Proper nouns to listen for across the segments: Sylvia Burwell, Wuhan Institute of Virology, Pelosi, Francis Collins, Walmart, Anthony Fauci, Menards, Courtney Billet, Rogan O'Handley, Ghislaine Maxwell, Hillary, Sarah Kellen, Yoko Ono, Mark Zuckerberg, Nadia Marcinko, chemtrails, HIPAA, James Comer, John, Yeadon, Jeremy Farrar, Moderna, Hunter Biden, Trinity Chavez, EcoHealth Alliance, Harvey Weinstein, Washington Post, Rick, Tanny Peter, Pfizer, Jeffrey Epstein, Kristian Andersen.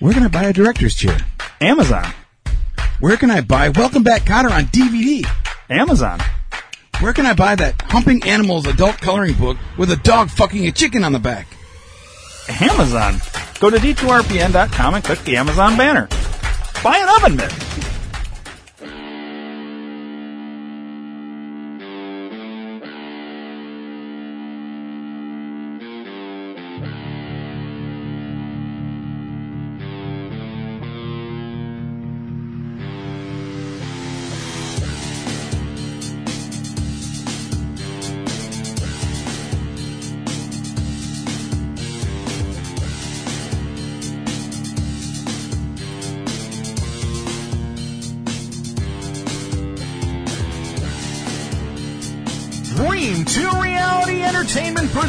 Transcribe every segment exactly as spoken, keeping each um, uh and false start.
Where can I buy a director's chair? Amazon. Where can I buy Welcome Back, Kotter on D V D? Amazon. Where can I buy that Humping Animals adult coloring book with a dog fucking a chicken on the back? Amazon. Go to D two R P N dot com and click the Amazon banner. Buy an oven mitt. Entertainment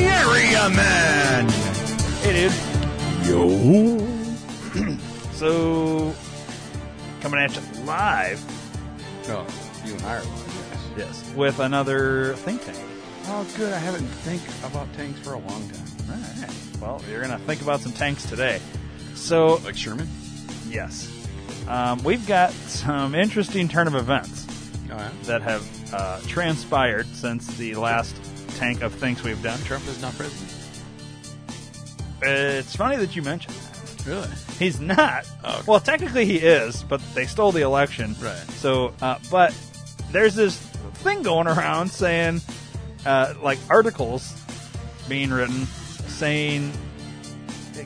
Area Man. It is. Yo. So, coming at you live. Oh, you and I are live, yes. Yes, with another think tank. Oh, good. I haven't think about tanks for a long time. All right. Well, you're going to think about some tanks today. So, like Sherman? Yes. Um, we've got some interesting turn of events All right. that have uh, transpired since the last tank of things we've done. Trump is not president. It's funny that you mentioned that. Really? He's not. Oh, okay. Well, technically he is, but they stole the election. Right. So, uh, but there's this thing going around saying, uh, like, articles being written saying...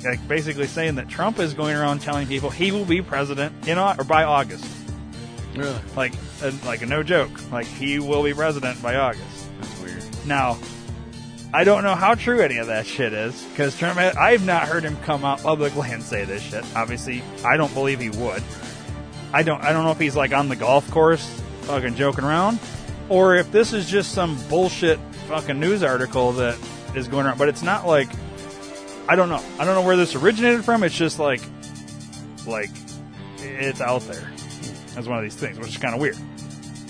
Like basically saying that Trump is going around telling people he will be president in or by August. Really? Like, a, like a no joke. Like he will be president by August. That's weird. Now, I don't know how true any of that shit is because Trump. I've not heard him come out publicly and say this shit. Obviously, I don't believe he would. I don't. I don't know if he's like on the golf course, fucking joking around, or if this is just some bullshit fucking news article that is going around. But it's not like. I don't know. I don't know where this originated from. It's just like, like, it's out there. That's one of these things, which is kind of weird.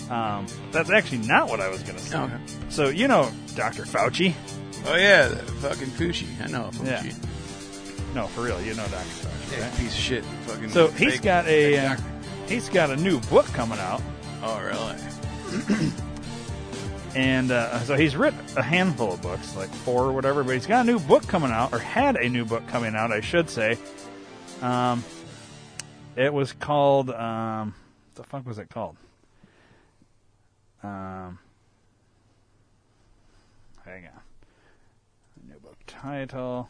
Um, that's actually not what I was going to say. Okay. So, you know Doctor Fauci. Oh, yeah. Fucking Fauci. I know Fauci. Yeah. No, for real. You know Doctor Fauci, yeah, right? Piece of shit. Fucking so he's got a uh, he's got a new book coming out. Oh, really? And uh, so he's written a handful of books, like four or whatever, but he's got a new book coming out, or had a new book coming out, I should say. Um, it was called, um, what the fuck was it called? Um, hang on. New book title.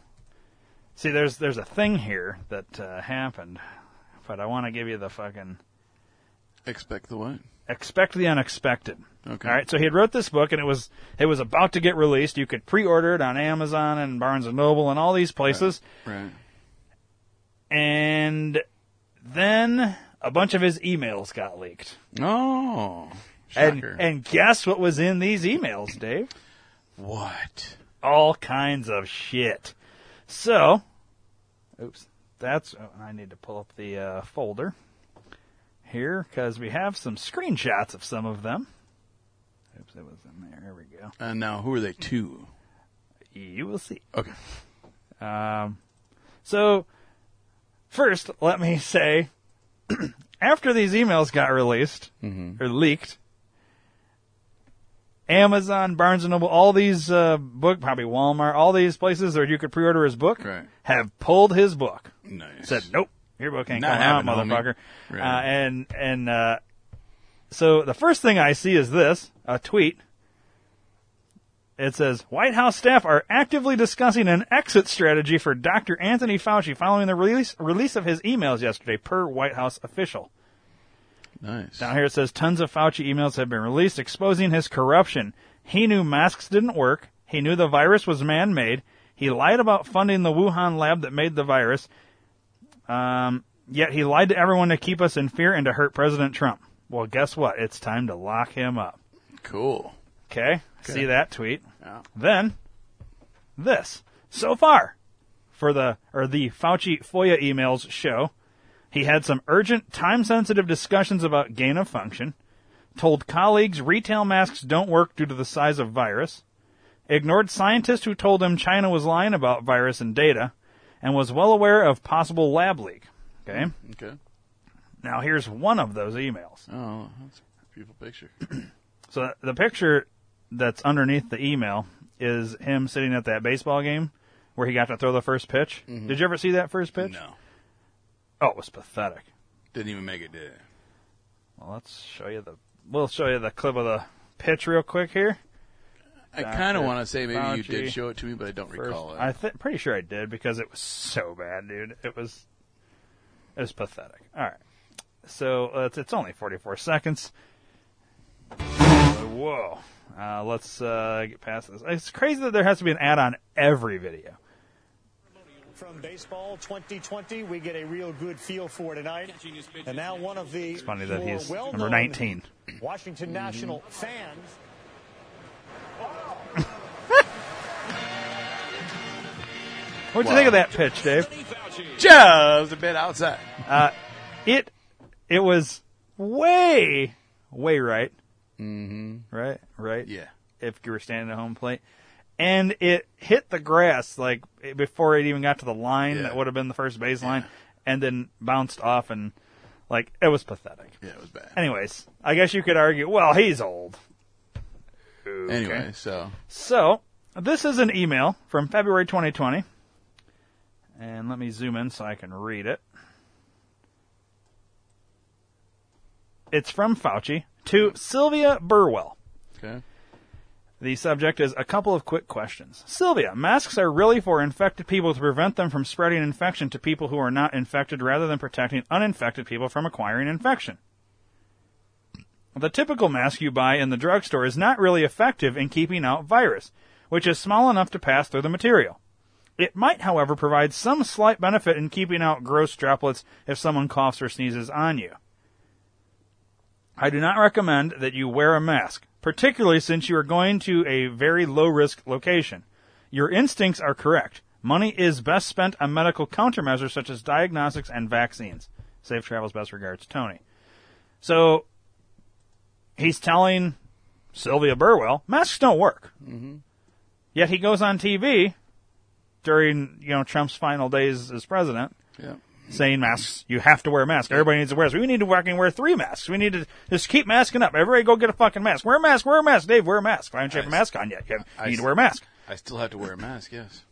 See, there's there's a thing here that uh, happened, but I want to give you the fucking... Expect the what? Expect the unexpected. Okay. All right. So he had wrote this book, and it was it was about to get released. You could pre-order it on Amazon and Barnes and Noble and all these places. Right. Right. And then a bunch of his emails got leaked. Oh. Shocker. And and guess what was in these emails, Dave? What? All kinds of shit. So, oops. That's. Oh, I need to pull up the uh, folder. Here, because we have some screenshots of some of them. Oops, it was in there. Here we go. And uh, now, who are they to? You will see. Okay. Um, so, first, let me say, after these emails got released, mm-hmm. or leaked, Amazon, Barnes and Noble, all these uh, book, probably Walmart, all these places where you could pre-order his book, right. have pulled his book. Nice. Said, nope. Your book ain't coming out, motherfucker. Right. Uh, and and uh, so the first thing I see is this, a tweet. It says, White House staff are actively discussing an exit strategy for Doctor Anthony Fauci following the release release of his emails yesterday, per White House official. Nice. Down here it says, tons of Fauci emails have been released exposing his corruption. He knew masks didn't work. He knew the virus was man-made. He lied about funding the Wuhan lab that made the virus. Um, Yet he lied to everyone to keep us in fear and to hurt President Trump. Well, guess what? It's time to lock him up. Cool. Okay. Good. See that tweet. Yeah. Then this. So far, for the or the Fauci F O I A emails show, he had some urgent, time-sensitive discussions about gain of function, told colleagues retail masks don't work due to the size of virus, ignored scientists who told him China was lying about virus and data, and was well aware of possible lab leak. Okay? Okay. Now, here's one of those emails. Oh, that's a beautiful picture. So the picture that's underneath the email is him sitting at that baseball game where he got to throw the first pitch. Mm-hmm. Did you ever see that first pitch? No. Oh, it was pathetic. Didn't even make it, did it? Well, let's show you the... We'll show you the clip of the pitch real quick here. I kind of want to say maybe Fauci, you did show it to me, but I don't first, recall it. I'm th- pretty sure I did because it was so bad, dude. It was it was pathetic. All right. So uh, it's, it's only forty-four seconds. Whoa. Uh, let's uh, get past this. It's crazy that there has to be an ad on every video. From baseball twenty twenty, we get a real good feel for tonight. And now one of the it's funny that he's number nineteen. Washington National mm-hmm. fans. What'd wow. you think of that pitch, Dave? Just a bit outside. uh, it it was way, way right. Mm-hmm. Right, right. Yeah. If you were standing at home plate. And it hit the grass, like, before it even got to the line yeah. that would have been the first baseline, yeah. and then bounced off, and, like, it was pathetic. Yeah, it was bad. Anyways, I guess you could argue, well, he's old. Okay. Anyway, so. So, this is an email from February twenty twenty, and let me zoom in so I can read it. It's from Fauci to Sylvia Burwell. Okay. The subject is a couple of quick questions. Sylvia, masks are really for infected people to prevent them from spreading infection to people who are not infected rather than protecting uninfected people from acquiring infection. The typical mask you buy in the drugstore is not really effective in keeping out virus, which is small enough to pass through the material. It might, however, provide some slight benefit in keeping out gross droplets if someone coughs or sneezes on you. I do not recommend that you wear a mask, particularly since you are going to a very low-risk location. Your instincts are correct. Money is best spent on medical countermeasures such as diagnostics and vaccines. Safe travels, best regards, Tony. So, he's telling Sylvia Burwell, masks don't work. Mm-hmm. Yet he goes on T V during, you know, Trump's final days as president, yeah. saying masks, you have to wear a mask. Everybody needs to wear a mask. We need to fucking wear three masks. We need to just keep masking up. Everybody go get a fucking mask. Wear a mask, wear a mask. Dave, wear a mask. Why don't you have a mask on yet? You, have, you need to wear a mask. I still have to wear a mask, yes.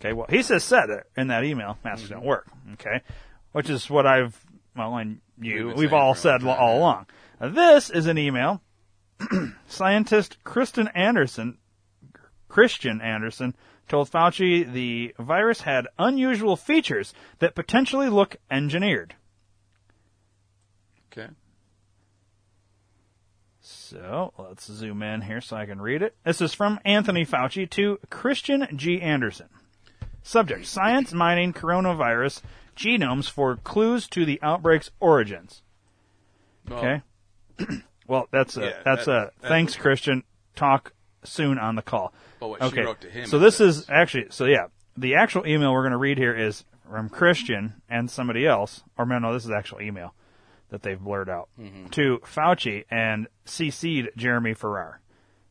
Okay, well, he just said it in that email, masks mm-hmm. don't work, okay? Which is what I've, well, and you, we've, we've all said all, all along. Now, this is an email. Scientist Kristian Andersen, Kristian Andersen, told Fauci the virus had unusual features that potentially look engineered. Okay. So, let's zoom in here so I can read it. This is from Anthony Fauci to Kristian G. Andersen. Subject, science mining coronavirus genomes for clues to the outbreak's origins. Okay. Well, well that's a, yeah, that's that, a, that, thanks, that, Kristian. Talk soon on the call. But what okay. she wrote to him. So this is actually, so yeah, the actual email we're going to read here is from Kristian and somebody else, or no, no, this is actual email that they've blurred out, mm-hmm. to Fauci and C C'd Jeremy Farrar.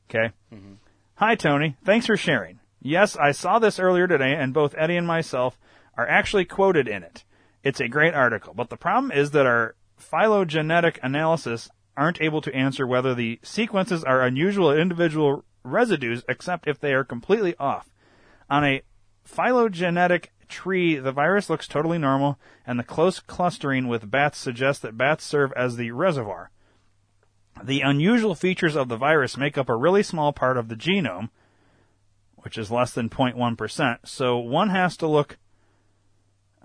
Okay? Mm-hmm. Hi, Tony. Thanks for sharing. Yes, I saw this earlier today, and both Eddie and myself are actually quoted in it. It's a great article, but the problem is that our phylogenetic analysis aren't able to answer whether the sequences are unusual at individual residues, except if they are completely off. On a phylogenetic tree, the virus looks totally normal, and the close clustering with bats suggests that bats serve as the reservoir. The unusual features of the virus make up a really small part of the genome, which is less than zero point one percent, so one has to look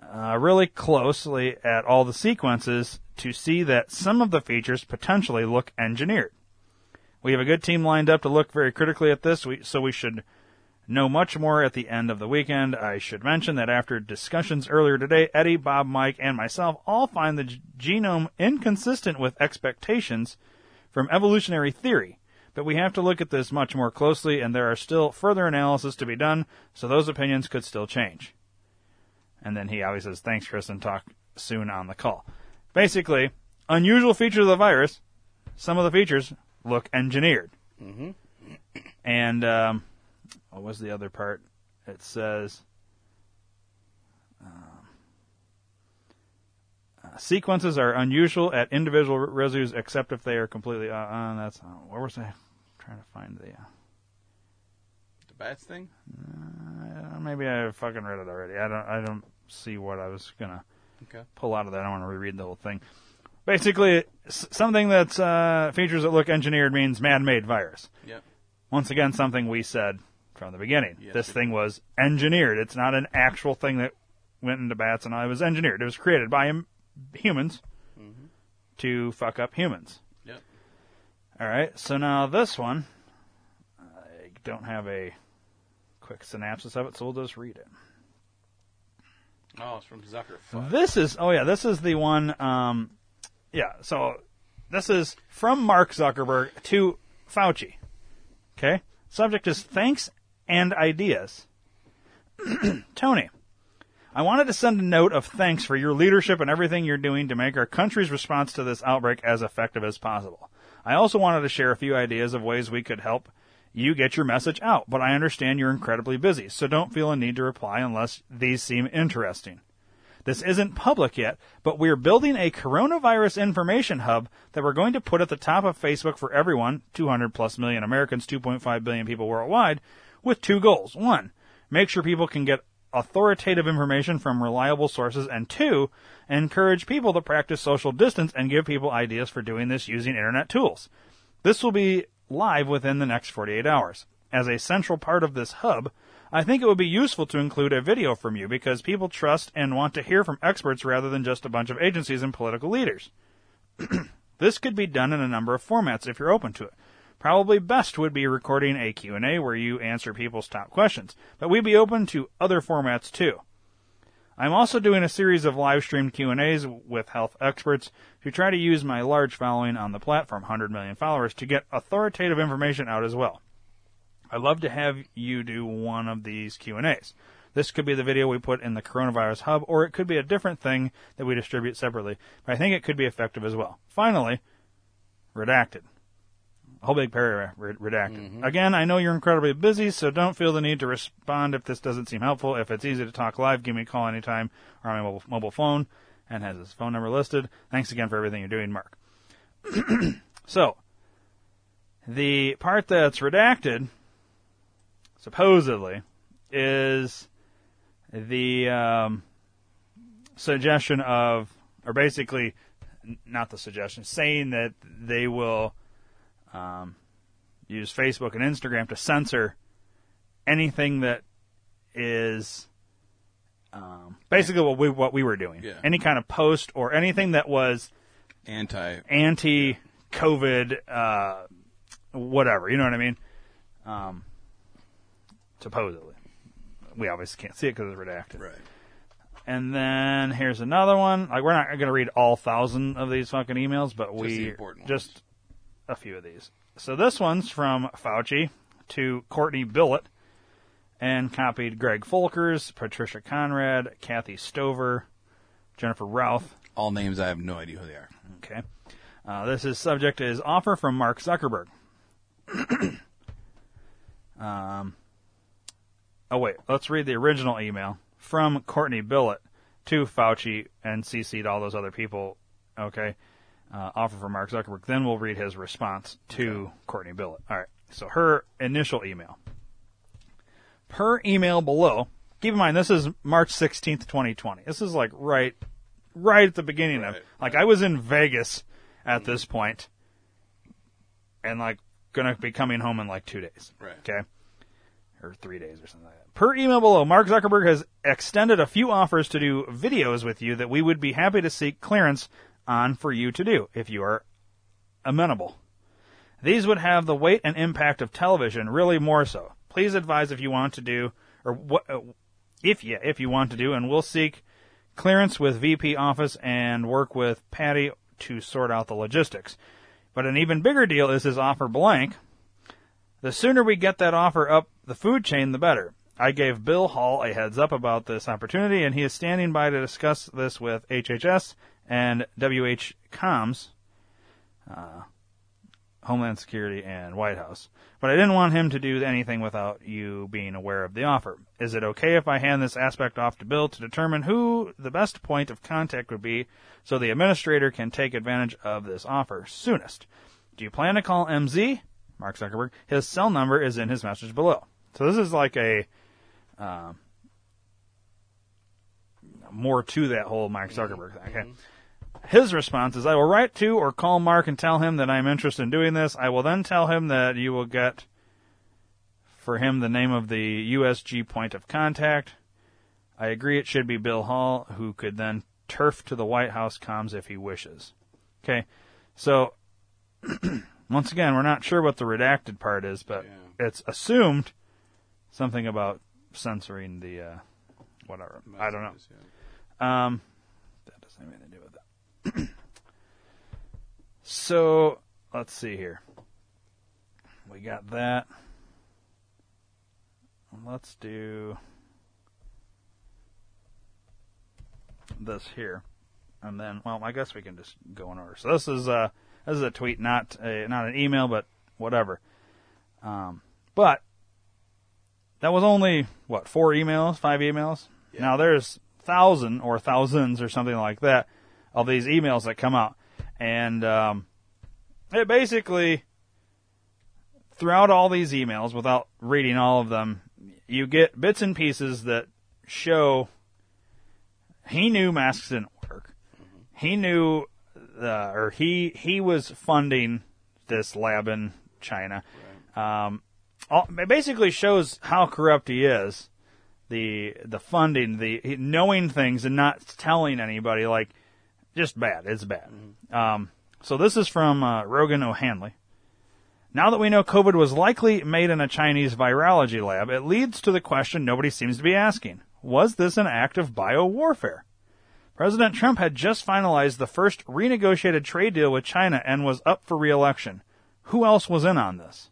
uh, really closely at all the sequences to see that some of the features potentially look engineered. We have a good team lined up to look very critically at this, so we should know much more at the end of the weekend. I should mention that after discussions earlier today, Eddie, Bob, Mike, and myself all find the g- genome inconsistent with expectations from evolutionary theory, but we have to look at this much more closely, and there are still further analysis to be done, so those opinions could still change. And then he always says, thanks, Chris, and talk soon on the call. Basically, unusual features of the virus, some of the features look engineered. Mm-hmm. And, um... what was the other part? It says um, uh, sequences are unusual at individual residues, except if they are completely. Uh, uh, that's uh, where was I trying to find the uh, the bats thing? Uh, maybe I fucking read it already. I don't. I don't see what I was gonna okay. pull out of that. I want to reread the whole thing. Basically, something that's uh, features that look engineered means man-made virus. Yep. Once again, something we said from the beginning. Yes, this thing was engineered. It's not an actual thing that went into bats, and all. It was engineered. It was created by hum- humans mm-hmm. to fuck up humans. Yep. All right, so now this one, I don't have a quick synopsis of it, so we'll just read it. Oh, it's from Zuckerberg. This is, oh yeah, this is the one, um, yeah, so this is from Mark Zuckerberg to Fauci. Okay? Subject is thanks and ideas. Tony, I wanted to send a note of thanks for your leadership and everything you're doing to make our country's response to this outbreak as effective as possible. I also wanted to share a few ideas of ways we could help you get your message out, but I understand you're incredibly busy, so don't feel a need to reply unless these seem interesting. This isn't public yet, but we're building a coronavirus information hub that we're going to put at the top of Facebook for everyone, two hundred plus million Americans, two point five billion people worldwide, with two goals. One, make sure people can get authoritative information from reliable sources, and two, encourage people to practice social distance and give people ideas for doing this using internet tools. This will be live within the next forty-eight hours. As a central part of this hub, I think it would be useful to include a video from you because people trust and want to hear from experts rather than just a bunch of agencies and political leaders. This could be done in a number of formats if you're open to it. Probably best would be recording a Q and A where you answer people's top questions, but we'd be open to other formats too. I'm also doing a series of live-streamed Q and A's with health experts to try to use my large following on the platform, one hundred million followers, to get authoritative information out as well. I'd love to have you do one of these Q and A's. This could be the video we put in the coronavirus hub, or it could be a different thing that we distribute separately, but I think it could be effective as well. Finally, redacted. A whole big paragraph redacted. Mm-hmm. Again, I know you're incredibly busy, so don't feel the need to respond if this doesn't seem helpful. If it's easy to talk live, give me a call anytime or on my mobile, mobile phone, and has his phone number listed. Thanks again for everything you're doing, Mark. So, the part that's redacted, supposedly, is the um, suggestion of, or basically, not the suggestion, saying that they will um, use Facebook and Instagram to censor anything that is um, basically what we what we were doing, yeah. Any kind of post or anything that was anti anti COVID, uh, whatever. You know what I mean? Um, Supposedly. We obviously can't see it because it's redacted. Right. And then here's another one. Like, we're not going to read all thousand of these fucking emails, but we just, just a few of these. So this one's from Fauci to Courtney Billet and copied Greg Folkers, Patricia Conrad, Kathy Stover, Jennifer Routh. All names I have no idea who they are. Okay. Uh, this is subject is offer from Mark Zuckerberg. um... Oh, wait, let's read the original email from Courtney Billet to Fauci and C C'd all those other people, okay, uh, offer from Mark Zuckerberg. Then we'll read his response to okay. Courtney Billet. All right, so her initial email. Per email below, keep in mind, this is March sixteenth, twenty twenty. This is, like, right right at the beginning right. of Like, I was in Vegas at mm-hmm. this point and, like, going to be coming home in, like, two days. Right. Okay. Or three days or something like that. Per email below, Mark Zuckerberg has extended a few offers to do videos with you that we would be happy to seek clearance on for you to do, if you are amenable. These would have the weight and impact of television, really more so. please advise if you want to do, or what, if you, if you want to do, and we'll seek clearance with V P office and work with Patty to sort out the logistics. But an even bigger deal is his offer blank. The sooner we get that offer up the food chain, the better. I gave Bill Hall a heads up about this opportunity, and he is standing by to discuss this with H H S and W H Coms, uh, Homeland Security and White House. But I didn't want him to do anything without you being aware of the offer. Is it okay if I hand this aspect off to Bill to determine who the best point of contact would be so the administrator can take advantage of this offer soonest? Do you plan to call M Z? Mark Zuckerberg. His cell number is in his message below. So this is like a... Uh, more to that whole Mark Zuckerberg thing. Okay. His response is, I will write to or call Mark and tell him that I am interested in doing this. I will then tell him that you will get for him the name of the U S G point of contact. I agree it should be Bill Hall, who could then turf to the White House comms if he wishes. Okay. So, once again, we're not sure what the redacted part is, but yeah. It's assumed something about censoring the uh, whatever. Messages, I don't know. Yeah. Um, that doesn't have anything to do with that. So, let's see here. We got that. Let's do this here. And then, well, I guess we can just go in order. So this is uh, this is a tweet, not a, not an email, but whatever. Um, but that was only, what, four emails, five emails? Yeah. Now there's... thousand or thousands or something like that of these emails that come out, and um, it basically throughout all these emails, without reading all of them, you get bits and pieces that show he knew masks didn't work, he knew uh, or he he was funding this lab in China, right. um, all, it basically shows how corrupt he is. The the funding, the knowing things and not telling anybody, like, just bad. It's bad. Mm-hmm. Um, so this is from uh, Rogan O'Handley. Now that we know COVID was likely made in a Chinese virology lab, it leads to the question nobody seems to be asking. Was this an act of biowarfare? President Trump had just finalized the first renegotiated trade deal with China and was up for re-election. Who else was in on this?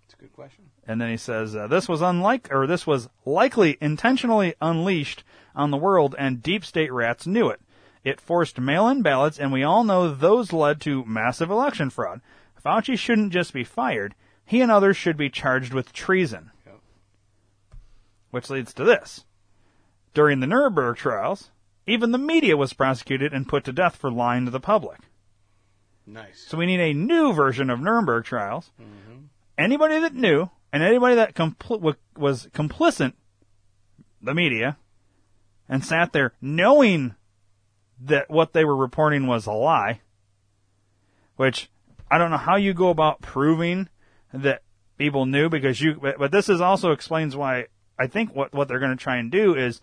That's a good question. And then he says, uh, this was unlike, or this was likely intentionally unleashed on the world, and deep state rats knew it. It forced mail-in ballots, and we all know those led to massive election fraud. Fauci shouldn't just be fired. He and others should be charged with treason. Yep. Which leads to this. During the Nuremberg trials, even the media was prosecuted and put to death for lying to the public. Nice. So we need a new version of Nuremberg trials. Mm-hmm. Anybody that knew... And anybody that compl- was complicit, the media, and sat there knowing that what they were reporting was a lie, which I don't know how you go about proving that people knew, because you, but, but this is also explains why I think what, what they're going to try and do is,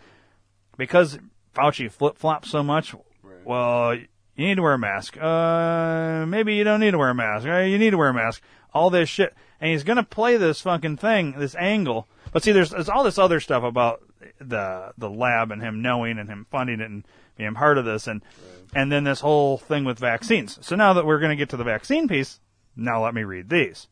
because Fauci flip-flops so much, right. Well, you need to wear a mask. Uh, maybe you don't need to wear a mask. Uh, you need to wear a mask. All this shit. And he's going to play this fucking thing, this angle. But see, there's, there's all this other stuff about the the lab and him knowing and him funding it and being part of this. And right. And then this whole thing with vaccines. So now that we're going to get to the vaccine piece, now let me read these.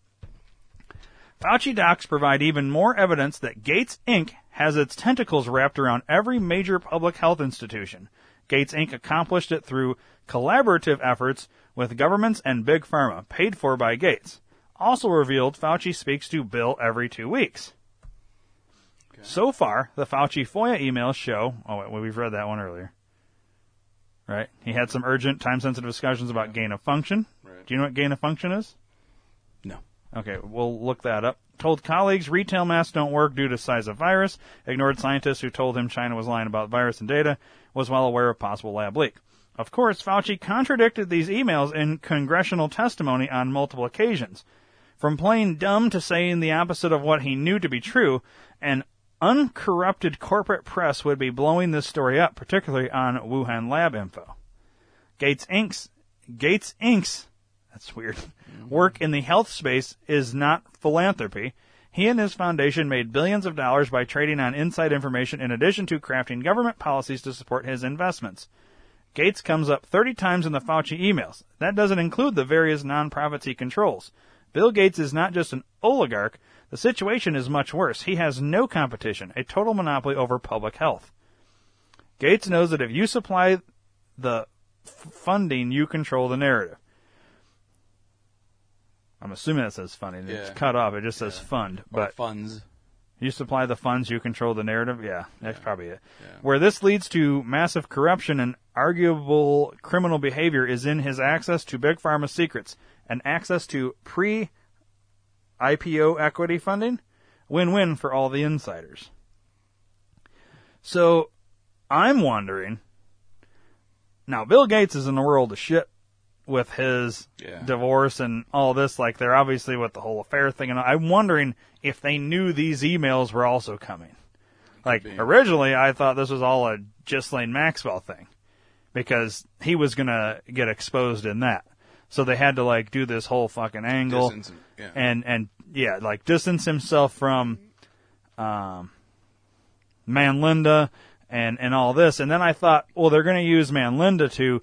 Fauci docs provide even more evidence that Gates Incorporated has its tentacles wrapped around every major public health institution. Gates Incorporated accomplished it through collaborative efforts with governments and Big Pharma, paid for by Gates. Also revealed, Fauci speaks to Bill every two weeks. Okay. So far, the Fauci FOIA emails show... Oh, wait, we've read that one earlier. Right? He had some urgent, time-sensitive discussions about yeah. gain of function. Right. Do you know what gain of function is? No. Okay, we'll look that up. Told colleagues retail masks don't work due to size of virus. Ignored scientists who told him China was lying about virus and data. Was well aware of possible lab leak. Of course, Fauci contradicted these emails in congressional testimony on multiple occasions. From playing dumb to saying the opposite of what he knew to be true, an uncorrupted corporate press would be blowing this story up, particularly on Wuhan lab info. Gates Incorporated's, Gates Incorporated's, that's weird, work in the health space is not philanthropy. He and his foundation made billions of dollars by trading on inside information in addition to crafting government policies to support his investments. Gates comes up thirty times in the Fauci emails. That doesn't include the various nonprofits he controls. Bill Gates is not just an oligarch. The situation is much worse. He has no competition, a total monopoly over public health. Gates knows that if you supply the f- funding, you control the narrative. I'm assuming that says funding. Yeah. It's cut off. It just yeah. says fund. But or funds. You supply the funds, you control the narrative. Yeah, that's yeah. probably it. Yeah. Where this leads to massive corruption and arguable criminal behavior is in his access to Big Pharma secrets and access to pre-I P O equity funding. Win-win for all the insiders. So I'm wondering, now Bill Gates is in the world of shit with his yeah. divorce and all this, like they're obviously with the whole affair thing. And I'm wondering if they knew these emails were also coming. Like originally I thought this was all a Ghislaine Maxwell thing because he was going to get exposed in that. So they had to like do this whole fucking angle distance, yeah. and, and yeah, like distance himself from, um, Manlinda and, and all this. And then I thought, well, they're going to use Manlinda to,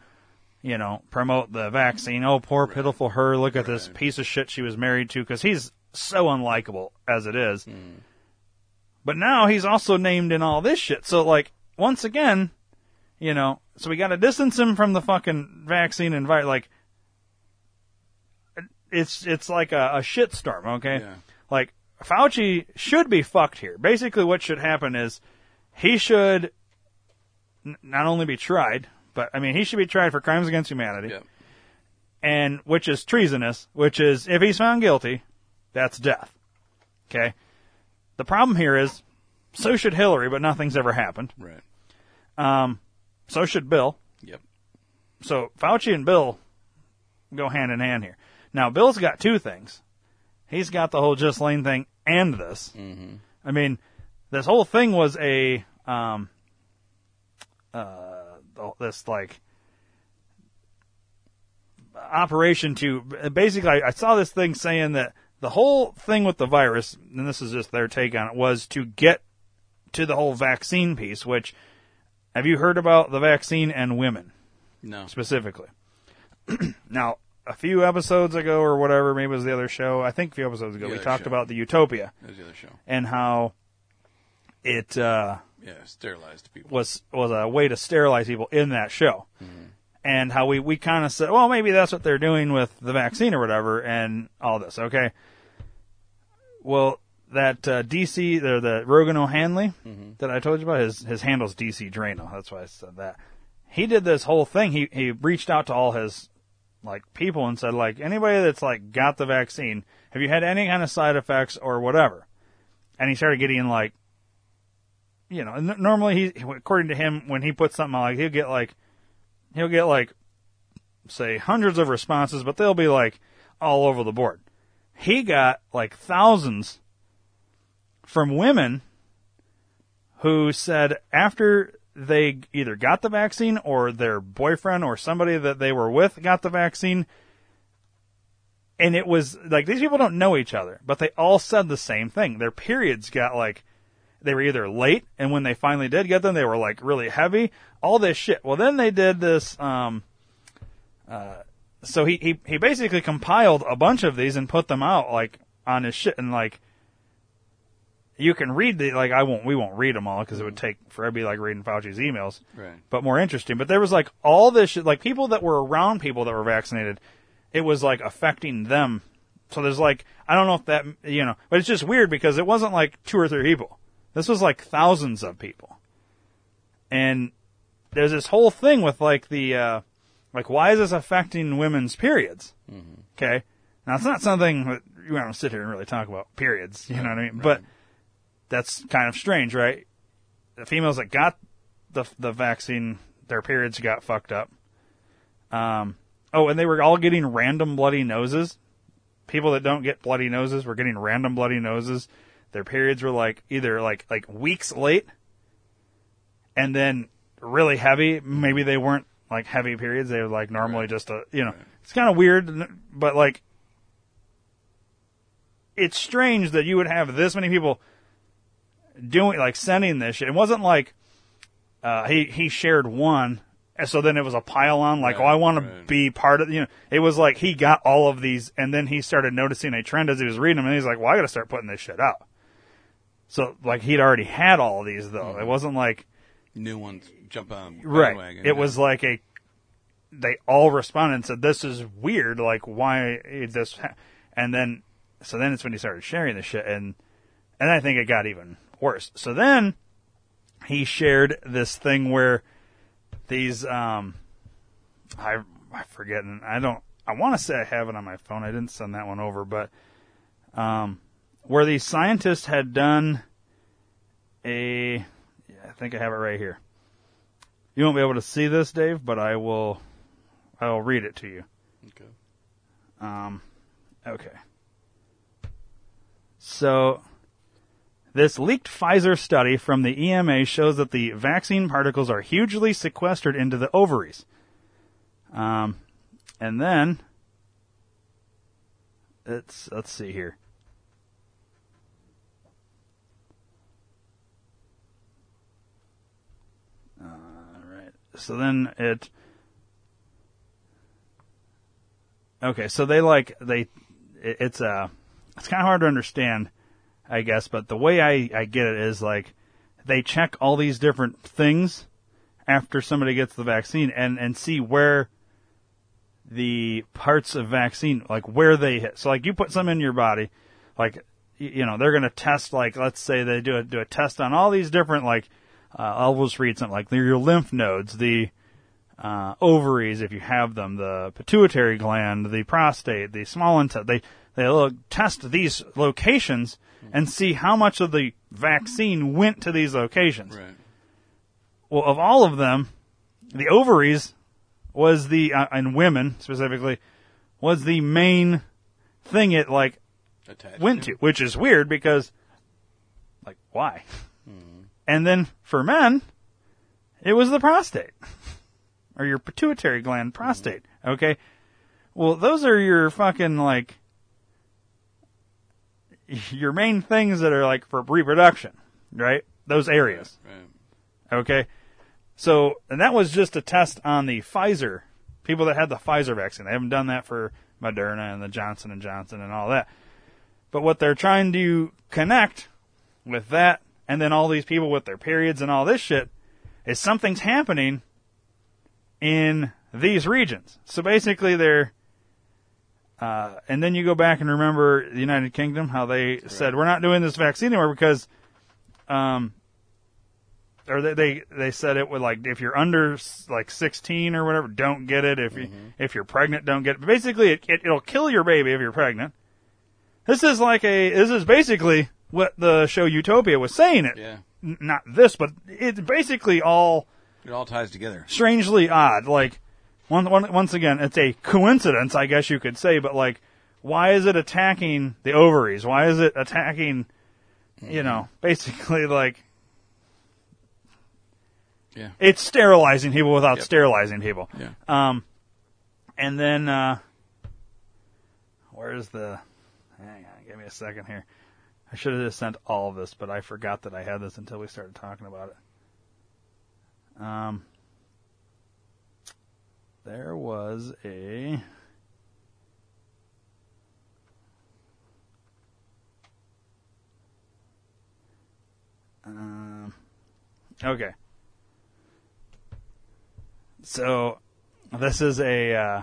you know, promote the vaccine. Oh, poor, right. pitiful her. Look at right. this piece of shit she was married to, because he's so unlikable as it is. Mm. But now he's also named in all this shit. So, like, once again, you know, so we got to distance him from the fucking vaccine and vi- like, it's it's like a, a shit storm, okay? Yeah. Like, Fauci should be fucked here. Basically, what should happen is he should n- not only be tried... But, I mean, he should be tried for crimes against humanity, yep. and which is treasonous, which is, if he's found guilty, that's death. Okay? The problem here is, so should Hillary, but nothing's ever happened. Right. Um, so should Bill. Yep. So Fauci and Bill go hand in hand here. Now, Bill's got two things. He's got the whole Ghislaine thing and this. Mm-hmm. I mean, this whole thing was a... Um, uh, this like operation to basically I, I saw this thing saying that the whole thing with the virus, and this is just their take on it, was to get to the whole vaccine piece, which have you heard about the vaccine and women? No. Specifically. Now, a few episodes ago or whatever, maybe it was the other show, I think a few episodes ago, we talked show. about the Utopia. That was the other show. And how it uh yeah, sterilized people. Was was a way to sterilize people in that show. Mm-hmm. And how we, we kind of said, well, maybe that's what they're doing with the vaccine or whatever and all this, okay? Well, that uh, D C, or the Rogan O'Handley mm-hmm. that I told you about, his, his handle's D C Drano. That's why I said that. He did this whole thing. He, he reached out to all his like people and said, like, anybody that's like got the vaccine, have you had any kind of side effects or whatever? And he started getting like, you know, normally he, according to him, when he puts something out, like he'll get like, he'll get like, say hundreds of responses, but they'll be like all over the board. He got like thousands from women who said after they either got the vaccine or their boyfriend or somebody that they were with got the vaccine. And it was like, these people don't know each other, but they all said the same thing. Their periods got like, they were either late, and when they finally did get them, they were, like, really heavy. All this shit. Well, then they did this, um, uh, so he, he, he basically compiled a bunch of these and put them out, like, on his shit, and, like, you can read the, like, I won't, we won't read them all, because it would take forever, be like reading Fauci's emails. Right. But more interesting. But there was, like, all this shit, like, people that were around people that were vaccinated, it was, like, affecting them. So there's, like, I don't know if that, you know, but it's just weird, because it wasn't, like, two or three people. This was like thousands of people. And there's this whole thing with like the, uh, like why is this affecting women's periods? Mm-hmm. Okay. Now it's not something that you want to sit here and really talk about periods. You right, know what I mean? Right. But that's kind of strange, right? The females that got the, the vaccine, their periods got fucked up. Um, oh, and they were all getting random bloody noses. People that don't get bloody noses were getting random bloody noses. Their periods were like either like, like weeks late and then really heavy. Maybe they weren't like heavy periods. They were like normally right. just a, you know, right. It's kind of weird, but like it's strange that you would have this many people doing, like, sending this shit. It wasn't like uh, he he shared one, and so then it was a pile on, like, right, oh, I want right. to be part of, you know. It was like he got all of these, and then he started noticing a trend as he was reading them, and he's like, well, I got to start putting this shit out. So, like, he'd already had all of these, though. Mm. It wasn't like new ones jump on right. bandwagon. It yeah. was like a they all responded and said, this is weird, like, why is this ha-? And then, so then it's when he started sharing this shit, and and I think it got even worse. So then he shared this thing where these, um, I, I forget, and I don't, I want to say I have it on my phone. I didn't send that one over, but um, where these scientists had done a, yeah, I think I have it right here. You won't be able to see this, Dave, but I will, I will read it to you. Okay. Um, okay. So, this leaked Pfizer study from the E M A shows that the vaccine particles are hugely sequestered into the ovaries. Um, and then, it's, let's see here. All right. So then it... Okay, so they like, they, it, it's uh, it's kind of hard to understand, I guess, but the way I, I get it is, like, they check all these different things after somebody gets the vaccine and, and see where the parts of vaccine, like, where they hit. So, like, you put some in your body, like, you know, they're going to test, like, let's say they do a, do a test on all these different, like, uh, I'll just read something, like, your lymph nodes, the uh, ovaries, if you have them, the pituitary gland, the prostate, the small intestine, they... They look, test these locations and see how much of the vaccine went to these locations. Right. Well, of all of them, the ovaries was the, uh, and women specifically, was the main thing it, like, Attached went to, to, which is weird because, like, why? Mm-hmm. And then for men, it was the prostate or your pituitary gland prostate, mm-hmm. okay? Well, those are your fucking, like, your main things that are, like, for reproduction, right? Those areas. Right, right. Okay? So, and that was just a test on the Pfizer, people that had the Pfizer vaccine. They haven't done that for Moderna and the Johnson and Johnson and all that. But what they're trying to connect with that, and then all these people with their periods and all this shit, is something's happening in these regions. So basically they're... Uh, and then you go back and remember the United Kingdom, how they right. said, we're not doing this vaccine anymore because, um, or they, they, they said it would, like, if you're under, like, sixteen or whatever, don't get it. If you, mm-hmm. if you're pregnant, don't get it. But basically it, it, it'll kill your baby if you're pregnant. This is like a, this is basically what the show Utopia was saying it. Yeah. N- not this, but it's basically all. It all ties together. Strangely odd. Like. Once again, it's a coincidence, I guess you could say, but, like, why is it attacking the ovaries? Why is it attacking, you know, basically, like, yeah, it's sterilizing people without yep. sterilizing people. Yeah. Um, and then, uh, where's the, hang on, give me a second here. I should have just sent all of this, but I forgot that I had this until we started talking about it. Um. There was a... Um, okay. So, this is a... Uh,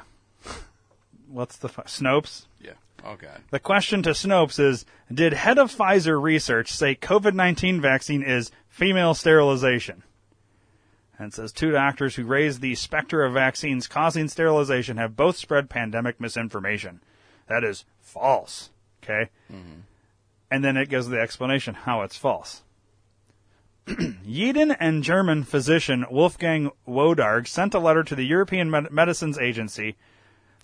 what's the... Fu- Snopes? Yeah. Okay. The question to Snopes is, did head of Pfizer research say covid nineteen vaccine is female sterilization? And it says, two doctors who raised the specter of vaccines causing sterilization have both spread pandemic misinformation. That is false. Okay? Mm-hmm. And then it gives the explanation how it's false. Yeadon and German physician Wolfgang Wodarg sent a letter to the European Med- Medicines Agency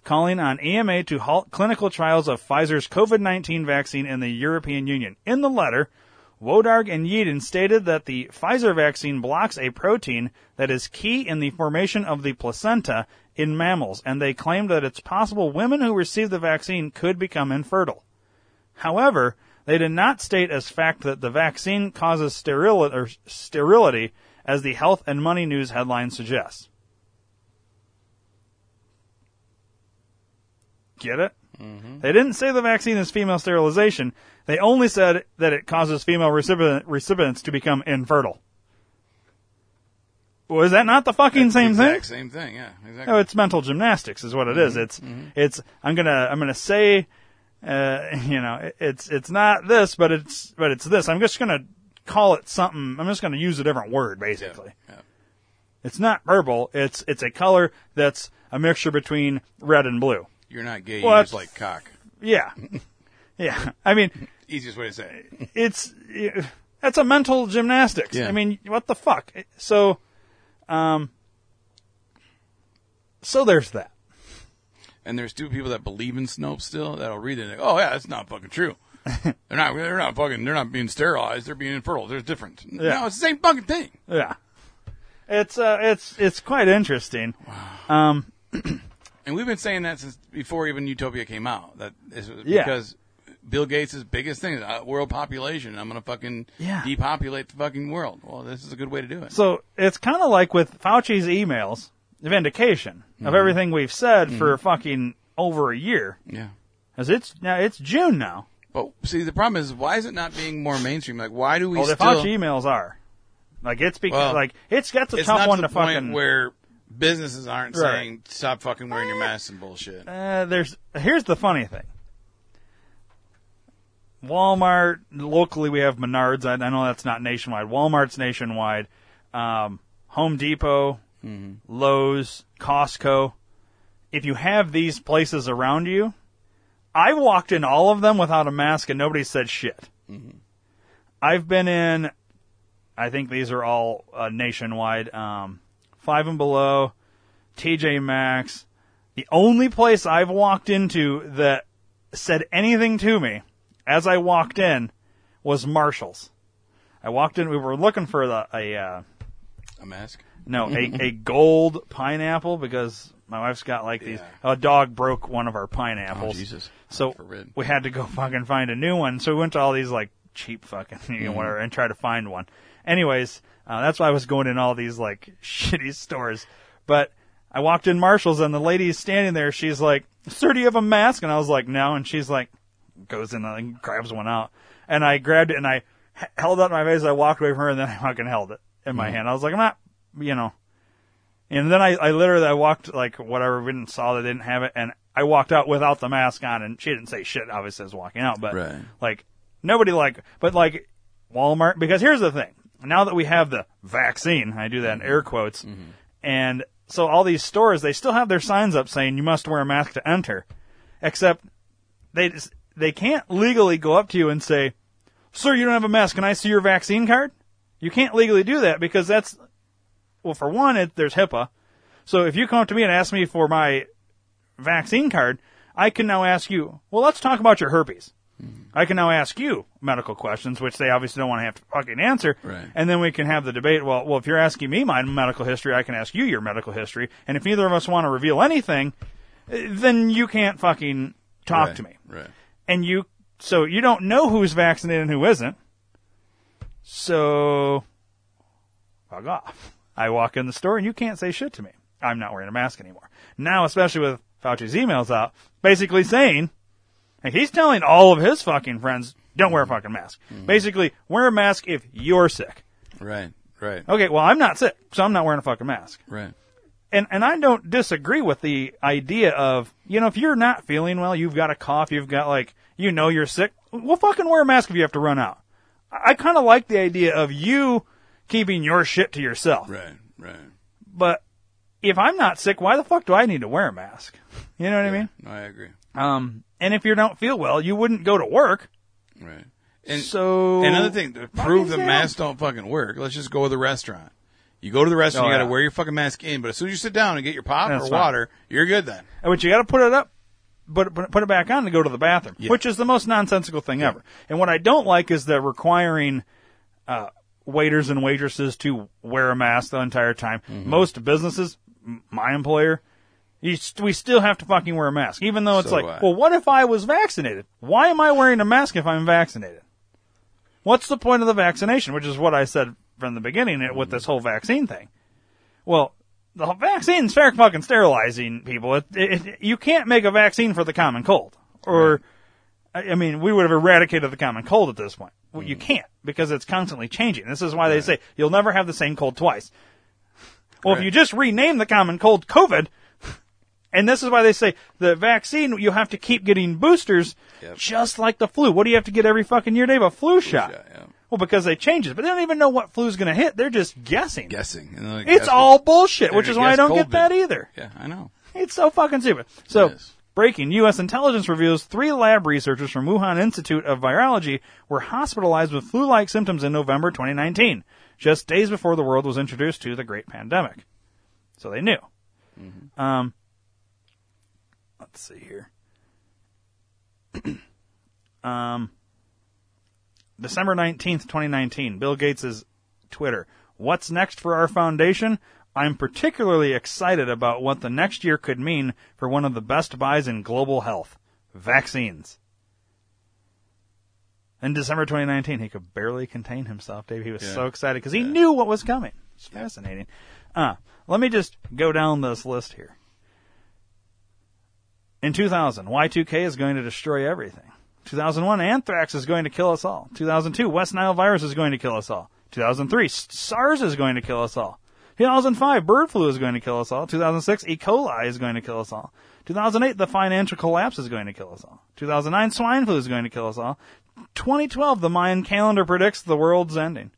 calling on E M A to halt clinical trials of Pfizer's covid nineteen vaccine in the European Union. In the letter... Wodarg and Yeadon stated that the Pfizer vaccine blocks a protein that is key in the formation of the placenta in mammals, and they claimed that it's possible women who receive the vaccine could become infertile. However, they did not state as fact that the vaccine causes sterility, or sterility as the Health and Money News headline suggests. Get it? Mm-hmm. They didn't say the vaccine is female sterilization. They only said that it causes female recipient, recipients to become infertile. Was that not the fucking That's same the exact thing? Same thing, yeah. Exactly. No, it's mental gymnastics, is what it mm-hmm. is. It's mm-hmm. it's. I'm gonna I'm gonna say, uh, you know, it's it's not this, but it's but it's this. I'm just gonna call it something. I'm just gonna use a different word, basically. Yeah. Yeah. It's not purple. It's it's a color that's a mixture between red and blue. You're not gay. Well, you just like cock. Yeah, yeah. I mean, easiest way to say it. It's that's a mental gymnastics. Yeah. I mean, what the fuck? So, um, so there's that. And there's two people that believe in Snopes still that'll read it. And go, oh yeah, that's not fucking true. they're not. They're not fucking. They're not being sterilized. They're being infertile. There's different. Yeah. No, it's the same fucking thing. Yeah. It's uh, it's it's quite interesting. Wow. Um. And we've been saying that since before even Utopia came out. That is because yeah. Bill Gates' biggest thing is world population. I'm going to fucking yeah. depopulate the fucking world. Well, this is a good way to do it. So it's kind of like with Fauci's emails, the vindication mm-hmm. of everything we've said mm-hmm. for fucking over a year. Yeah. Because it's, now it's June now. But see, the problem is, why is it not being more mainstream? Like, why do we well, still... Well, the Fauci emails are. Like, it's because, well, like, it's, that's a it's tough one to, to fucking... Point where... Businesses aren't right. saying, stop fucking wearing your masks and bullshit. Uh, there's Here's the funny thing. Walmart, locally we have Menards. I, I know that's not nationwide. Walmart's nationwide. Um, Home Depot, mm-hmm. Lowe's, Costco. If you have these places around you, I walked in all of them without a mask and nobody said shit. Mm-hmm. I've been in, I think these are all uh, nationwide, um, Five and Below, T J Maxx. The only place I've walked into that said anything to me as I walked in was Marshall's. I walked in. We were looking for the, a... Uh, a mask? No, a, a gold pineapple because my wife's got like these... Yeah. A dog broke one of our pineapples. Oh, Jesus. So we had to go fucking find a new one. So we went to all these like cheap fucking you know, mm-hmm. whatever and try to find one. Anyways... Uh, that's why I was going in all these, like, shitty stores. But I walked in Marshall's, and the lady standing there, she's like, sir, do you have a mask? And I was like, no. And she's like, goes in and grabs one out. And I grabbed it, and I h- held it in my face. I walked away from her, and then I fucking held it in my mm-hmm. hand. I was like, I'm not, you know. And then I, I literally, I walked, like, whatever, we didn't saw they didn't have it. And I walked out without the mask on, and she didn't say shit, obviously, as walking out. But, right. like, nobody, like, but, like, Walmart, because here's the thing. Now that we have the vaccine, I do that in air quotes, mm-hmm. and so all these stores, they still have their signs up saying you must wear a mask to enter, except they just, they can't legally go up to you and say, sir, you don't have a mask, can I see your vaccine card? You can't legally do that because that's, well, for one, it, there's HIPAA. So if you come up to me and ask me for my vaccine card, I can now ask you, well, let's talk about your herpes. I can now ask you medical questions, which they obviously don't want to have to fucking answer. Right. And then we can have the debate, well, well, if you're asking me my medical history, I can ask you your medical history. And if neither of us want to reveal anything, then you can't fucking talk right. to me. Right. And you, so you don't know who's vaccinated and who isn't. So, fuck off. I walk in the store and you can't say shit to me. I'm not wearing a mask anymore. Now, especially with Fauci's emails out, basically saying... Like he's telling all of his fucking friends, don't wear a fucking mask. Mm-hmm. Basically, wear a mask if you're sick. Right, right. Okay, well, I'm not sick, so I'm not wearing a fucking mask. Right. And and I don't disagree with the idea of, you know, if you're not feeling well, you've got a cough, you've got like, you know you're sick, well, fucking wear a mask if you have to run out. I, I kind of like the idea of you keeping your shit to yourself. Right, right. But if I'm not sick, why the fuck do I need to wear a mask? You know what yeah, I mean? No, I agree. Um... And if you don't feel well, you wouldn't go to work. Right. And so another thing, to prove that masks don't fucking work, let's just go to the restaurant. You go to the restaurant, oh, you got to yeah. wear your fucking mask in, but as soon as you sit down and get your pop That's or water, fine. You're good then. But you got to put it up, put, put it back on to go to the bathroom, yeah. which is the most nonsensical thing yeah. ever. And what I don't like is they're requiring uh, waiters and waitresses to wear a mask the entire time. Mm-hmm. Most businesses, my employer... You st- we still have to fucking wear a mask, even though it's so, like, uh, well, what if I was vaccinated? Why am I wearing a mask if I'm vaccinated? What's the point of the vaccination? Which is what I said from the beginning with this whole vaccine thing. Well, the vaccine's fair fucking sterilizing people. It, it, it, you can't make a vaccine for the common cold. Or, right. I, I mean, we would have eradicated the common cold at this point. Well, mm. You can't, because it's constantly changing. This is why right. they say you'll never have the same cold twice. Well, right. if you just rename the common cold COVID... And this is why they say the vaccine, you have to keep getting boosters yep. just like the flu. What do you have to get every fucking year to have a flu, flu shot? shot yeah. Well, because they change it. But they don't even know what flu's going to hit. They're just guessing. Guessing. Like, it's all what, bullshit, which is why I don't get that either. Yeah, I know. It's so fucking stupid. So, breaking, U S intelligence reveals three lab researchers from Wuhan Institute of Virology were hospitalized with flu-like symptoms in November twenty nineteen, just days before the world was introduced to the great pandemic. So they knew. Mm-hmm. Um... Let's see here. um, December nineteenth, twenty nineteen, Bill Gates' Twitter. What's next for our foundation? I'm particularly excited about what the next year could mean for one of the best buys in global health, vaccines. In December twenty nineteen, he could barely contain himself, Dave. He was yeah. so excited because he yeah. knew what was coming. It's fascinating. Uh, let me just go down this list here. In two thousand, Y two K is going to destroy everything. two thousand one, anthrax is going to kill us all. two thousand two, West Nile virus is going to kill us all. two thousand three, SARS is going to kill us all. two thousand five, bird flu is going to kill us all. two thousand six, E. coli is going to kill us all. two thousand eight, the financial collapse is going to kill us all. two thousand nine, swine flu is going to kill us all. twenty twelve, the Mayan calendar predicts the world's ending.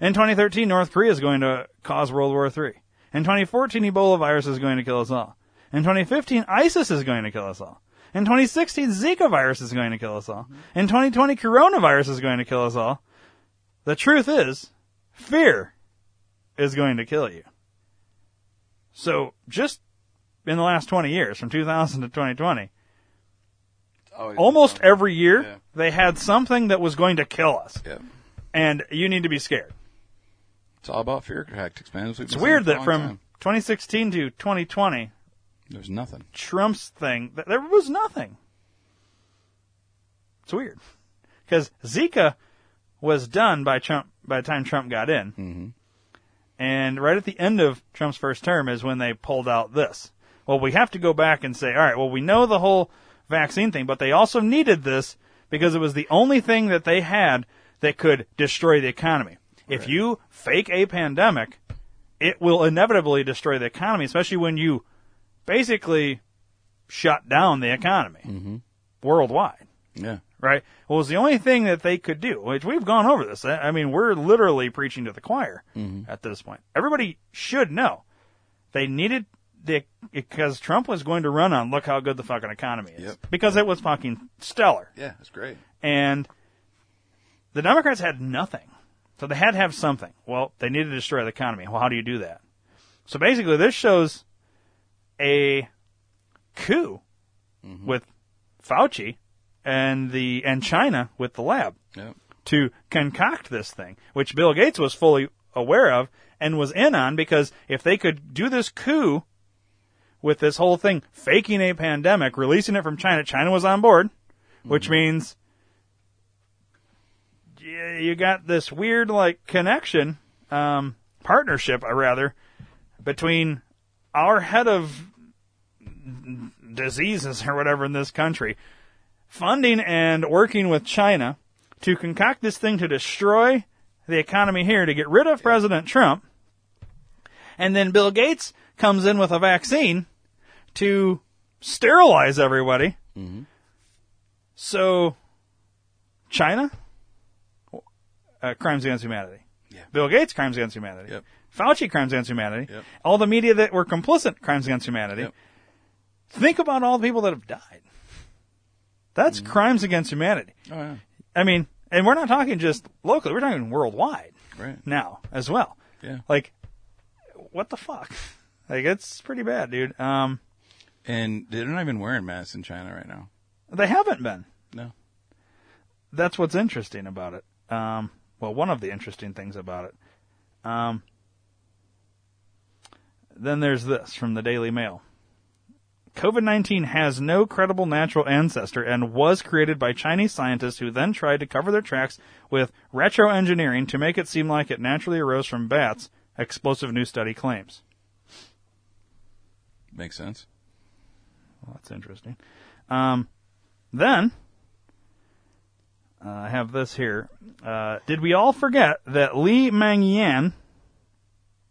In twenty thirteen, North Korea is going to cause World War Three. In twenty fourteen, Ebola virus is going to kill us all. In twenty fifteen, ISIS is going to kill us all. In twenty sixteen, Zika virus is going to kill us all. In twenty twenty, coronavirus is going to kill us all. The truth is, fear is going to kill you. So, just in the last twenty years, from two thousand to twenty twenty, oh, almost know. every year, yeah. they had something that was going to kill us. Yeah. And you need to be scared. It's all about fear tactics, man. It's, it's weird that from time. twenty sixteen to twenty twenty... There's nothing. Trump's thing, there was nothing. It's weird. Because Zika was done by Trump by the time Trump got in. Mm-hmm. And right at the end of Trump's first term is when they pulled out this. Well, we have to go back and say, all right, well, we know the whole vaccine thing, but they also needed this because it was the only thing that they had that could destroy the economy. Right. If you fake a pandemic, it will inevitably destroy the economy, especially when you basically shut down the economy mm-hmm. worldwide. Yeah. Right? Well, it was the only thing that they could do, which we've gone over this. I mean, we're literally preaching to the choir mm-hmm. at this point. Everybody should know. They needed the, because Trump was going to run on, look how good the fucking economy is. Yep. Because yep. it was fucking stellar. Yeah, it's great. And the Democrats had nothing. So they had to have something. Well, they needed to destroy the economy. Well, how do you do that? So basically, this shows a coup mm-hmm. with Fauci and the and China with the lab yep. to concoct this thing, which Bill Gates was fully aware of and was in on, because if they could do this coup with this whole thing, faking a pandemic, releasing it from China, China was on board, mm-hmm. which means you got this weird like connection, um, partnership, I rather, between our head of diseases or whatever in this country, funding and working with China to concoct this thing to destroy the economy here, to get rid of President Trump. And then Bill Gates comes in with a vaccine to sterilize everybody. Mm-hmm. So, China, uh, crimes against humanity. Yeah. Bill Gates, crimes against humanity. Yep. Fauci, crimes against humanity. Yep. All the media that were complicit, crimes against humanity. Yep. Think about all the people that have died. That's mm-hmm. crimes against humanity. Oh, yeah. I mean, and we're not talking just locally. We're talking worldwide right. now as well. Yeah. Like, what the fuck? Like, it's pretty bad, dude. Um, and they're not even wearing masks in China right now. They haven't been. No. That's what's interesting about it. Um, well, one of the interesting things about it. Um, Then there's this from the Daily Mail. COVID nineteen has no credible natural ancestor and was created by Chinese scientists who then tried to cover their tracks with retroengineering to make it seem like it naturally arose from bats, explosive new study claims. Makes sense. Well, that's interesting. Um, then, uh, I have this here. Uh, did we all forget that Li Mengyan,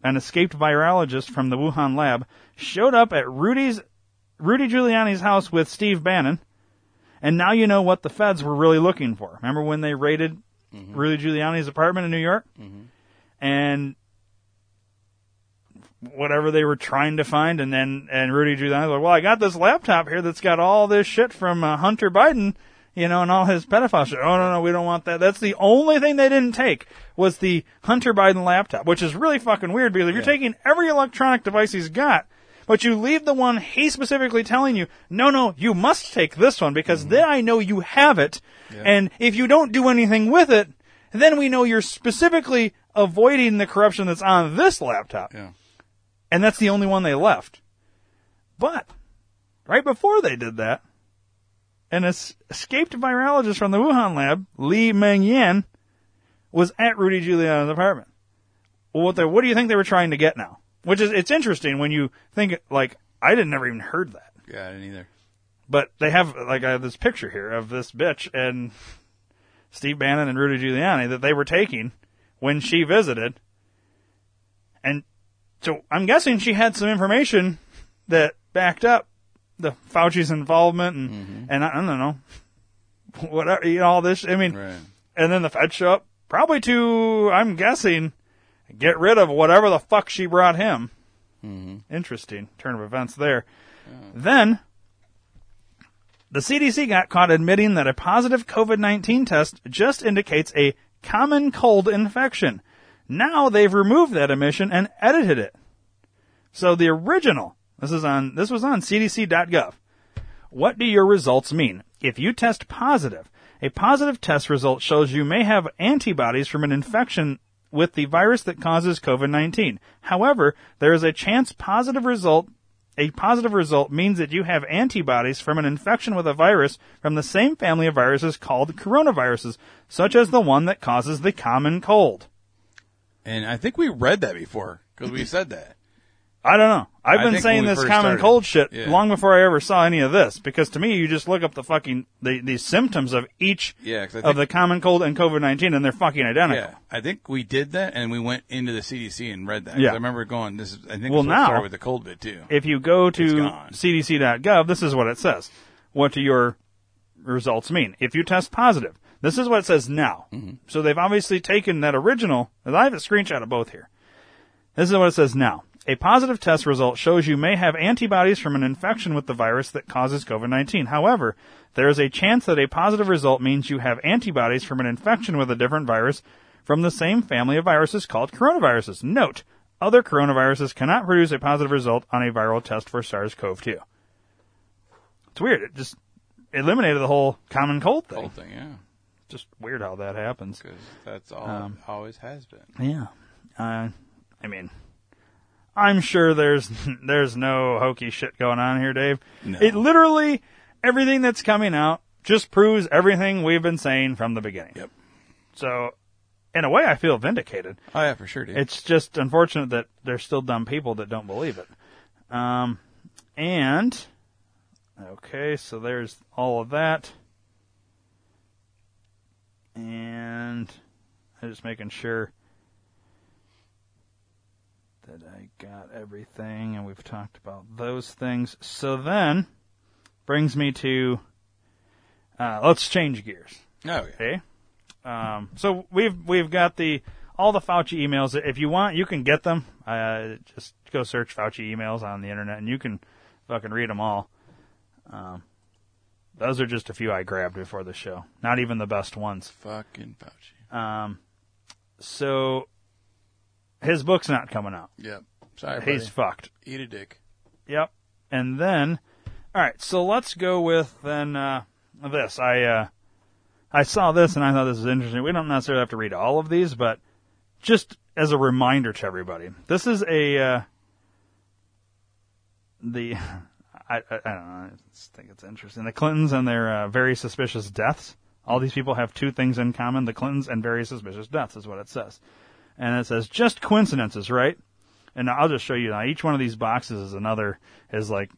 an escaped virologist from the Wuhan lab, showed up at Rudy's Rudy Giuliani's house with Steve Bannon, and now you know what the feds were really looking for. Remember when they raided mm-hmm. Rudy Giuliani's apartment in New York? Mm-hmm. And whatever they were trying to find, and then and Rudy Giuliani was like, well, I got this laptop here that's got all this shit from uh, Hunter Biden, you know, and all his pedophile shit. Oh, no, no, we don't want that. That's the only thing they didn't take was the Hunter Biden laptop, which is really fucking weird because if yeah. you're taking every electronic device he's got, but you leave the one he's specifically telling you, no, no, you must take this one because mm-hmm. then I know you have it. Yeah. And if you don't do anything with it, then we know you're specifically avoiding the corruption that's on this laptop. Yeah. And that's the only one they left. But right before they did that, an es- escaped virologist from the Wuhan lab, Li Mengyan, was at Rudy Giuliani's apartment. Well, what, they, what do you think they were trying to get now? Which is, it's interesting when you think, like, I didn't never even heard that. Yeah, I didn't either. But they have, like, I have this picture here of this bitch and Steve Bannon and Rudy Giuliani that they were taking when she visited. And so I'm guessing she had some information that backed up the Fauci's involvement and, mm-hmm. and I, I don't know, whatever, you know, all this. I mean, right. And then the feds show up probably to, I'm guessing, get rid of whatever the fuck she brought him. Mm-hmm. Interesting turn of events there. Yeah. Then, the C D C got caught admitting that a positive COVID nineteen test just indicates a common cold infection. Now they've removed that admission and edited it. So the original, this is on, this was on C D C dot gov. What do your results mean? If you test positive, a positive test result shows you may have antibodies from an infection with the virus that causes COVID nineteen. However, there is a chance positive result, a positive result means that you have antibodies from an infection with a virus from the same family of viruses called coronaviruses, such as the one that causes the common cold. And I think we read that before, because we said that. I don't know. I've been saying this common cold shit yeah. long before I ever saw any of this, because to me, you just look up the fucking the, the symptoms of each yeah, think, of the common cold and COVID nineteen, and they're fucking identical. Yeah, I think we did that, and we went into the C D C and read that. Yeah. I remember going, this is, I think well, this now, started with the cold bit, too. If you go to C D C dot gov, this is what it says. What do your results mean? If you test positive, this is what it says now. Mm-hmm. So they've obviously taken that original, and I have a screenshot of both here. This is what it says now. A positive test result shows you may have antibodies from an infection with the virus that causes COVID nineteen. However, there is a chance that a positive result means you have antibodies from an infection with a different virus from the same family of viruses called coronaviruses. Note, other coronaviruses cannot produce a positive result on a viral test for SARS-C o V two. It's weird. It just eliminated the whole common cold thing. Cold thing, yeah. Just weird how that happens. Because that's all um, it always has been. Yeah. Uh, I mean... I'm sure there's there's no hokey shit going on here, Dave. No. It literally, everything that's coming out just proves everything we've been saying from the beginning. Yep. So, in a way, I feel vindicated. Oh, yeah, for sure, Dave. It's just unfortunate that there's still dumb people that don't believe it. Um, and, okay, so there's all of that. And I'm just making sure that I got everything, and we've talked about those things. So then, brings me to, uh, let's change gears. Oh, yeah. Okay. Um, so we've we've got the all the Fauci emails. If you want, you can get them. Uh, just go search Fauci emails on the internet, and you can fucking read them all. Um, those are just a few I grabbed before the show. Not even the best ones. Fucking Fauci. Um, so... his book's not coming out. Yep. Sorry, buddy. He's fucked. Eat a dick. Yep. And then, all right, so let's go with then uh, this. I uh, I saw this, and I thought this was interesting. We don't necessarily have to read all of these, but just as a reminder to everybody, this is a, uh, the, I, I, I don't know. I just think it's interesting. The Clintons and their uh, very suspicious deaths. All these people have two things in common. The Clintons and very suspicious deaths is what it says. And it says just coincidences, right? And I'll just show you now. Each one of these boxes is another, is like,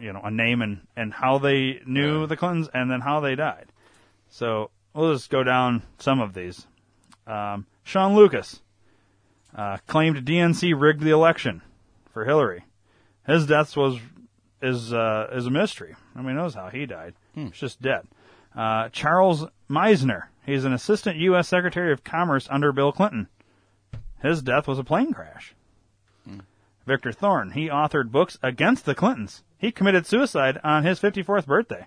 you know, a name and, and how they knew the Clintons and then how they died. So we'll just go down some of these. Um, Sean Lucas uh, claimed D N C rigged the election for Hillary. His death was is uh, is a mystery. Nobody knows how he died. Hmm. He's just dead. Uh, Charles Meisner, he's an assistant U S Secretary of Commerce under Bill Clinton. His death was a plane crash. Hmm. Victor Thorne, he authored books against the Clintons. He committed suicide on his fifty-fourth birthday.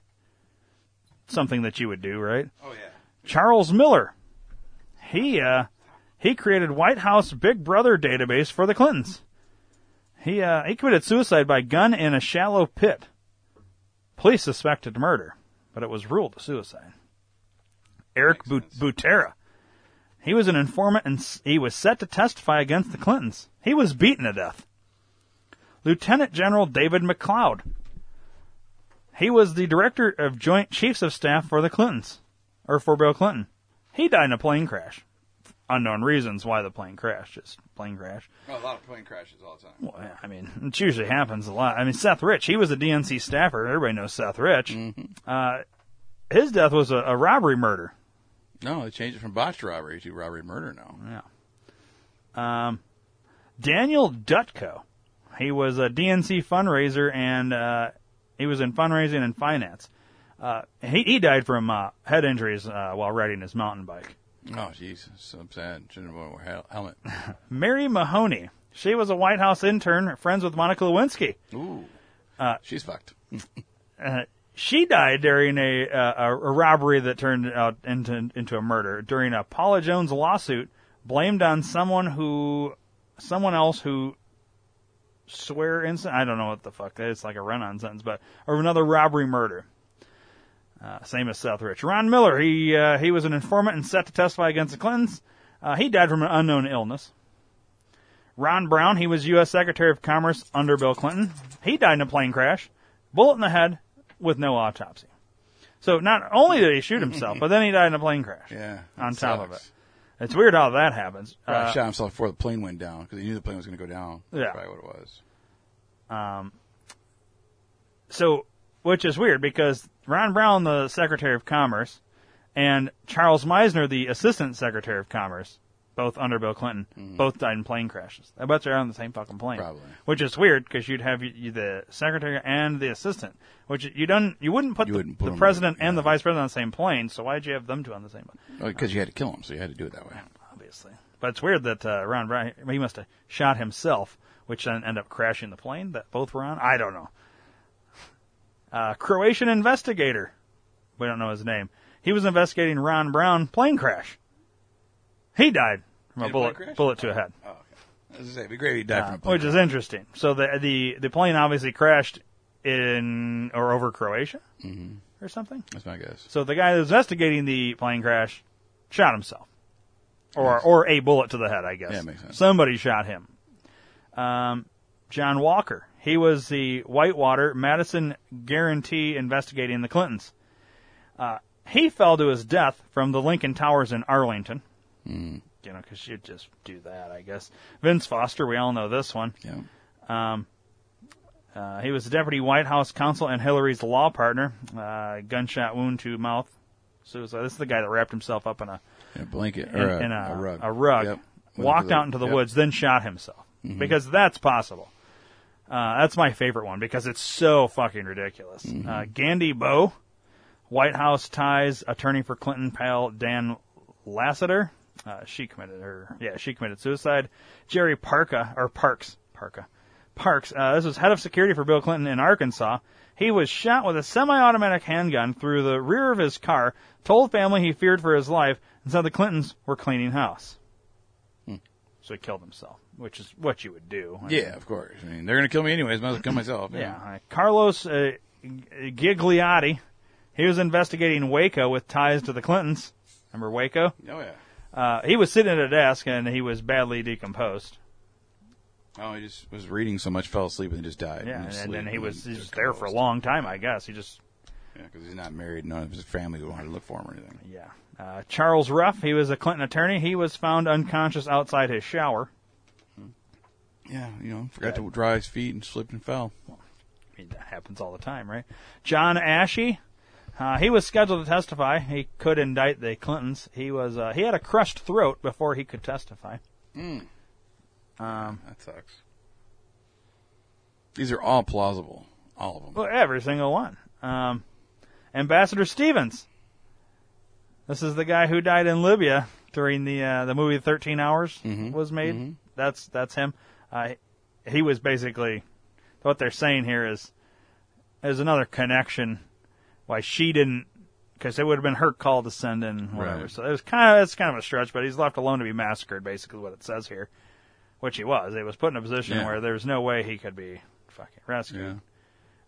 Something that you would do, right? Oh, yeah. Charles Miller, he uh, he created White House Big Brother database for the Clintons. He uh, he committed suicide by gun in a shallow pit. Police suspected murder, but it was ruled a suicide. Eric Butera, he was an informant and he was set to testify against the Clintons. He was beaten to death. Lieutenant General David McCloud, he was the director of Joint Chiefs of Staff for the Clintons, or for Bill Clinton. He died in a plane crash. Unknown reasons why the plane crashed, just plane crash. Well, a lot of plane crashes all the time. Well, yeah, I mean, it usually happens a lot. I mean, Seth Rich, he was a D N C staffer. Everybody knows Seth Rich. Mm-hmm. Uh, his death was a, a robbery murder. No, they changed it from botched robbery to robbery murder now. Yeah. Um, Daniel Dutko, he was a D N C fundraiser, and uh, he was in fundraising and finance. Uh, he, he died from uh, head injuries uh, while riding his mountain bike. Oh, jeez. So sad. Shouldn't have worn a helmet. Mary Mahoney. She was a White House intern, friends with Monica Lewinsky. Ooh. Uh, She's fucked. uh, she died during a, uh, a robbery that turned out into, into a murder, during a Paula Jones lawsuit blamed on someone who, someone else who swear instant. I don't know what the fuck. It's like a run-on sentence, but or another robbery murder. Uh, same as Seth Rich. Ron Miller, he uh, he was an informant and set to testify against the Clintons. Uh, he died from an unknown illness. Ron Brown, he was U S Secretary of Commerce under Bill Clinton. He died in a plane crash, bullet in the head with no autopsy. So not only did he shoot himself, but then he died in a plane crash. Yeah, on top sucks. of it. It's weird how that happens. He uh, shot himself before the plane went down because he knew the plane was going to go down. Yeah. That's probably what it was. Um. So, which is weird because Ron Brown, the Secretary of Commerce, and Charles Meisner, the Assistant Secretary of Commerce, both under Bill Clinton, mm-hmm. both died in plane crashes. I bet they're on the same fucking plane. Probably. Which is weird because you'd have you, the Secretary and the Assistant, which you don't, you wouldn't put you the, wouldn't put the President on, and yeah. the Vice President on the same plane, so why'd you have them two on the same plane? Because oh, uh, you had to kill them, so you had to do it that way. Obviously. But it's weird that uh, Ron Brown, he must have shot himself, which then ended up crashing the plane that both were on. I don't know. Uh, Croatian investigator. We don't know his name. He was investigating Ron Brown plane crash. He died from Did a bullet bullet to oh. a head. Oh, okay. I was gonna say, it'd be great if he died uh, from a plane Which crash. Is interesting. So the, the the plane obviously crashed in or over Croatia mm-hmm. or something. That's my guess. So the guy that was investigating the plane crash shot himself. Or or a bullet to the head, I guess. Yeah, makes sense. Somebody shot him. Um, John Walker. He was the Whitewater Madison guarantee investigating the Clintons. Uh, he fell to his death from the Lincoln Towers in Arlington. Mm. You know, because you'd just do that, I guess. Vince Foster, we all know this one. Yeah. Um, uh, he was the deputy White House counsel and Hillary's law partner. Uh, gunshot wound to mouth. Suicide. This is the guy that wrapped himself up in a, in a blanket in, or a, in a, a rug. A rug yep. Walked the, out into the yep. woods, then shot himself. Mm-hmm. Because that's possible. Uh, that's my favorite one because it's so fucking ridiculous. Mm-hmm. Uh, Gandhi Bo, White House ties attorney for Clinton pal Dan Lassiter. Uh, she committed her, yeah, she committed suicide. Jerry Parka, or Parks, Parka. Parks, uh, this was head of security for Bill Clinton in Arkansas. He was shot with a semi-automatic handgun through the rear of his car, told family he feared for his life, and said the Clintons were cleaning house. Hmm. So he killed himself. Which is what you would do. I yeah, mean. Of course. I mean, they're going to kill me anyways. Might as well kill myself. Yeah. yeah. Carlos uh, Gigliotti, he was investigating Waco with ties to the Clintons. Remember Waco? Oh, yeah. Uh, he was sitting at a desk, and he was badly decomposed. Oh, he just was reading so much, fell asleep, and just died. Yeah, and then he was just there for a long time, I guess. He just... Yeah, because he's not married. None of his family wanted to look for him or anything. Yeah. Uh, Charles Ruff, he was a Clinton attorney. He was found unconscious outside his shower. Yeah, you know, forgot to dry his feet and slipped and fell. Well, I mean, that happens all the time, right? John Ashe, uh, he was scheduled to testify. He could indict the Clintons. He was uh, he had a crushed throat before he could testify. Mm. Um, that sucks. These are all plausible, all of them. Well, every single one. Um, Ambassador Stevens. This is the guy who died in Libya during the uh, the movie thirteen Hours mm-hmm. was made. Mm-hmm. That's that's him. Uh, he was basically what they're saying here is there's another connection why she didn't, because it would have been her call to send in whatever. Right. So it was kind of it's kind of a stretch, but he's left alone to be massacred. Basically, what it says here. Which he was. He was put in a position yeah. where there was no way he could be fucking rescued.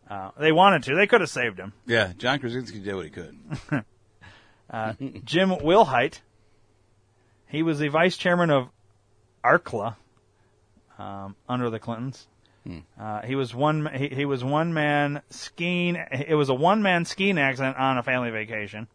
Yeah. Uh, they wanted to. They could have saved him. Yeah, John Krasinski did what he could. uh, Jim Wilhite, he was the vice chairman of ARCLA um, under the Clintons. Hmm. Uh, he was one. He, he was one man skiing. It was a one man skiing accident on a family vacation.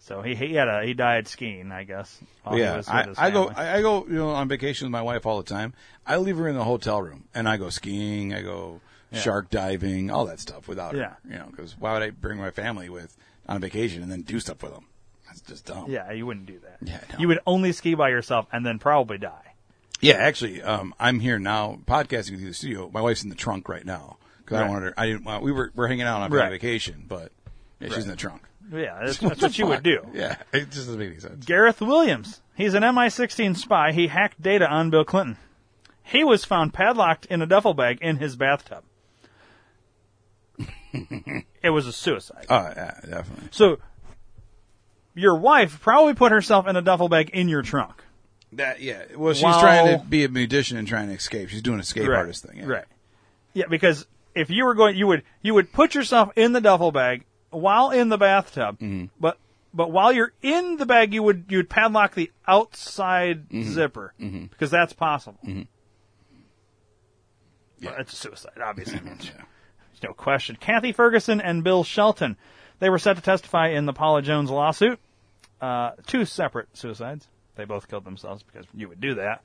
So he he had a he died skiing, I guess. Yeah, I, I go I go you know on vacation with my wife all the time. I leave her in the hotel room, and I go skiing, I go yeah. shark diving, all that stuff without yeah. her. You know, because why would I bring my family with on vacation and then do stuff with them? That's just dumb. Yeah, you wouldn't do that. Yeah, no. You would only ski by yourself and then probably die. Yeah, actually, um, I'm here now podcasting with you in the studio. My wife's in the trunk right now because right. I wanted her. I didn't. We were we're hanging out on right. vacation, but yeah, right. she's in the trunk. Yeah, that's, that's what you fuck? would do. Yeah, it just doesn't make any sense. Gareth Williams. He's an M I sixteen spy. He hacked data on Bill Clinton. He was found padlocked in a duffel bag in his bathtub. It was a suicide. Oh, yeah, definitely. So your wife probably put herself in a duffel bag in your trunk. That Yeah, well, she's While, trying to be a musician and trying to escape. She's doing an escape right, artist thing. Yeah. Right. Yeah, because if you were going, you would you would put yourself in the duffel bag while in the bathtub, mm-hmm. but but while you're in the bag, you would you would padlock the outside mm-hmm. zipper mm-hmm. because that's possible. Mm-hmm. Yeah, well, it's a suicide, obviously. yeah. There's no question. Kathy Ferguson and Bill Shelton, they were set to testify in the Paula Jones lawsuit. Uh, two separate suicides. They both killed themselves because you would do that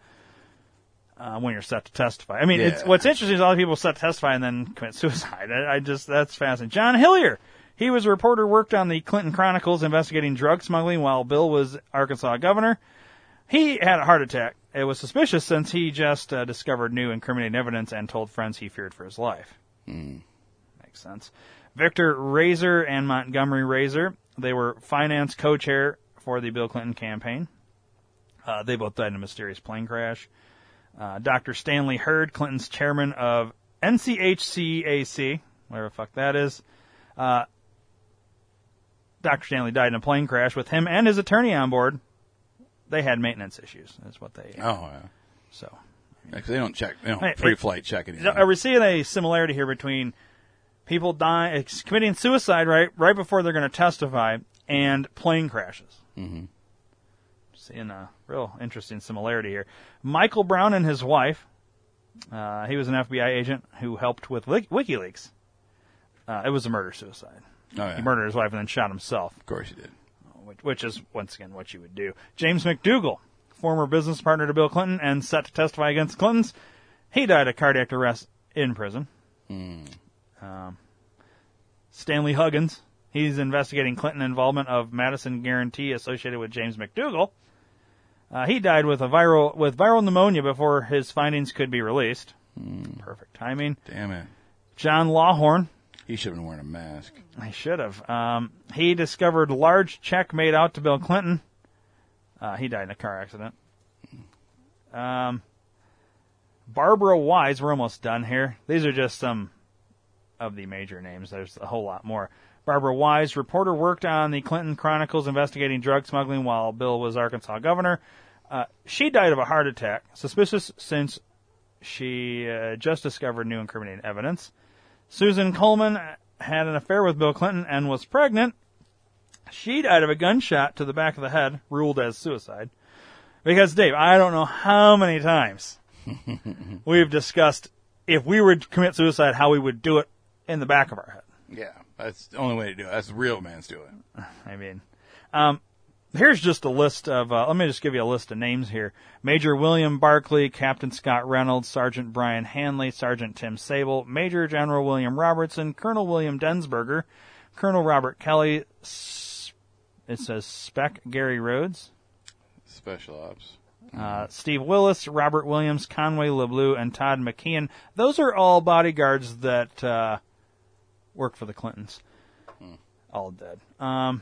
uh, when you're set to testify. I mean, yeah. it's, what's interesting is a lot of people set to testify and then commit suicide. I, I just that's fascinating. John Hillier. He was a reporter, worked on the Clinton Chronicles investigating drug smuggling while Bill was Arkansas governor. He had a heart attack. It was suspicious since he just uh, discovered new incriminating evidence and told friends he feared for his life. Mm. Makes sense. Victor Razor and Montgomery Razor, they were finance co-chair for the Bill Clinton campaign. Uh, they both died in a mysterious plane crash. Uh, Doctor Stanley Hurd, Clinton's chairman of N C H C A C, whatever the fuck that is, uh, Doctor Stanley died in a plane crash with him and his attorney on board. They had maintenance issues, is what they... Oh, yeah. So... Because yeah, they don't check, they don't pre-flight check anything. Are we seeing a similarity here between people dying, committing suicide right right before they're going to testify and plane crashes? Mm-hmm. Seeing a real interesting similarity here. Michael Brown and his wife, uh, he was an F B I agent who helped with WikiLeaks. Uh, it was a murder-suicide. Oh, yeah. He murdered his wife and then shot himself. Of course he did. Which, which is, once again, what you would do. James McDougall, former business partner to Bill Clinton and set to testify against the Clintons, he died of cardiac arrest in prison. Mm. Um, Stanley Huggins, he's investigating Clinton involvement of Madison Guarantee associated with James McDougall. Uh, he died with a viral with viral pneumonia before his findings could be released. Mm. Perfect timing. Damn it. John Lawhorn. He should have been wearing a mask. I should have. Um, he discovered large check made out to Bill Clinton. Uh, he died in a car accident. Um, Barbara Wise, we're almost done here. These are just some of the major names. There's a whole lot more. Barbara Wise, reporter, worked on the Clinton Chronicles investigating drug smuggling while Bill was Arkansas governor. Uh, she died of a heart attack, suspicious since she uh, just discovered new incriminating evidence. Susan Coleman had an affair with Bill Clinton and was pregnant. She died of a gunshot to the back of the head, ruled as suicide. Because, Dave, I don't know how many times We've discussed if we were to commit suicide, how we would do it in the back of our head. Yeah, that's the only way to do it. That's the real man's doing it. I mean, um, here's just a list of, uh, let me just give you a list of names here. Major William Barclay, Captain Scott Reynolds, Sergeant Brian Hanley, Sergeant Tim Sable, Major General William Robertson, Colonel William Densberger, Colonel Robert Kelly, S- it says Spec Gary Rhodes. Special Ops. Uh, Steve Willis, Robert Williams, Conway LeBlue, and Todd McKeon. Those are all bodyguards that uh, work for the Clintons. Hmm. All dead. Um,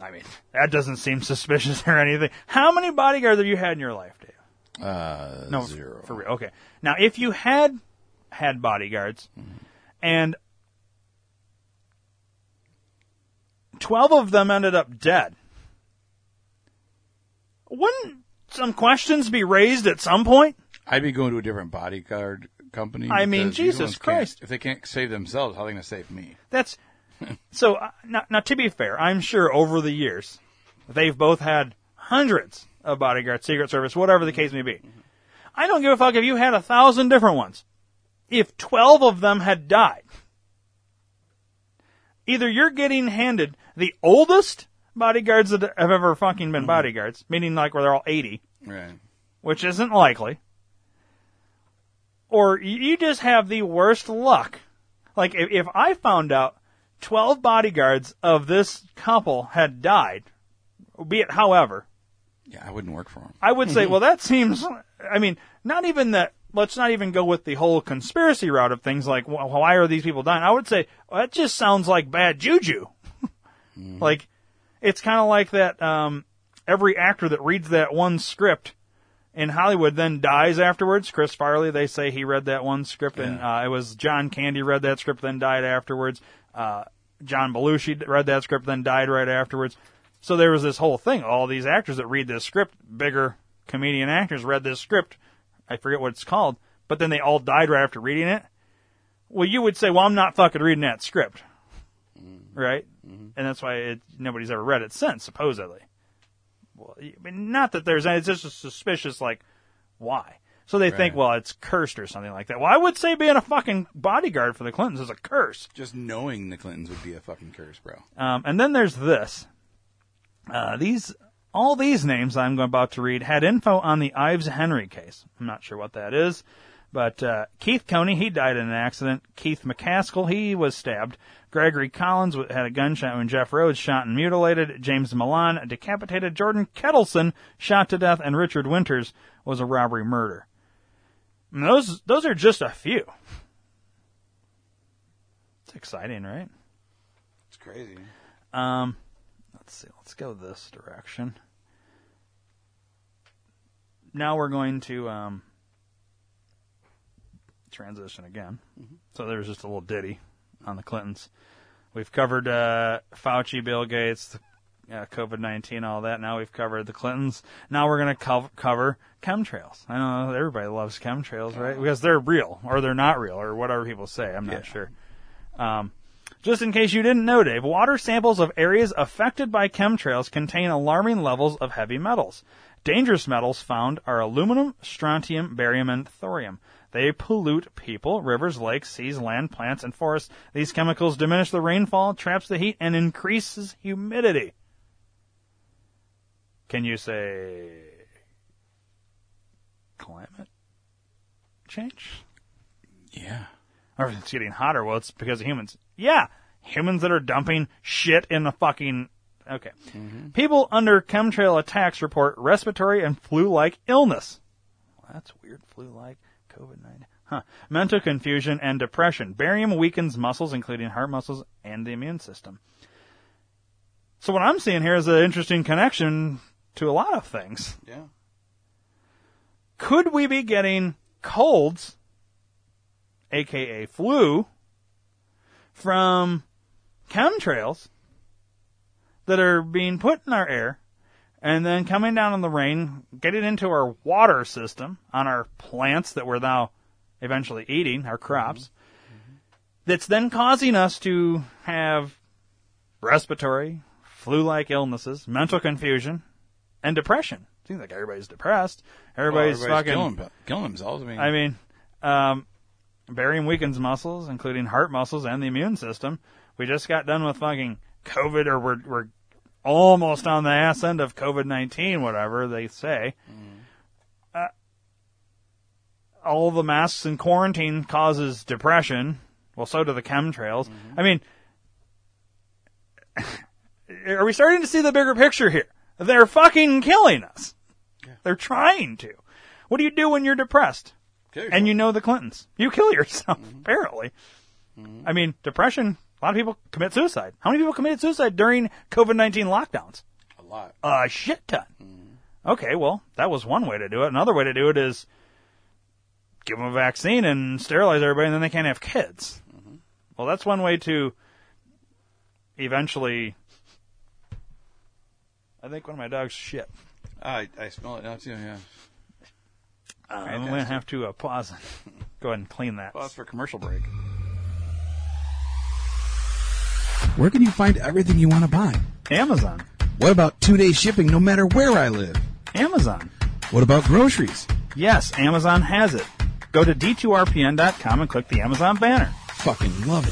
I mean, that doesn't seem suspicious or anything. How many bodyguards have you had in your life, Dave? Uh, no, zero. For real. Okay. Now, if you had had bodyguards, mm-hmm. and twelve of them ended up dead, wouldn't some questions be raised at some point? I'd be going to a different bodyguard company. I mean, Jesus Christ. If they can't save themselves, how are they going to save me? That's so, uh, now, now, to be fair, I'm sure over the years, they've both had hundreds of bodyguards, Secret Service, whatever the case may be. I don't give a fuck if you had a thousand different ones. If twelve of them had died, either you're getting handed the oldest bodyguards that have ever fucking been bodyguards, meaning like where they're all eighty, right, which isn't likely, or you just have the worst luck. Like, if, if I found out twelve bodyguards of this couple had died, be it however, yeah, I wouldn't work for them. I would say, well, that seems, I mean, not even that, let's not even go with the whole conspiracy route of things like, well, why are these people dying? I would say, well, that just sounds like bad juju. Mm-hmm. Like, it's kind of like that um, every actor that reads that one script in Hollywood then dies afterwards. Chris Farley, they say he read that one script, yeah. and uh, it was John Candy read that script, then died afterwards. Uh, John Belushi read that script, then died right afterwards. So there was this whole thing. All these actors that read this script, bigger comedian actors read this script. I forget what it's called, but then they all died right after reading it. Well, you would say, well, I'm not fucking reading that script. Right? Mm-hmm. And that's why it, nobody's ever read it since, supposedly. Well, I mean, not that there's any, it's just a suspicious, like, why? So they right. think, well, it's cursed or something like that. Well, I would say being a fucking bodyguard for the Clintons is a curse. Just knowing the Clintons would be a fucking curse, bro. Um, and then there's this. Uh, these, all these names I'm about to read had info on the Ives Henry case. I'm not sure what that is. But uh, Keith Coney, he died in an accident. Keith McCaskill, he was stabbed. Gregory Collins had a gunshot when Jeff Rhodes shot and mutilated. James Milan decapitated. Jordan Kettleson shot to death. And Richard Winters was a robbery murder. And those those are just a few. It's exciting, right? It's crazy. Um, let's see. Let's go this direction. Now we're going to... Um, transition again. Mm-hmm. So there was just a little ditty on the Clintons. We've covered uh, Fauci, Bill Gates, uh, COVID nineteen, all that. Now we've covered the Clintons. Now we're going to co- cover chemtrails. I know everybody loves chemtrails, right? Because they're real, or they're not real, or whatever people say. I'm not yeah. sure. Um, just in case you didn't know, Dave, water samples of areas affected by chemtrails contain alarming levels of heavy metals. Dangerous metals found are aluminum, strontium, barium, and thorium. They pollute people, rivers, lakes, seas, land, plants, and forests. These chemicals diminish the rainfall, traps the heat, and increases humidity. Can you say climate change? Yeah. Or if it's getting hotter, well, it's because of humans. Yeah, humans that are dumping shit in the fucking... Okay. Mm-hmm. People under chemtrail attacks report respiratory and flu-like illness. Well, that's weird, flu-like. COVID nineteen. Huh. Mental confusion and depression. Barium weakens muscles, including heart muscles and the immune system. So what I'm seeing here is an interesting connection to a lot of things. Yeah. Could we be getting colds, a k a flu, from chemtrails that are being put in our air and then coming down in the rain, getting into our water system, on our plants that we're now eventually eating, our crops, mm-hmm. that's then causing us to have respiratory, flu-like illnesses, mental confusion, and depression. seems like everybody's depressed. Everybody's, well, everybody's fucking killing, killing themselves. I mean, I mean, um, barium weakens muscles, including heart muscles and the immune system. We just got done with fucking COVID, or we're we're almost on the ass end of COVID nineteen, whatever they say. Mm. Uh, all the masks and quarantine causes depression. Well, so do the chemtrails. Mm-hmm. I mean, are we starting to see the bigger picture here? They're fucking killing us. Yeah. They're trying to. What do you do when you're depressed? And you know the Clintons. You kill yourself, mm-hmm. apparently. Mm-hmm. I mean, depression, a lot of people commit suicide. How many people committed suicide during COVID nineteen lockdowns? A lot. A shit ton. Mm-hmm. Okay, well, that was one way to do it. Another way to do it is give them a vaccine and sterilize everybody, and then they can't have kids. Mm-hmm. Well, that's one way to eventually... I think one of my dogs shit. Uh, I I smell it now, too, yeah. Um, I'm going to have to uh, pause. Go ahead and clean that. Pause for commercial break. Where can you find everything you want to buy? Amazon. What about two-day shipping no matter where I live? Amazon. What about groceries? Yes, Amazon has it. Go to D two R P N dot com and click the Amazon banner. Fucking love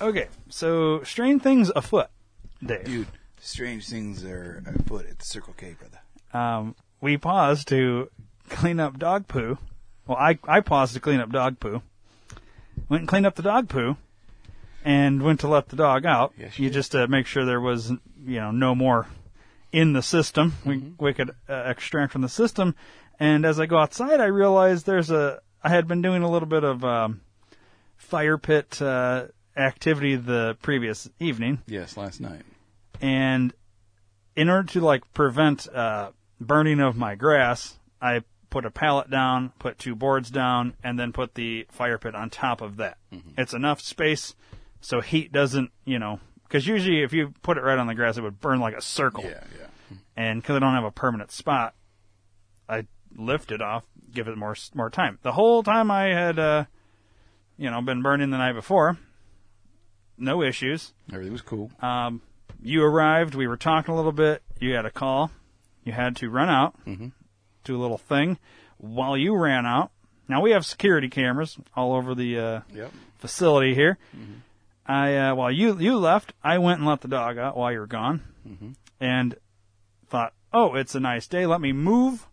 it. Okay, so strange things afoot, Dave. Dude, strange things are afoot at the Circle K, brother. Um... We paused to clean up dog poo. Well, I, I paused to clean up dog poo. Went and cleaned up the dog poo and went to let the dog out. Yes, you, you just to uh, make sure there was, you know, no more in the system. Mm-hmm. We we could uh, extract from the system. And as I go outside, I realized there's a, I had been doing a little bit of um, fire pit uh, activity the previous evening. Yes, last night. And in order to, like, prevent... Uh, burning of my grass, I put a pallet down, put two boards down, and then put the fire pit on top of that. Mm-hmm. It's enough space so heat doesn't, you know, because usually if you put it right on the grass, it would burn like a circle. Yeah, yeah. And because I don't have a permanent spot, I lift it off, give it more more time. The whole time I had, uh, you know, been burning the night before, no issues. Everything was cool. Um, you arrived, we were talking a little bit, you had a call. You had to run out, mm-hmm. do a little thing. While you ran out, now we have security cameras all over the uh, yep. facility here. Mm-hmm. I uh, while you, you left, I went and let the dog out while you were gone, mm-hmm. and thought, oh, it's a nice day. Let me move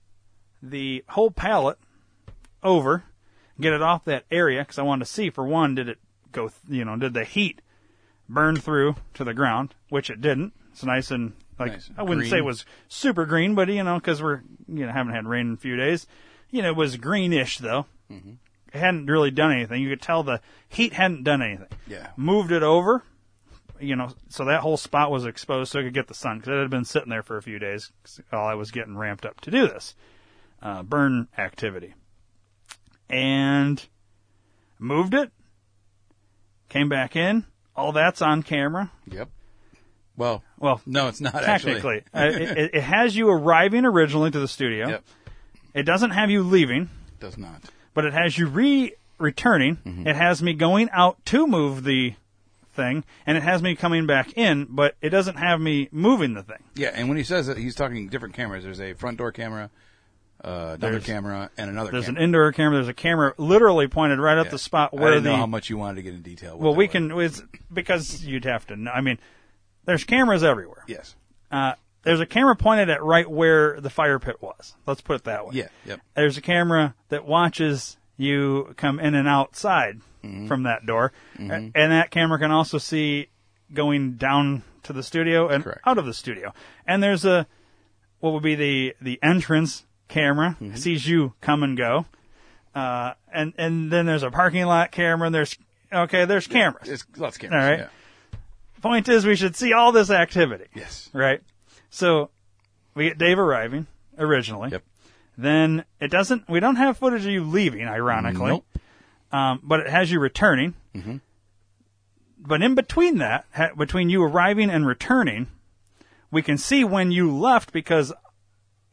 the whole pallet over, get it off that area, because I wanted to see, for one, did it go? You know, did the heat burn through to the ground? Which it didn't. It's nice and. Like, nice. I wouldn't green. say it was super green, but, you know, because we're, you know, haven't had rain in a few days. You know, it was greenish, though. Mm-hmm. It hadn't really done anything. You could tell the heat hadn't done anything. Yeah. Moved it over, you know, so that whole spot was exposed so it could get the sun, because it had been sitting there for a few days while I was getting ramped up to do this uh, burn activity. And moved it, came back in. All that's on camera. Yep. Well, well, no, it's not technically. Actually. uh, it, it has you arriving originally to the studio. Yep. It doesn't have you leaving. It does not. But it has you re returning. Mm-hmm. It has me going out to move the thing, and it has me coming back in, but it doesn't have me moving the thing. Yeah, and when he says that, he's talking different cameras. There's a front door camera, uh, another there's, camera, and another there's camera. There's an indoor camera. There's a camera literally pointed right yeah. at the spot where the... I didn't the, know how much you wanted to get in detail with Well, we way. can... It's, because you'd have to know. I mean... There's cameras everywhere. Yes. Uh, there's a camera pointed at right where the fire pit was. Let's put it that way. Yeah. Yep. There's a camera that watches you come in and outside mm-hmm. from that door. Mm-hmm. And that camera can also see going down to the studio and Correct. out of the studio. And there's a, what would be the, the entrance camera mm-hmm. sees you come and go. Uh, and, and then there's a parking lot camera and there's, okay, there's cameras. There's lots of cameras. All right. Yeah. Point is, we should see all this activity. Yes. Right? So, we get Dave arriving, originally. Yep. Then, it doesn't, we don't have footage of you leaving, ironically. Nope. Um, but it has you returning. Mm-hmm. But in between that, ha- between you arriving and returning, we can see when you left because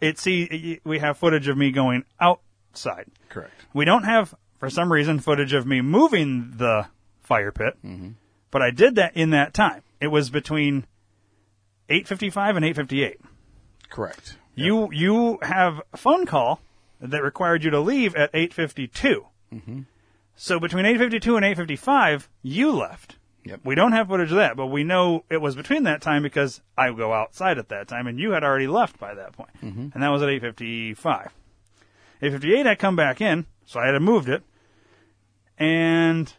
it see we have footage of me going outside. Correct. We don't have, for some reason, footage of me moving the fire pit. Mm-hmm. But I did that in that time. It was between eight fifty-five and eight fifty-eight. Correct. Yep. You you have a phone call that required you to leave at eight fifty-two. Mm-hmm. So between eight fifty-two and eight fifty-five, you left. Yep. We don't have footage of that, but we know it was between that time because I go outside at that time, and you had already left by that point. Mm-hmm. And that was at eight fifty-five. eight fifty-eight, I come back in, so I had moved it. And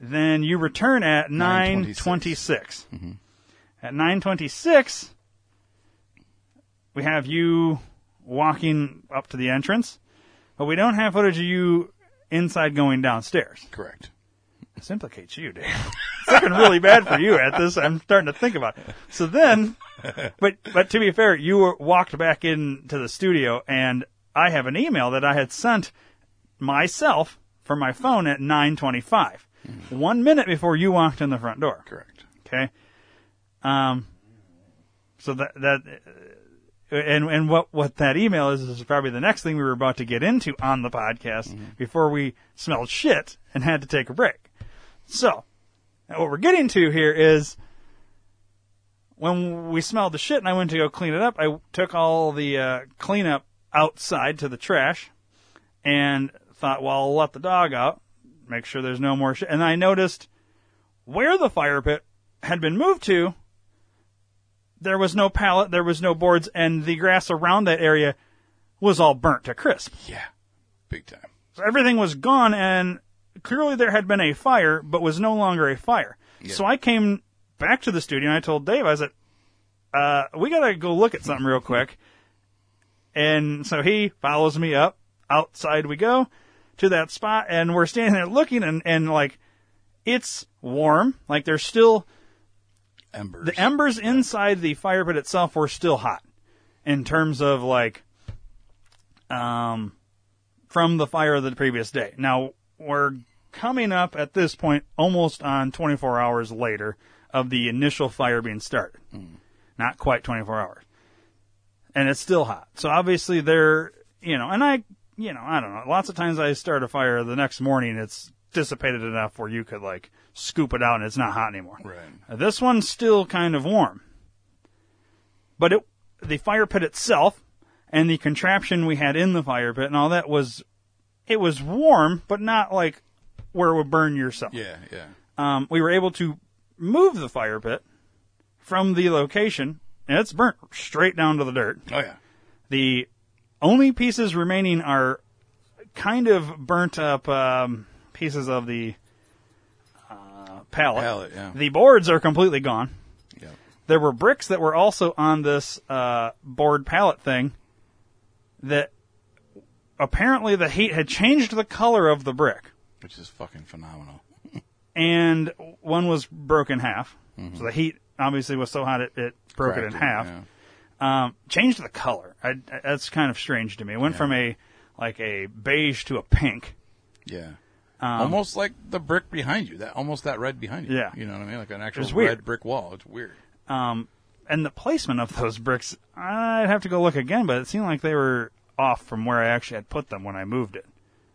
then you return at nine twenty-six. Mm-hmm. At nine twenty-six, we have you walking up to the entrance, but we don't have footage of you inside going downstairs. Correct. This implicates you, Dave. It's looking really bad for you at this. I'm starting to think about it. So then, but but to be fair, you were, walked back into the studio, and I have an email that I had sent myself from my phone at nine twenty-five, mm-hmm. one minute before you walked in the front door. Correct. Okay. Um. So that that and and what what that email is is probably the next thing we were about to get into on the podcast mm-hmm. before we smelled shit and had to take a break. So, what we're getting to here is when we smelled the shit and I went to go clean it up, I took all the uh, cleanup outside to the trash and thought, well, I'll let the dog out, make sure there's no more shit. And I noticed where the fire pit had been moved to, there was no pallet, there was no boards, and the grass around that area was all burnt to crisp. Yeah, big time. So everything was gone, and clearly there had been a fire, but was no longer a fire. Yeah. So I came back to the studio, and I told Dave, I said, uh, we got to go look at something real quick. And so he follows me up. Outside we go to that spot, and we're standing there looking, and, and like, it's warm. Like, there's still embers. The embers yeah. inside the fire pit itself were still hot in terms of, like, um, from the fire of the previous day. Now, we're coming up at this point almost on twenty-four hours later of the initial fire being started. Mm. Not quite twenty-four hours. And it's still hot. So obviously there, you know, and I, you know, I don't know. Lots of times I start a fire the next morning, it's dissipated enough where you could, like, scoop it out and it's not hot anymore. Right. This one's still kind of warm. But it, the fire pit itself and the contraption we had in the fire pit and all that was... It was warm, but not like where it would burn yourself. Yeah, yeah. Um, we were able to move the fire pit from the location, and it's burnt straight down to the dirt. Oh, yeah. The only pieces remaining are kind of burnt up um, pieces of the uh, pallet. Pallet, yeah. The boards are completely gone. Yeah. There were bricks that were also on this uh, board pallet thing that... Apparently, the heat had changed the color of the brick. Which is fucking phenomenal. And one was broken in half. Mm-hmm. So the heat obviously was so hot it, it broke Cracked it in it, half. Yeah. Um, changed the color. I, I, that's kind of strange to me. It went yeah. from a like a beige to a pink. Yeah. Um, almost like the brick behind you. That almost that red behind you. Yeah. You know what I mean? Like an actual red brick wall. It's weird. Um, and the placement of those bricks, I'd have to go look again, but it seemed like they were... off from where I actually had put them when I moved it.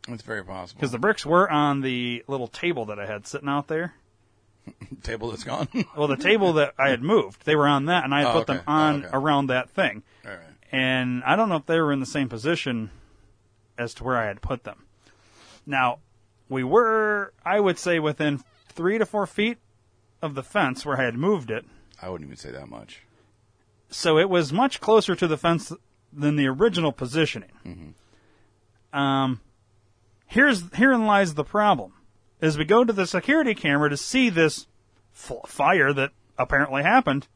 It's very possible. Because the bricks were on the little table that I had sitting out there. Table that's gone? Well, the table that I had moved, they were on that, and I had oh, put okay. them on oh, okay. around that thing. All right. And I don't know if they were in the same position as to where I had put them. Now, we were, I would say, within three to four feet of the fence where I had moved it. I wouldn't even say that much. So it was much closer to the fence than the original positioning. Mm-hmm. Um, here's herein lies the problem. As we go to the security camera to see this f- fire that apparently happened,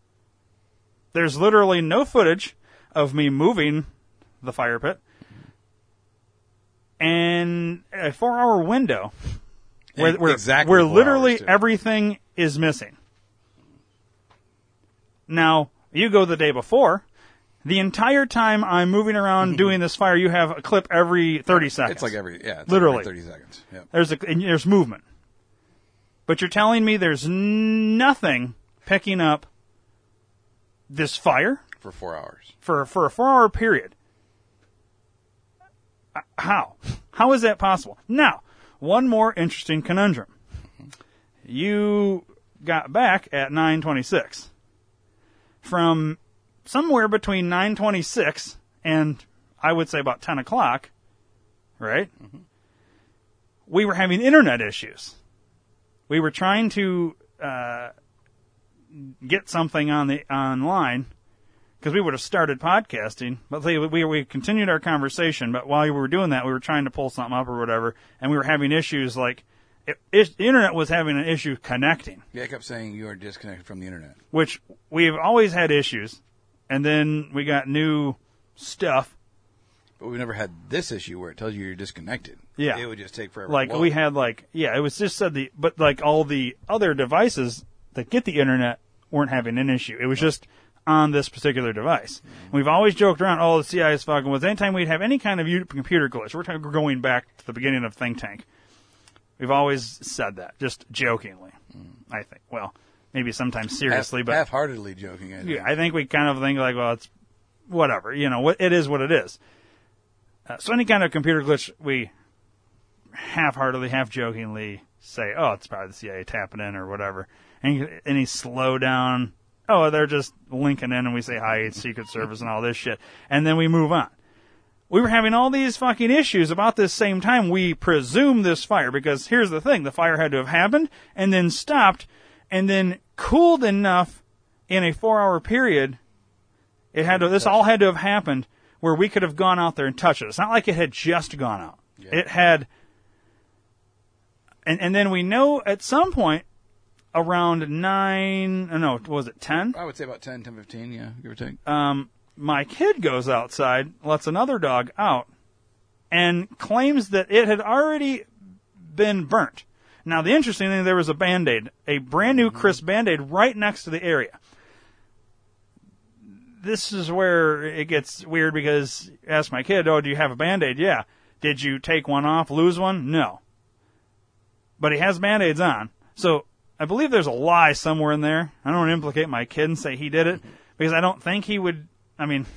there's literally no footage of me moving the fire pit. Mm-hmm. And a four-hour window where, where, exactly where literally everything is missing. Now, you go the day before... The entire time I'm moving around doing this fire, you have a clip every thirty seconds. It's like every, yeah. It's literally. Like every thirty seconds. Yep. There's a, and there's movement. But you're telling me there's nothing picking up this fire? For four hours. For, for a four-hour period. How? How is that possible? Now, one more interesting conundrum. You got back at nine twenty-six from... somewhere between nine twenty-six and I would say about ten o'clock, right? Mm-hmm. We were having internet issues. We were trying to uh, get something on the online because we would have started podcasting, but they, we we continued our conversation. But while we were doing that, we were trying to pull something up or whatever, and we were having issues like it, it, the internet was having an issue connecting. Yeah, I kept saying you are disconnected from the internet, which we've always had issues, and then we got new stuff. But we've never had this issue where it tells you you're disconnected. Yeah. It would just take forever. Like, we had, like, yeah, it was just said the, but, like, all the other devices that get the internet weren't having an issue. It was yeah. just on this particular device. Mm-hmm. We've always joked around, oh, the C I A is fucking with us. Anytime we'd have any kind of computer glitch, we're t- going back to the beginning of Think Tank. We've always said that, just jokingly, mm-hmm. I think. Well, maybe sometimes seriously, Half, but. Half-heartedly joking, I think. Yeah, I think we kind of think, like, well, it's whatever. You know, it is what it is. Uh, so any kind of computer glitch, we half-heartedly, half-jokingly say, oh, it's probably the C I A tapping in or whatever. And any slowdown, oh, they're just linking in, and we say, hi, it's Secret Service and all this shit. And then we move on. We were having all these fucking issues about this same time. We presume this fire, because here's the thing. The fire had to have happened and then stopped and then cooled enough in a four-hour period. It had to, this all had to have happened where we could have gone out there and touched it. It's not like it had just gone out. Yeah. It had, and and then we know at some point around nine, no, was it ten? I would say about ten, ten fifteen, yeah, give or take. Um, my kid goes outside, lets another dog out, and claims that it had already been burnt. Now, the interesting thing, there was a Band-Aid, a brand new crisp mm-hmm. Band-Aid right next to the area. This is where it gets weird because ask my kid, oh, do you have a Band-Aid? Yeah. Did you take one off, lose one? No. But he has Band-Aids on. So I believe there's a lie somewhere in there. I don't implicate my kid and say he did it because I don't think he would. I mean,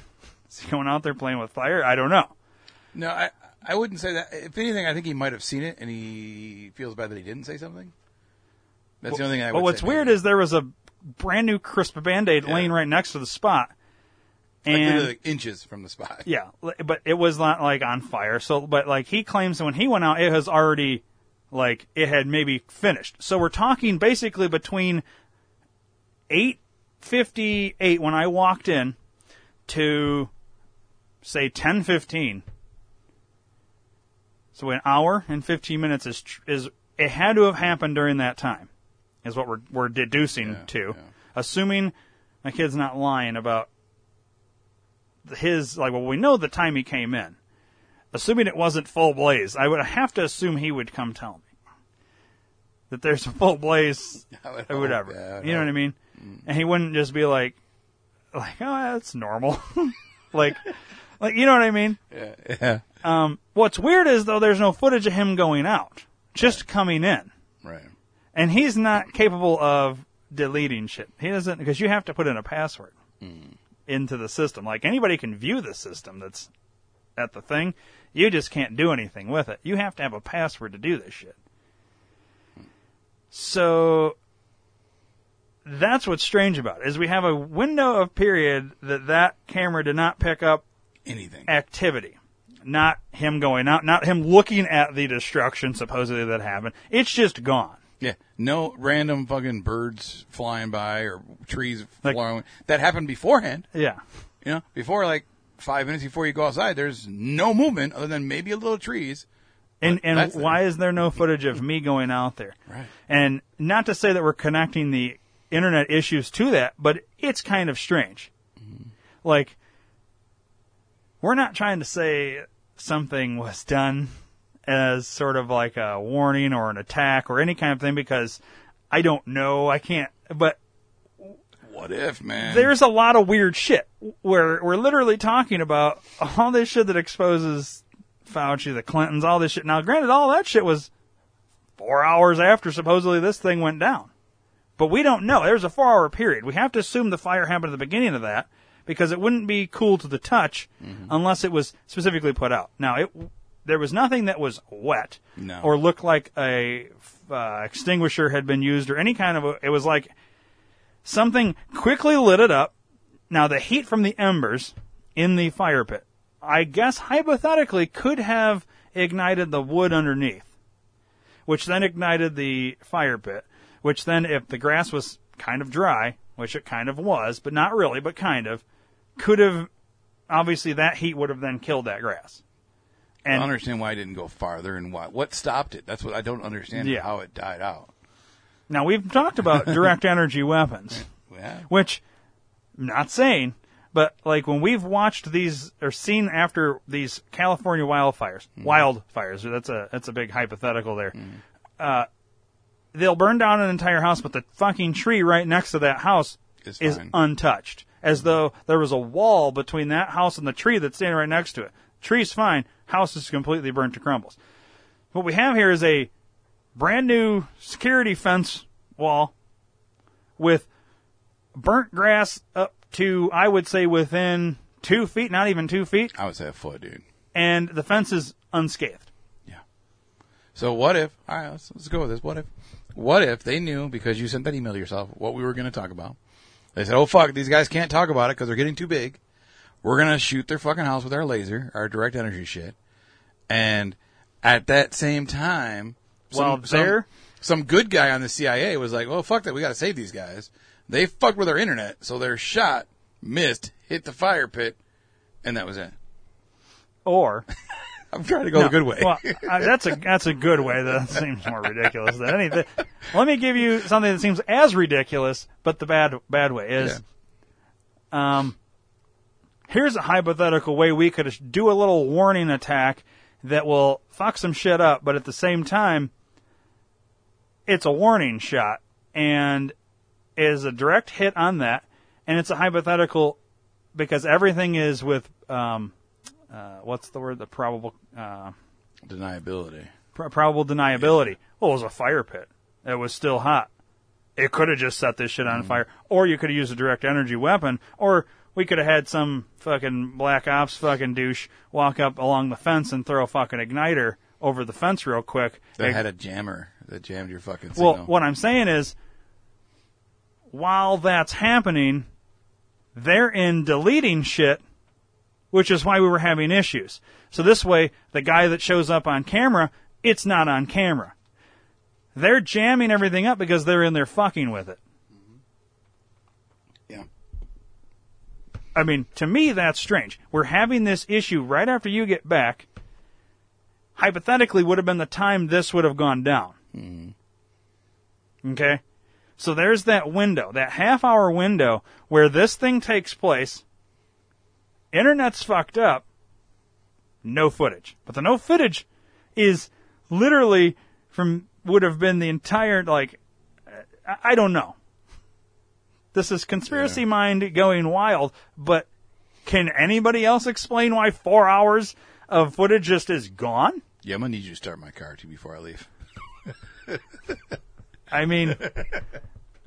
is he going out there playing with fire? I don't know. No, I, I wouldn't say that. If anything, I think he might have seen it and he feels bad that he didn't say something. That's well, the only thing I would well, say. But what's weird maybe. is there was a brand new crisp Band-Aid yeah. laying right next to the spot. And, like, like inches from the spot. Yeah, but it was not, like, on fire. So, but, like, he claims that when he went out, it has already, like, it had maybe finished. So we're talking basically between eight fifty-eight when I walked in to, say, ten fifteen. So an hour and fifteen minutes is, is it had to have happened during that time, is what we're, we're deducing yeah, to. Yeah. Assuming my kid's not lying about his, like, well, we know the time he came in. Assuming it wasn't full blaze, I would have to assume he would come tell me that there's a full blaze or whatever. Yeah, you know what I mean? Mm. And he wouldn't just be like, like, oh, that's normal. like, like, you know what I mean? Yeah. yeah. Um, what's weird is, though, there's no footage of him going out, just right. coming in. Right. And he's not capable of deleting shit. He doesn't, because you have to put in a password. Mm. into the system. Like, anybody can view the system that's at the thing. You just can't do anything with it. You have to have a password to do this shit. So that's what's strange about it, is we have a window of period that that camera did not pick up anything. Activity. Not him going out, not him looking at the destruction supposedly that happened. It's just gone. Yeah, no random fucking birds flying by or trees like, flying. That happened beforehand. Yeah. You know, before, like, five minutes before you go outside, there's no movement other than maybe a little trees. And and why is there no footage of me going out there? Right. And not to say that we're connecting the internet issues to that, but it's kind of strange. Mm-hmm. Like, we're not trying to say something was done as sort of like a warning or an attack or any kind of thing, because I don't know, I can't, but... What if, man? There's a lot of weird shit where we're literally talking about all this shit that exposes Fauci, the Clintons, all this shit. Now, granted, all that shit was four hours after supposedly this thing went down. But we don't know. There's a four-hour period. We have to assume the fire happened at the beginning of that, because it wouldn't be cool to the touch mm-hmm. unless it was specifically put out. Now, it... There was nothing that was wet no. or looked like a uh, extinguisher had been used or any kind of a, it was like something quickly lit it up, Now, the heat from the embers in the fire pit, I guess hypothetically, could have ignited the wood underneath, which then ignited the fire pit, which then, if the grass was kind of dry, which it kind of was, but not really, but kind of, could have, obviously that heat would have then killed that grass. And I don't understand why it didn't go farther and why. What stopped it? That's what I don't understand, yeah. How it died out. Now, we've talked about direct energy weapons, yeah. Which, I'm not saying, but like when we've watched these or seen after these California wildfires, mm. wildfires, that's a that's a big hypothetical there. Mm. Uh, they'll burn down an entire house, but the fucking tree right next to that house it's is fine. untouched, as mm. though there was a wall between that house and the tree that's standing right next to it. Tree's fine, house is completely burnt to crumbles. What we have here is a brand new security fence wall with burnt grass up to, I would say, within two feet, not even two feet. I would say a foot, dude. And the fence is unscathed. Yeah. So what if, all right, let's, let's go with this. What if, what if they knew, because you sent that email to yourself, what we were going to talk about. They said, oh, fuck, these guys can't talk about it because they're getting too big. We're going to shoot their fucking house with our laser, our direct energy shit. And at that same time, well, some, there, some, some good guy on the C I A was like, well, fuck that. We got to save these guys. They fucked with our internet, so their shot missed, hit the fire pit, and that was it. Or I'm trying to go no, the good way. Well, uh, that's a that's a good way. That seems more ridiculous than anything. Let me give you something that seems as ridiculous, but the bad bad way is, yeah. um, here's a hypothetical way we could do a little warning attack that will fuck some shit up, but at the same time, it's a warning shot and is a direct hit on that, and it's a hypothetical because everything is with, um, uh, what's the word, the probable... Uh, deniability. Pro- probable deniability. Yeah. Well, it was a fire pit. It was still hot. It could have just set this shit on mm. fire, or you could have used a direct energy weapon, or we could have had some fucking black ops fucking douche walk up along the fence and throw a fucking igniter over the fence real quick. They had a jammer that jammed your fucking signal. Well, what I'm saying is, while that's happening, they're in deleting shit, which is why we were having issues. So this way, the guy that shows up on camera, it's not on camera. They're jamming everything up because they're in there fucking with it. Yeah. I mean, to me, that's strange. We're having this issue right after you get back. Hypothetically, would have been the time this would have gone down. Mm-hmm. Okay? So there's that window, that half-hour window where this thing takes place. Internet's fucked up. No footage. But the no footage is literally from, would have been the entire, like, I don't know. This is conspiracy yeah. mind going wild, but can anybody else explain why four hours of footage just is gone? Yeah, I'm going to need you to start my car, too, before I leave. I mean,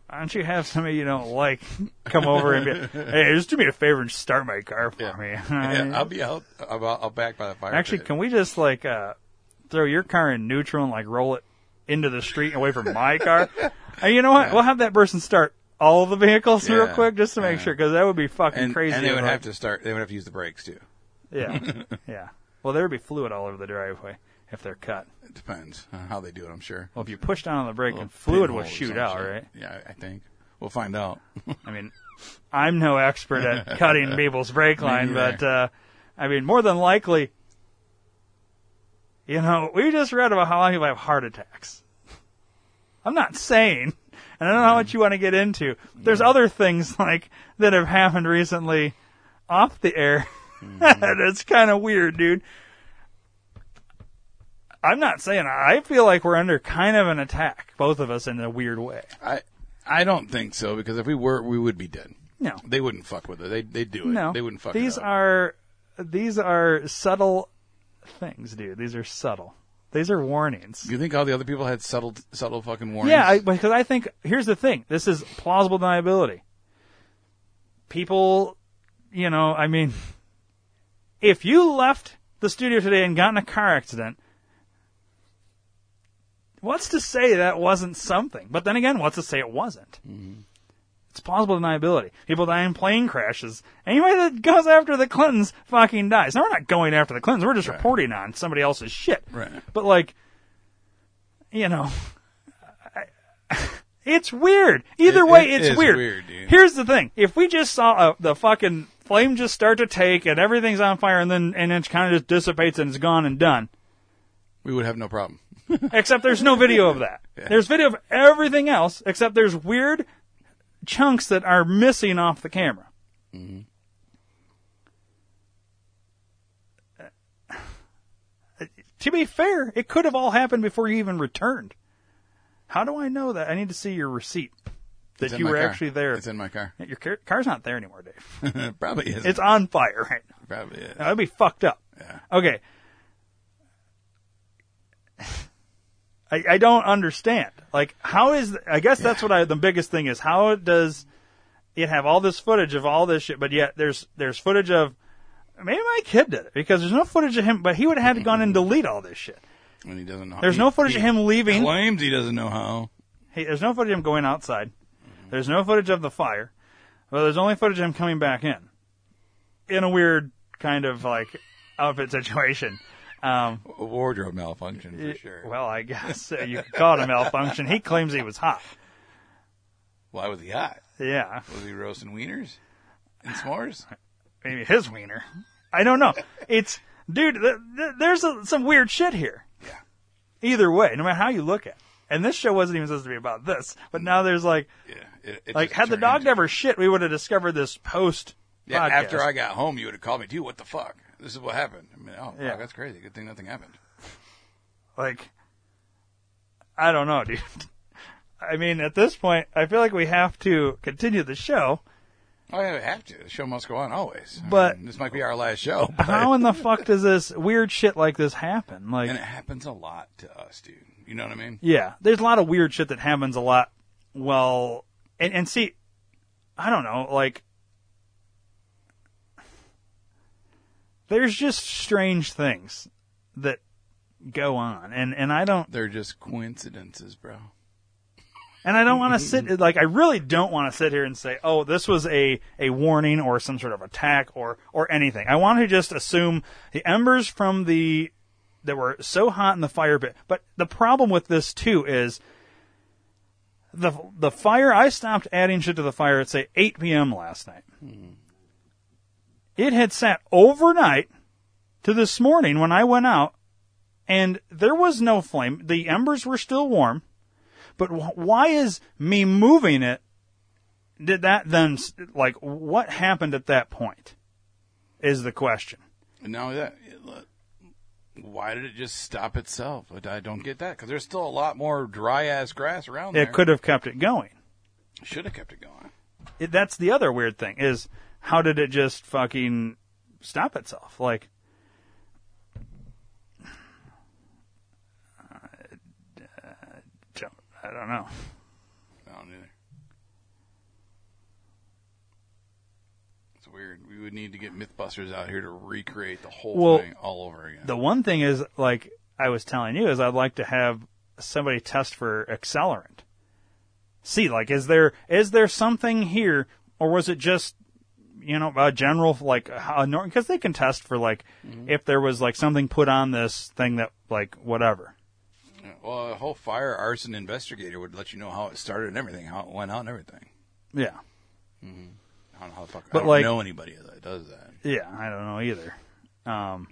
why don't you have somebody you don't like come over and be, hey, just do me a favor and start my car for yeah. me. Yeah, I'll be out. I'll, I'll back by the fire. Actually, pit. Can we just, like, uh, throw your car in neutral and, like, roll it into the street away from my car? And you know what? Yeah. We'll have that person start all the vehicles yeah. real quick just to make yeah. sure, because that would be fucking and, crazy. And they would have to start. They would have to use the brakes, too. Yeah. yeah. Well, there would be fluid all over the driveway. If they're cut. It depends on how they do it, I'm sure. Well, if you push down on the brake, and fluid will shoot out, shit. Right? Yeah, I think. We'll find out. I mean, I'm no expert at cutting people's brake line, but, uh, I mean, more than likely, you know, we just read about how a lot of people have heart attacks. I'm not saying, and I don't know how much you want to get into. There's yeah. other things, like, that have happened recently off the air. Mm-hmm. It's kind of weird, dude. I'm not saying I feel like we're under kind of an attack, both of us, in a weird way. I I don't think so, because if we were, we would be dead. No. They wouldn't fuck with it. They they do it. No. They wouldn't fuck with it. These are these are subtle things, dude. These are subtle. These are warnings. You think all the other people had subtle subtle fucking warnings? Yeah, I, because I think, here's the thing. This is plausible deniability. People, you know, I mean, if you left the studio today and got in a car accident, what's to say that wasn't something? But then again, what's to say it wasn't? Mm-hmm. It's plausible deniability. People die in plane crashes. Anybody that goes after the Clintons fucking dies. Now, we're not going after the Clintons. We're just right. reporting on somebody else's shit. Right. But, like, you know, I, it's weird. Either it, way, it's it is weird. weird dude. Here's the thing. If we just saw a, the fucking flame just start to take and everything's on fire and then and it kind of just dissipates and it's gone and done, we would have no problem. Except there's no video of that. Yeah. There's video of everything else, except there's weird chunks that are missing off the camera. Mm-hmm. Uh, to be fair, it could have all happened before you even returned. How do I know that? I need to see your receipt that you were car. actually there. It's in my car. Your car, car's not there anymore, Dave. Probably isn't. It's on fire right now. Probably is. Now, that'd be fucked up. Yeah. Okay. I, I don't understand. Like, how is... The, I guess yeah. that's what I... The biggest thing is, how does it have all this footage of all this shit, but yet there's there's footage of... Maybe my kid did it, because there's no footage of him, but he would have had to gone and delete all this shit. And he doesn't know. There's he, no footage of him leaving. Claims he doesn't know how. He, there's no footage of him going outside. Mm-hmm. There's no footage of the fire. Well, there's only footage of him coming back in. In a weird kind of, like, outfit situation. Um, a wardrobe malfunction, for sure. Well, I guess uh, you could call it a malfunction. He claims he was hot. Why was he hot? Yeah. Was he roasting wieners and s'mores? Maybe his wiener. I don't know. It's, dude, th- th- there's a, some weird shit here. Yeah. Either way, no matter how you look at it. And this show wasn't even supposed to be about this. But now there's like, yeah, it, it like had the dog never shit, we would have discovered this post Yeah, podcast. After I got home, you would have called me, dude, what the fuck? This is what happened. I mean, oh, yeah. fuck, that's crazy. Good thing nothing happened. Like, I don't know, dude. I mean, at this point, I feel like we have to continue the show. Oh, yeah, we have to. The show must go on always. But I mean, this might be our last show. But... How in the fuck does this weird shit like this happen? Like, and it happens a lot to us, dude. You know what I mean? Yeah. There's a lot of weird shit that happens a lot. Well, and, and see, I don't know, like... There's just strange things that go on, and, and I don't... They're just coincidences, bro. And I don't want to sit... Like, I really don't want to sit here and say, oh, this was a, a warning or some sort of attack or, or anything. I want to just assume the embers from the... that were so hot in the fire pit. But the problem with this, too, is the the fire... I stopped adding shit to the fire at, say, eight p.m. last night. Mm-hmm. It had sat overnight to this morning when I went out, and there was no flame. The embers were still warm, but wh- why is me moving it? Did that then, like, what happened at that point is the question. Now that, why did it just stop itself? I don't get that, because there's still a lot more dry-ass grass around there. It could have kept it going. Should have kept it going. It, that's the other weird thing is... How did it just fucking stop itself? Like, uh, I don't know. I don't either. It's weird. We would need to get Mythbusters out here to recreate the whole well, thing all over again. The one thing is, like I was telling you, is I'd like to have somebody test for accelerant. See, like, is there is there something here, or was it just... You know, a general, like, because they can test for, like, mm-hmm. if there was, like, something put on this thing that, like, whatever. Yeah, well, a whole fire arson investigator would let you know how it started and everything, how it went out and everything. Yeah. Mm-hmm. I don't know how the fuck, but I don't like, know anybody that does that. Yeah, I don't know either. Um,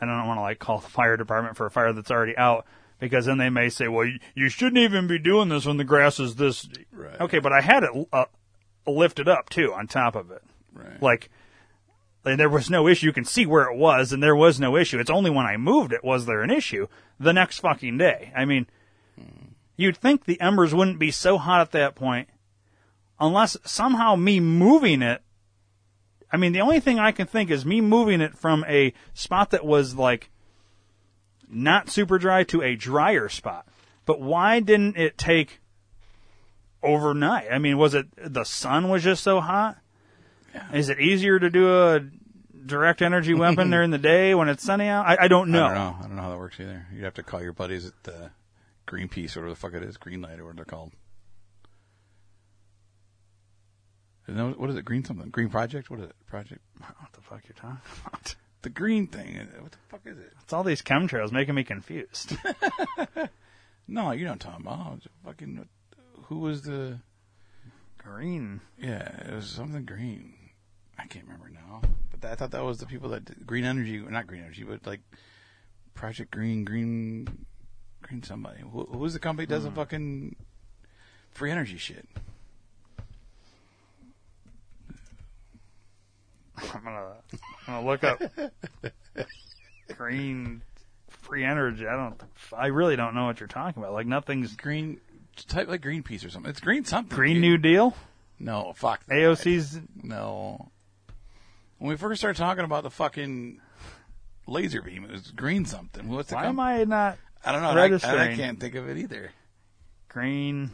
and I don't want to, like, call the fire department for a fire that's already out, because then they may say, well, you, you shouldn't even be doing this when the grass is this. Right. Okay, but I had it uh, lifted up, too, on top of it. Right. Like, and there was no issue. You can see where it was, and there was no issue. It's only when I moved it was there an issue the next fucking day. I mean, hmm. you'd think the embers wouldn't be so hot at that point unless somehow me moving it. I mean, the only thing I can think is me moving it from a spot that was, like, not super dry to a drier spot. But why didn't it take overnight? I mean, was it the sun was just so hot? Yeah. Is it easier to do a direct energy weapon during the day when it's sunny out? I, I don't know. I don't know. I don't know how that works either. You'd have to call your buddies at the Greenpeace or whatever the fuck it is, Greenlight or whatever they're called. And what is it? Green something? Green Project? What is it? Project? What the fuck you're talking about? The green thing. What the fuck is it? It's all these chemtrails making me confused. No, you're not talking about. Fucking, who was the green? Yeah, it was something green. I can't remember now. But that, I thought that was the people that did green energy. Not green energy, but like Project Green, Green, Green somebody. Who, who was the company that does hmm. the fucking free energy shit? I'm gonna, I'm gonna look up green free energy. I don't. I really don't know what you're talking about. Like nothing's green. Type like Greenpeace or something. It's green something. Green dude. New Deal. No, fuck that. A O C's. No. When we first started talking about the fucking laser beam, it was green something. What's the Why com- am I not? I don't know. Registering. I, I can't think of it either. Green.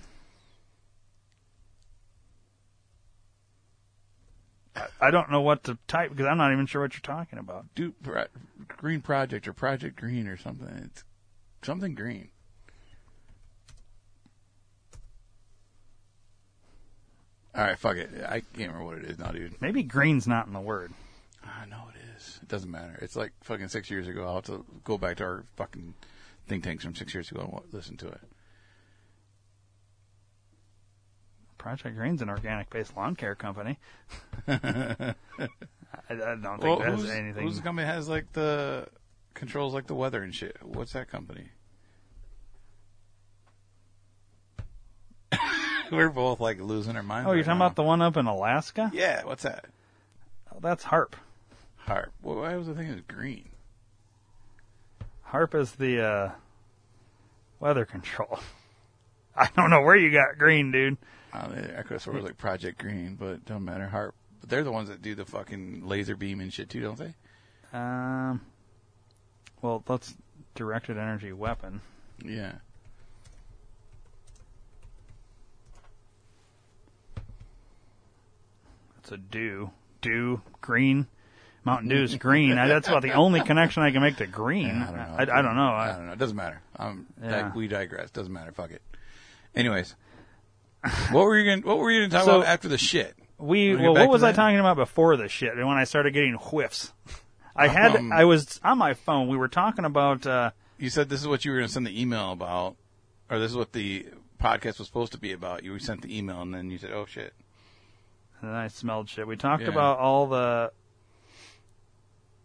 I don't know what to type because I'm not even sure what you're talking about. Do pro- Green Project or Project Green or something. It's something green. All right, fuck it. I can't remember what it is now, dude. Maybe green's not in the word. I know it is. It doesn't matter. It's like fucking six years ago. I'll have to go back to our fucking think tanks from six years ago and listen to it. Project Green's an organic-based lawn care company. I, I don't think well, that's who's, anything. Who's the company that has like the controls like the weather and shit? What's that company? We're both like losing our minds. Oh, you're right talking now. About the one up in Alaska? Yeah. What's that? Oh, that's HAARP. HAARP. Well, why was I thinking it was green? HAARP is the uh, weather control. I don't know where you got green, dude. Um, I could have sort of like Project Green, but it don't matter. HAARP. But they're the ones that do the fucking laser beam and shit too, don't they? Um. Well, that's directed energy weapon. Yeah. That's a dew. Dew. Green. Mountain Dew is green. I, that's about the only connection I can make to green. Yeah, I don't know. I, I, I don't know. I, I don't know. It doesn't matter. Um, yeah. We digress. Doesn't matter. Fuck it. Anyways. What were you going? What were you going to talk so, about after the shit? We well, what was that? I talking about before the shit? And when I started getting whiffs, I had um, I was on my phone. We were talking about. Uh, you said this is what you were going to send the email about, or this is what the podcast was supposed to be about. You sent the email, and then you said, "Oh shit," and then I smelled shit. We talked yeah. about all the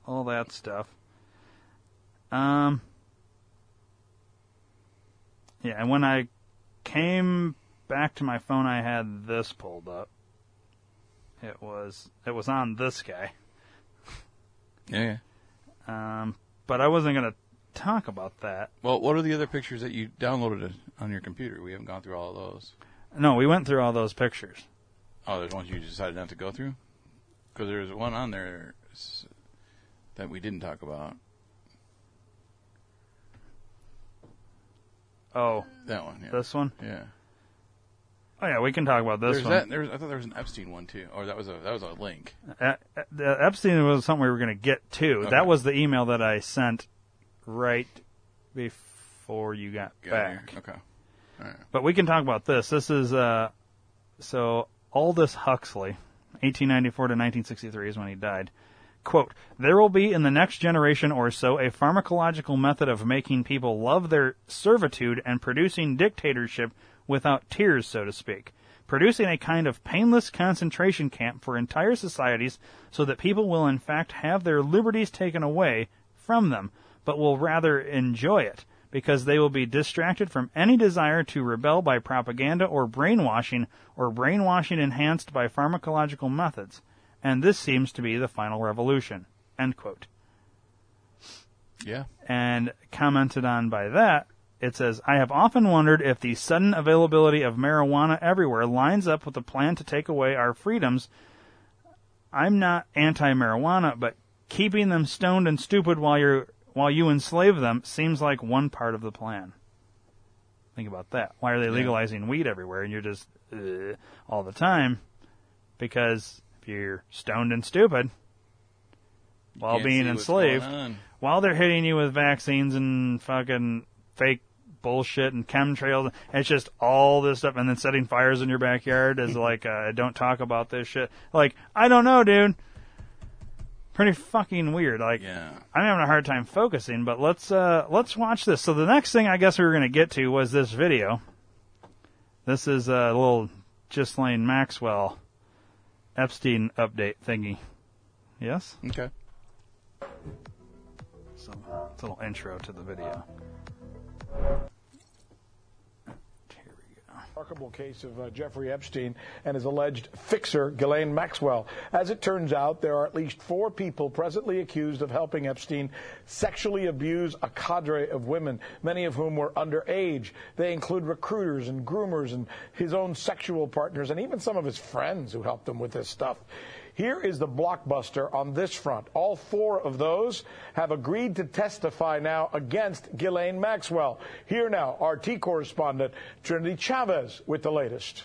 all that stuff. Um. Yeah, and when I came back to my phone, I had this pulled up. It was it was on this guy. Yeah. Um, but I wasn't going to talk about that. Well, what are the other pictures that you downloaded on your computer? We haven't gone through all of those. No, we went through all those pictures. Oh, there's ones you decided not to go through? Because there was one on there that we didn't talk about. Oh. That one, yeah. This one? Yeah. Oh yeah, we can talk about this there's one. That, there's, I thought there was an Epstein one too, or that was a that was a link. Uh, the Epstein was something we were going to get to. Okay. That was the email that I sent right before you got, got back. Here. Okay, all right. But we can talk about this. This is uh, so Aldous Huxley, eighteen ninety-four to nineteen sixty-three is when he died. Quote, "There will be in the next generation or so a pharmacological method of making people love their servitude and producing dictatorship without tears, so to speak, producing a kind of painless concentration camp for entire societies so that people will in fact have their liberties taken away from them, but will rather enjoy it, because they will be distracted from any desire to rebel by propaganda or brainwashing, or brainwashing enhanced by pharmacological methods. And this seems to be the final revolution." End quote. Yeah. And commented on by that, it says, "I have often wondered if the sudden availability of marijuana everywhere lines up with the plan to take away our freedoms. I'm not anti-marijuana, but keeping them stoned and stupid while you're while you enslave them seems like one part of the plan." Think about that. Why are they legalizing yeah. weed everywhere and you're just uh, all the time? Because if you're stoned and stupid while being enslaved, while they're hitting you with vaccines and fucking fake bullshit and chemtrails. It's just all this stuff. And then setting fires in your backyard is like, uh, don't talk about this shit. Like, I don't know, dude. Pretty fucking weird. Like, yeah. I'm having a hard time focusing, but let's uh, let's watch this. So the next thing I guess we were going to get to was this video. This is a little Ghislaine Maxwell Epstein update thingy. Yes? Okay. So it's a little intro to the video. Remarkable case of uh, Jeffrey Epstein and his alleged fixer, Ghislaine Maxwell. As it turns out, there are at least four people presently accused of helping Epstein sexually abuse a cadre of women, many of whom were underage. They include recruiters and groomers and his own sexual partners and even some of his friends who helped him with this stuff. Here is the blockbuster on this front. All four of those have agreed to testify now against Ghislaine Maxwell. Here now, R T correspondent Trinity Chavez with the latest.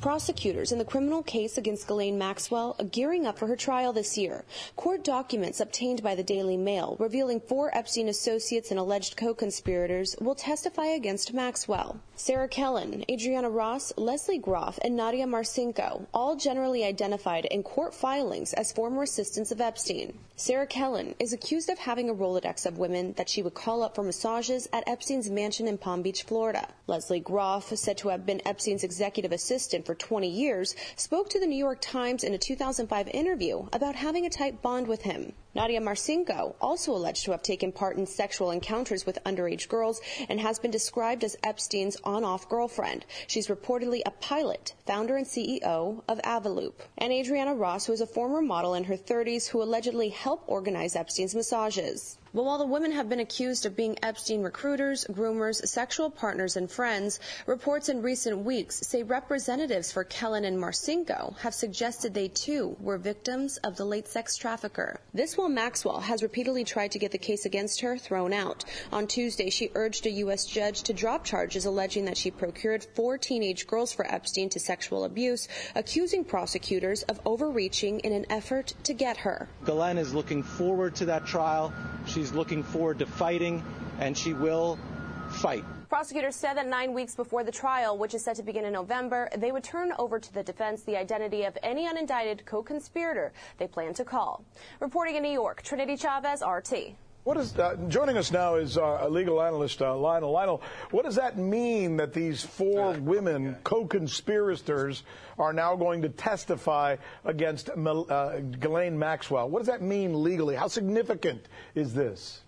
Prosecutors in the criminal case against Ghislaine Maxwell are gearing up for her trial this year. Court documents obtained by the Daily Mail revealing four Epstein associates and alleged co-conspirators will testify against Maxwell. Sarah Kellen, Adriana Ross, Leslie Groff, and Nadia Marcinko, all generally identified in court filings as former assistants of Epstein. Sarah Kellen is accused of having a Rolodex of women that she would call up for massages at Epstein's mansion in Palm Beach, Florida. Leslie Groff, said to have been Epstein's executive assistant for twenty years, spoke to the New York Times in a two thousand five interview about having a tight bond with him. Nadia Marcinko, also alleged to have taken part in sexual encounters with underage girls and has been described as Epstein's on-off girlfriend. She's reportedly a pilot, founder and C E O of Avaloop. And Adriana Ross, who is a former model in her thirties who allegedly helped organize Epstein's massages. But while the women have been accused of being Epstein recruiters, groomers, sexual partners, and friends, reports in recent weeks say representatives for Kellen and Marcinko have suggested they too were victims of the late sex trafficker. This while Maxwell has repeatedly tried to get the case against her thrown out. On Tuesday, she urged a U S judge to drop charges alleging that she procured four teenage girls for Epstein to sexual abuse, accusing prosecutors of overreaching in an effort to get her. Ghislaine is looking forward to that trial. She's She's looking forward to fighting, and she will fight. Prosecutors said that nine weeks before the trial, which is set to begin in November, they would turn over to the defense the identity of any unindicted co-conspirator they plan to call. Reporting in New York, Trinity Chavez, R T. What is uh, joining us now is our legal analyst uh, Lionel. Lionel, what does that mean that these four uh, women okay. co-conspirators are now going to testify against uh, Ghislaine Maxwell? What does that mean legally? How significant is this?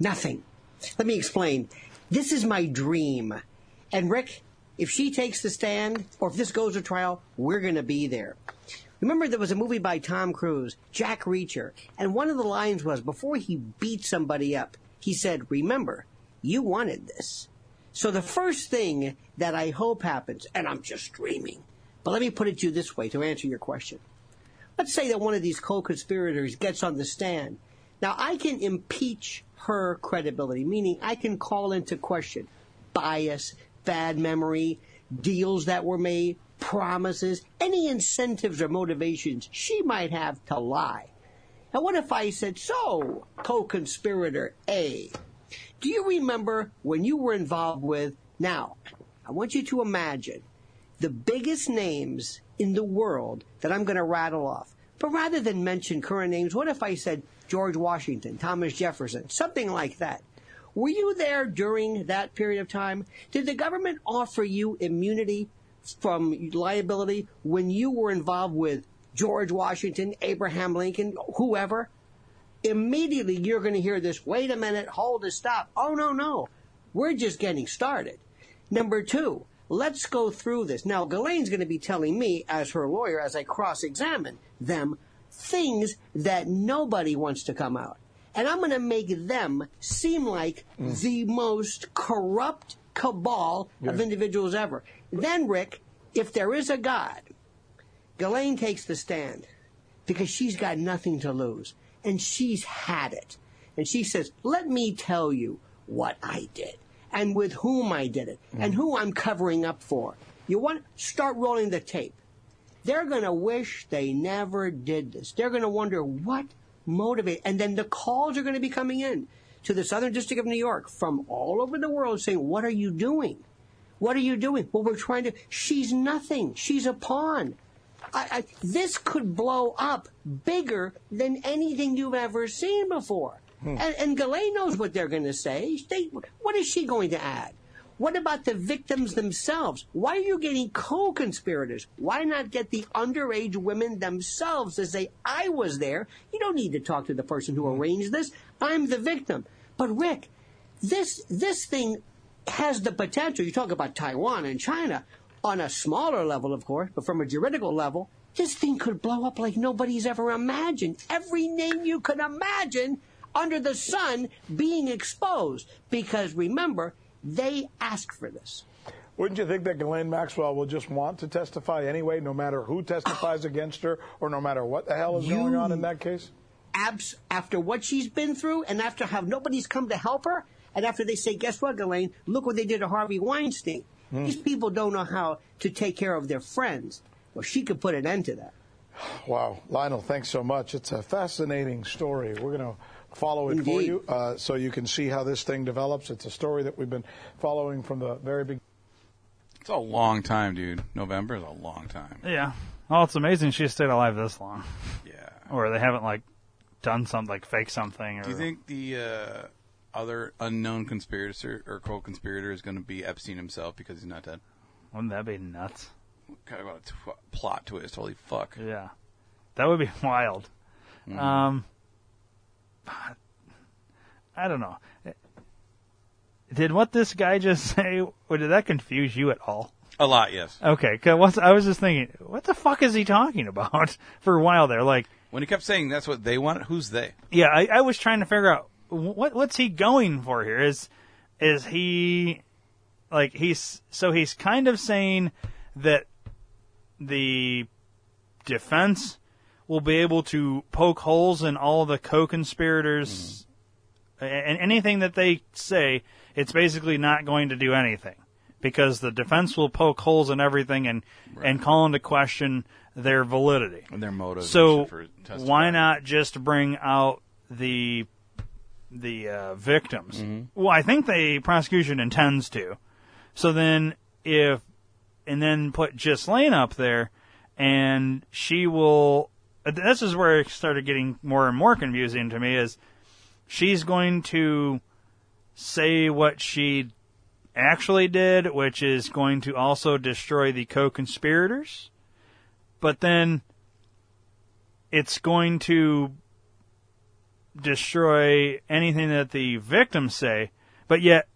Nothing. Let me explain. This is my dream, and Rick, if she takes the stand or if this goes to trial, we're going to be there. Remember, there was a movie by Tom Cruise, Jack Reacher, and one of the lines was, before he beat somebody up, he said, remember, you wanted this. So the first thing that I hope happens, and I'm just dreaming, but let me put it to you this way to answer your question. Let's say that one of these co-conspirators gets on the stand. Now, I can impeach her credibility, meaning I can call into question bias, bad memory, deals that were made, promises, any incentives or motivations she might have to lie. Now, what if I said, so, co-conspirator A, do you remember when you were involved with, now, I want you to imagine the biggest names in the world that I'm going to rattle off. But rather than mention current names, what if I said George Washington, Thomas Jefferson, something like that? Were you there during that period of time? Did the government offer you immunity from liability when you were involved with George Washington, Abraham Lincoln, whoever? Immediately you're going to hear this, wait a minute, hold it, stop. Oh, no, no. We're just getting started. Number two, let's go through this. Now, Ghislaine's going to be telling me, as her lawyer, as I cross-examine them, things that nobody wants to come out. And I'm going to make them seem like mm. the most corrupt cabal yes. of individuals ever. Then, Rick, if there is a God, Ghislaine takes the stand because she's got nothing to lose, and she's had it. And she says, let me tell you what I did and with whom I did it mm. and who I'm covering up for. You want to start rolling the tape. They're going to wish they never did this. They're going to wonder what motivated. And then the calls are going to be coming in. to the Southern District of New York from all over the world saying, what are you doing? What are you doing? Well, we're trying to. She's nothing. She's a pawn. I, I, this could blow up bigger than anything you've ever seen before. Hmm. And, and Ghislaine knows what they're going to say. They, what is she going to add? What about the victims themselves? Why are you getting co-conspirators? Why not get the underage women themselves to say, I was there? You don't need to talk to the person who arranged this. I'm the victim. But, Rick, this this thing has the potential. You talk about Taiwan and China on a smaller level, of course, but from a juridical level, this thing could blow up like nobody's ever imagined. Every name you could imagine under the sun being exposed. Because, remember, they ask for this. Wouldn't you think that Ghislaine Maxwell will just want to testify anyway, no matter who testifies against her or no matter what the hell is you, going on in that case? Abs- after what she's been through and after how nobody's come to help her and after they say, guess what, Ghislaine, look what they did to Harvey Weinstein. Mm. These people don't know how to take care of their friends. Well, she could put an end to that. Wow. Lionel, thanks so much. It's a fascinating story. We're going to follow it Indeed. for you uh, so you can see how this thing develops. It's a story that we've been following from the very beginning. It's a long time, dude. November is a long time. Yeah. Well, it's amazing she stayed alive this long. Yeah. Or they haven't, like, done something, like, fake something. Or... Do you think the uh, other unknown conspirator or co-conspirator is going to be Epstein himself because he's not dead? Wouldn't that be nuts? Kind of a tw- plot twist. Holy fuck. Yeah. That would be wild. Mm-hmm. Um... I don't know. Did what this guy just say, or did that confuse you at all? A lot, yes. Okay, because I was just thinking, what the fuck is he talking about for a while there? Like when he kept saying that's what they want, who's they? Yeah, I, I was trying to figure out, what what's he going for here? Is is he, like, he's, so he's kind of saying that the defense will be able to poke holes in all the co-conspirators mm. and anything that they say, it's basically not going to do anything because the defense will poke holes in everything and, right. and call into question their validity. And their motives. So for why not just bring out the the uh, victims? Mm-hmm. Well, I think the prosecution intends to. So then if, and then put Ghislaine up there and she will... This is where it started getting more and more confusing to me, is she's going to say what she actually did, which is going to also destroy the co-conspirators. But then it's going to destroy anything that the victims say. But yet,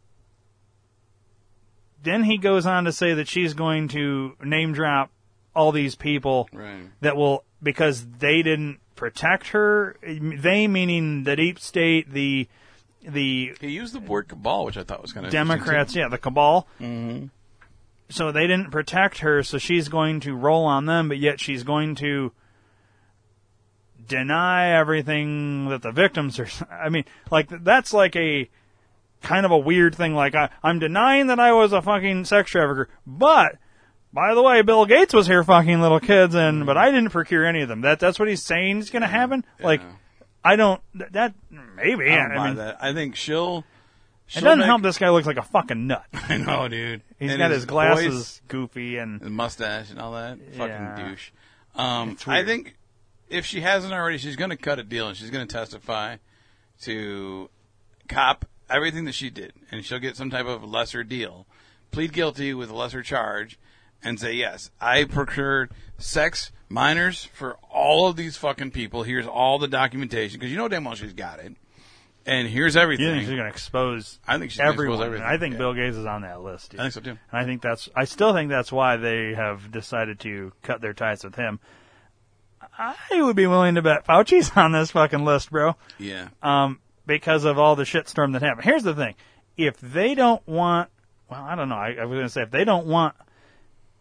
then he goes on to say that she's going to name drop all these people right. that will... Because they didn't protect her, they meaning the deep state, the the he used the word cabal, which I thought was kind of Democrats, yeah, the cabal. Mm-hmm. So they didn't protect her, so she's going to roll on them, but yet she's going to deny everything that the victims are. I mean, like that's like a kind of a weird thing. Like I, I'm denying that I was a fucking sex trafficker, but. By the way, Bill Gates was here fucking little kids, and but I didn't procure any of them. That that's what he's saying is going to happen. Yeah. Like, I don't that maybe. I, don't I, buy I mean, that. I think she'll. she'll it doesn't make... help. This guy looks like a fucking nut. I know, dude. He's and got his, his glasses voice, goofy and his mustache and all that. Yeah. Fucking douche. Um, I think if she hasn't already, she's going to cut a deal and she's going to testify to cop everything that she did, and she'll get some type of lesser deal, plead guilty with a lesser charge. And say, yes, I procured sex minors for all of these fucking people. Here's all the documentation. Because you know damn well she's got it. And here's everything. You think she's going to expose everyone. I think she's going to expose everything. I think yeah. Bill Gates is on that list. Dude. I think so, too. And I, think that's, I still think that's why they have decided to cut their ties with him. I would be willing to bet Fauci's on this fucking list, bro. Yeah. Um, because of all the shitstorm that happened. Here's the thing. If they don't want... Well, I don't know. I, I was going to say, if they don't want...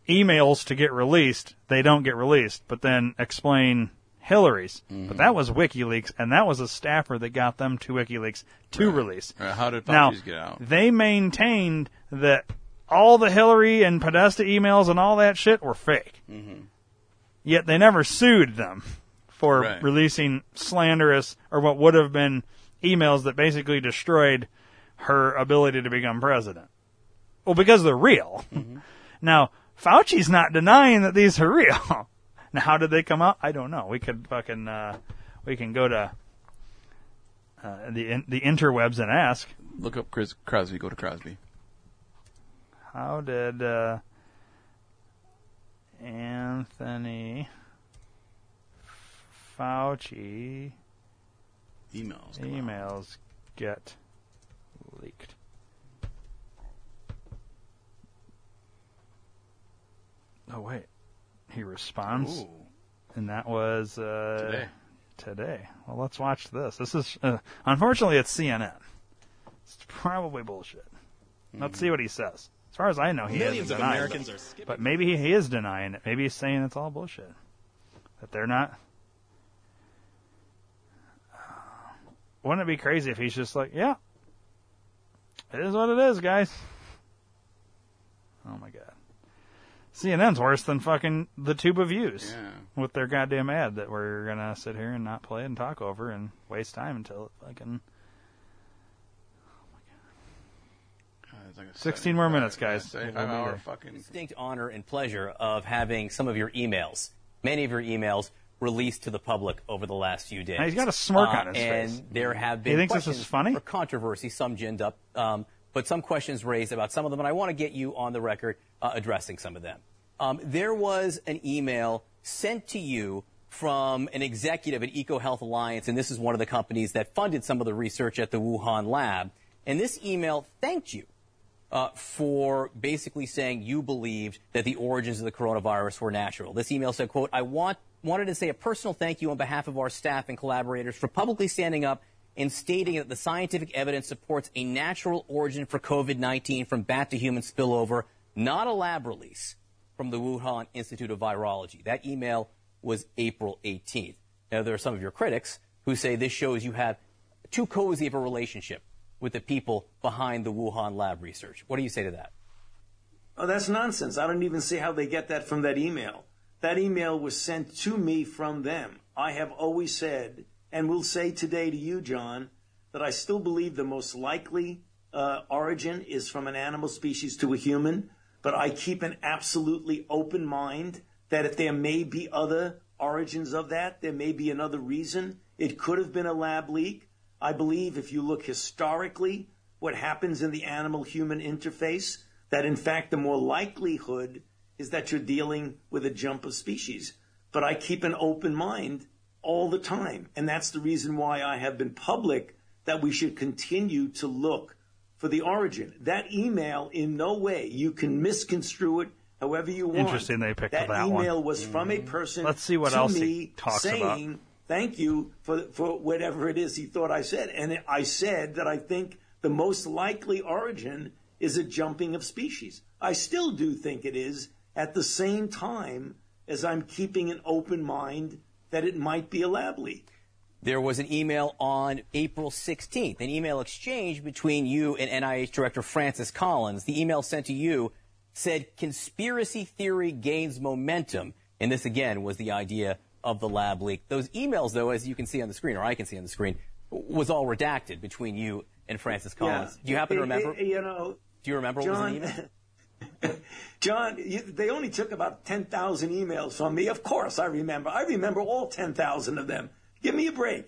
emails to get released, they don't get released, but then explain Hillary's. Mm-hmm. But that was WikiLeaks, and that was a staffer that got them to WikiLeaks to right. release. Right. How did Fauci's get out? They maintained that all the Hillary and Podesta emails and all that shit were fake. Mm-hmm. Yet they never sued them for right. releasing slanderous or what would have been emails that basically destroyed her ability to become president. Well, because they're real. Mm-hmm. Now, Fauci's not denying that these are real. Now, how did they come out? I don't know. We could fucking, uh, we can go to uh, the in, the interwebs and ask. Look up Chris Crosby. Go to Crosby. How did uh, Anthony Fauci emails emails out. Get leaked? Oh, wait. He responds. Ooh. And that was uh, today. Today. Well, let's watch this. This is uh, unfortunately it's C N N. It's probably bullshit. Mm-hmm. Let's see what he says. As far as I know, he Millions isn't of denying Americans it. Are skipping. But maybe he, he is denying it. Maybe he's saying it's all bullshit. That they're not. Uh, wouldn't it be crazy if he's just like, yeah, it is what it is, guys. Oh my god. C N N's worse than fucking the tube of views yeah. with their goddamn ad that we're going to sit here and not play and talk over and waste time until it fucking... Oh, my God. Uh, like sixteen more minutes, guys. It's our fucking... distinct honor and pleasure of having some of your emails, many of your emails, released to the public over the last few days. Now, he's got a smirk uh, on his and face. And there have been he thinks questions this is funny? Or controversy, some ginned up, um, but some questions raised about some of them, and I want to get you on the record uh, addressing some of them. Um, there was an email sent to you from an executive at EcoHealth Alliance, and this is one of the companies that funded some of the research at the Wuhan lab. And this email thanked you uh, for basically saying you believed that the origins of the coronavirus were natural. This email said, quote, I want wanted to say a personal thank you on behalf of our staff and collaborators for publicly standing up in stating that the scientific evidence supports a natural origin for COVID nineteen from bat to human spillover, not a lab release from the Wuhan Institute of Virology. That email was April eighteenth. Now, there are some of your critics who say this shows you have too cozy of a relationship with the people behind the Wuhan lab research. What do you say to that? Oh, that's nonsense. I don't even see how they get that from that email. That email was sent to me from them. I have always said... and will say today to you, John, that I still believe the most likely uh, origin is from an animal species to a human, but I keep an absolutely open mind that if there may be other origins of that, there may be another reason. It could have been a lab leak. I believe if you look historically what happens in the animal-human interface, that in fact the more likelihood is that you're dealing with a jump of species. But I keep an open mind all the time. And that's the reason why I have been public that we should continue to look for the origin. That email, in no way, you can misconstrue it however you want. Interesting they picked that, that one. That email was from a person Let's see what to else me he talks saying, about. Thank you for, for whatever it is he thought I said. And I said that I think the most likely origin is a jumping of species. I still do think it is, at the same time as I'm keeping an open mind that it might be a lab leak. There was an email on April sixteenth, an email exchange between you and N I H Director Francis Collins. The email sent to you said conspiracy theory gains momentum. And this, again, was the idea of the lab leak. Those emails, though, as you can see on the screen, or I can see on the screen, was all redacted between you and Francis Collins. Yeah. Do you happen to remember? It, it, you know, do you remember John, what was in the email? John, you, they only took about ten thousand emails from me. Of course I remember. I remember all ten thousand of them. Give me a break.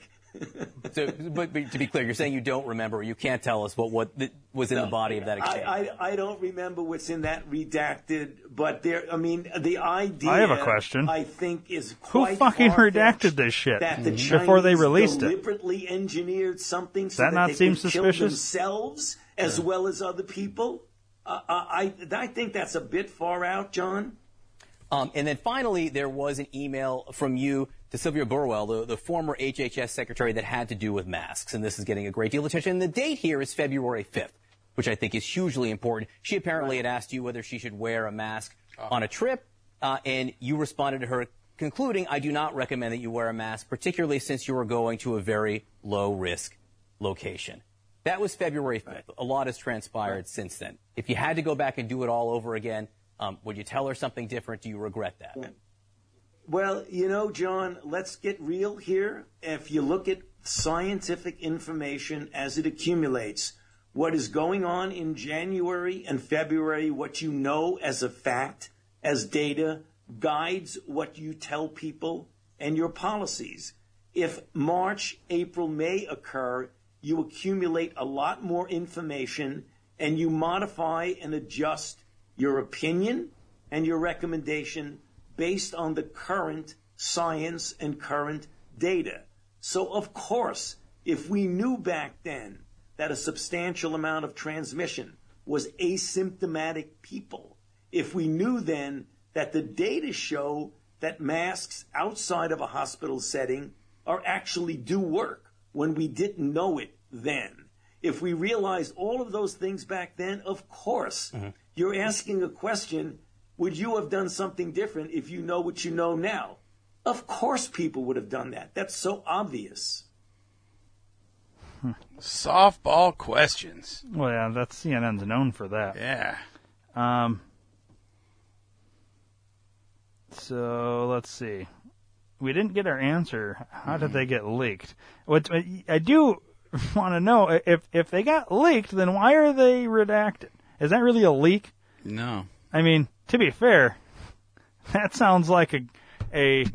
so, but, but to be clear, you're saying you don't remember or you can't tell us what, what the, was in no, the body of that exchange. I, I, I don't remember what's in that redacted, but there, I mean, the idea, I have a question. I think is quite Who fucking redacted this shit that the mm-hmm. before they released deliberately it? deliberately engineered something so that, that not they seem could suspicious? Kill themselves as yeah. well as other people? Uh, I, I think that's a bit far out, John. Um, and then finally, there was an email from you to Sylvia Burwell, the, the former H H S secretary, that had to do with masks. And this is getting a great deal of attention. And the date here is February fifth, which I think is hugely important. She apparently had asked you whether she should wear a mask oh. on a trip, uh, and you responded to her, concluding, I do not recommend that you wear a mask, particularly since you are going to a very low-risk location. That was February fifth. Right. A lot has transpired right. since then. If you had to go back and do it all over again, um, would you tell her something different? Do you regret that? Well, you know, John, let's get real here. If you look at scientific information as it accumulates, what is going on in January and February, what you know as a fact, as data, guides what you tell people and your policies. If March, April, May occur, you accumulate a lot more information and you modify and adjust your opinion and your recommendation based on the current science and current data. So, of course, if we knew back then that a substantial amount of transmission was asymptomatic people, if we knew then that the data show that masks outside of a hospital setting are actually do work when we didn't know it then, if we realized all of those things back then, of course, mm-hmm. you're asking a question, would you have done something different if you know what you know now? Of course people would have done that. That's so obvious. Hmm. Softball questions. Well, yeah, that's C N N's known for that. Yeah. Um. So let's see. We didn't get our answer. How mm. did they get leaked? What I do want to know, if if they got leaked, then why are they redacted? Is that really a leak? No. I mean, to be fair, that sounds like a a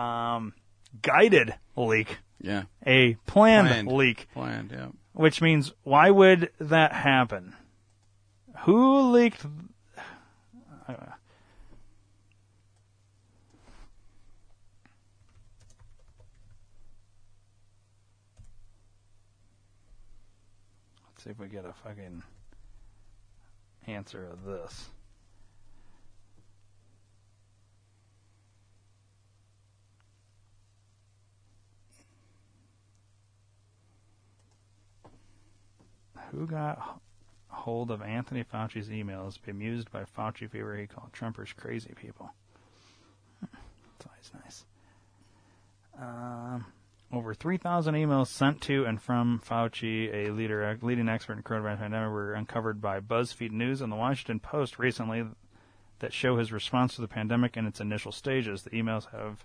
um, guided leak. Yeah. A planned, planned leak. Planned, yeah. Which means, why would that happen? Who leaked? Uh, See if we get a fucking answer of this. Who got hold of Anthony Fauci's emails, bemused by Fauci fever he called Trumpers crazy people? That's always nice. Um... Over three thousand emails sent to and from Fauci, a leader, leading expert in coronavirus pandemic, were uncovered by BuzzFeed News and the Washington Post recently that show his response to the pandemic in its initial stages. The emails have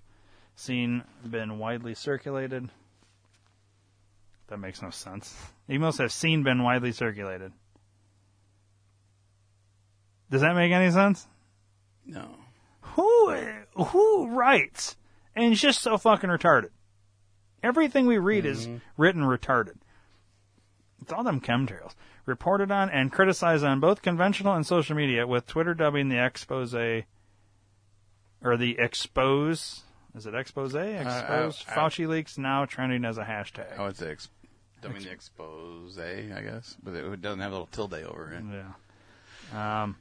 seen been widely circulated. That makes no sense. The emails have seen been widely circulated. Does that make any sense? No. Who who writes? And it's just so fucking retarded. Everything we read mm-hmm. is written retarded. It's all them chemtrails. Reported on and criticized on both conventional and social media, with Twitter dubbing the expose, or the expose, is it expose? Expose uh, I, I, Fauci I, leaks now trending as a hashtag. Oh, it's ex, dubbing ex- the expose, I guess. But it doesn't have a little tilde over it. Yeah. Um,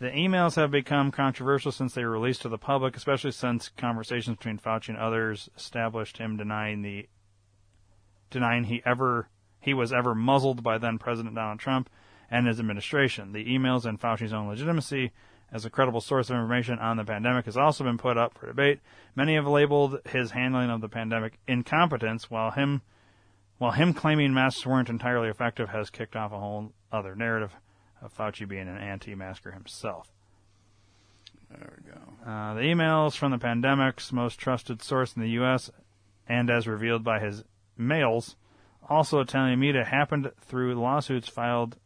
the emails have become controversial since they were released to the public, especially since conversations between Fauci and others established him denying the denying he ever he was ever muzzled by then President Donald Trump and his administration. The emails and Fauci's own legitimacy as a credible source of information on the pandemic has also been put up for debate. Many have labeled his handling of the pandemic incompetence, while him while him claiming masks weren't entirely effective has kicked off a whole other narrative of Fauci being an anti-masker himself. There we go. Uh, the emails from the pandemic's most trusted source in the U S, and as revealed by his mails, also telling media, happened through lawsuits filed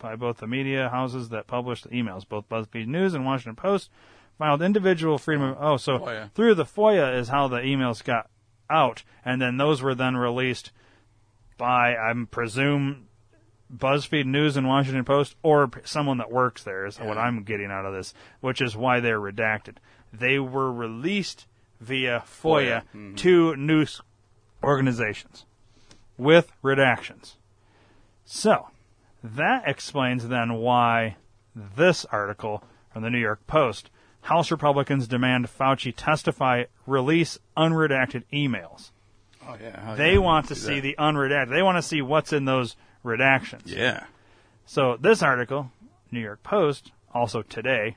by both the media houses that published the emails. Both BuzzFeed News and Washington Post filed individual freedom of... Oh, so FOIA. Through the FOIA is how the emails got out, and then those were then released by, I presume... BuzzFeed News and Washington Post, or someone that works there is yeah. what I'm getting out of this, which is why they're redacted. They were released via FOIA, FOIA. Mm-hmm. to news organizations with redactions. So that explains then why this article from the New York Post, House Republicans demand Fauci testify, release unredacted emails. Oh yeah, How they want to see that? The unredacted. They want to see what's in those redactions. Yeah. So this article, New York Post, also today,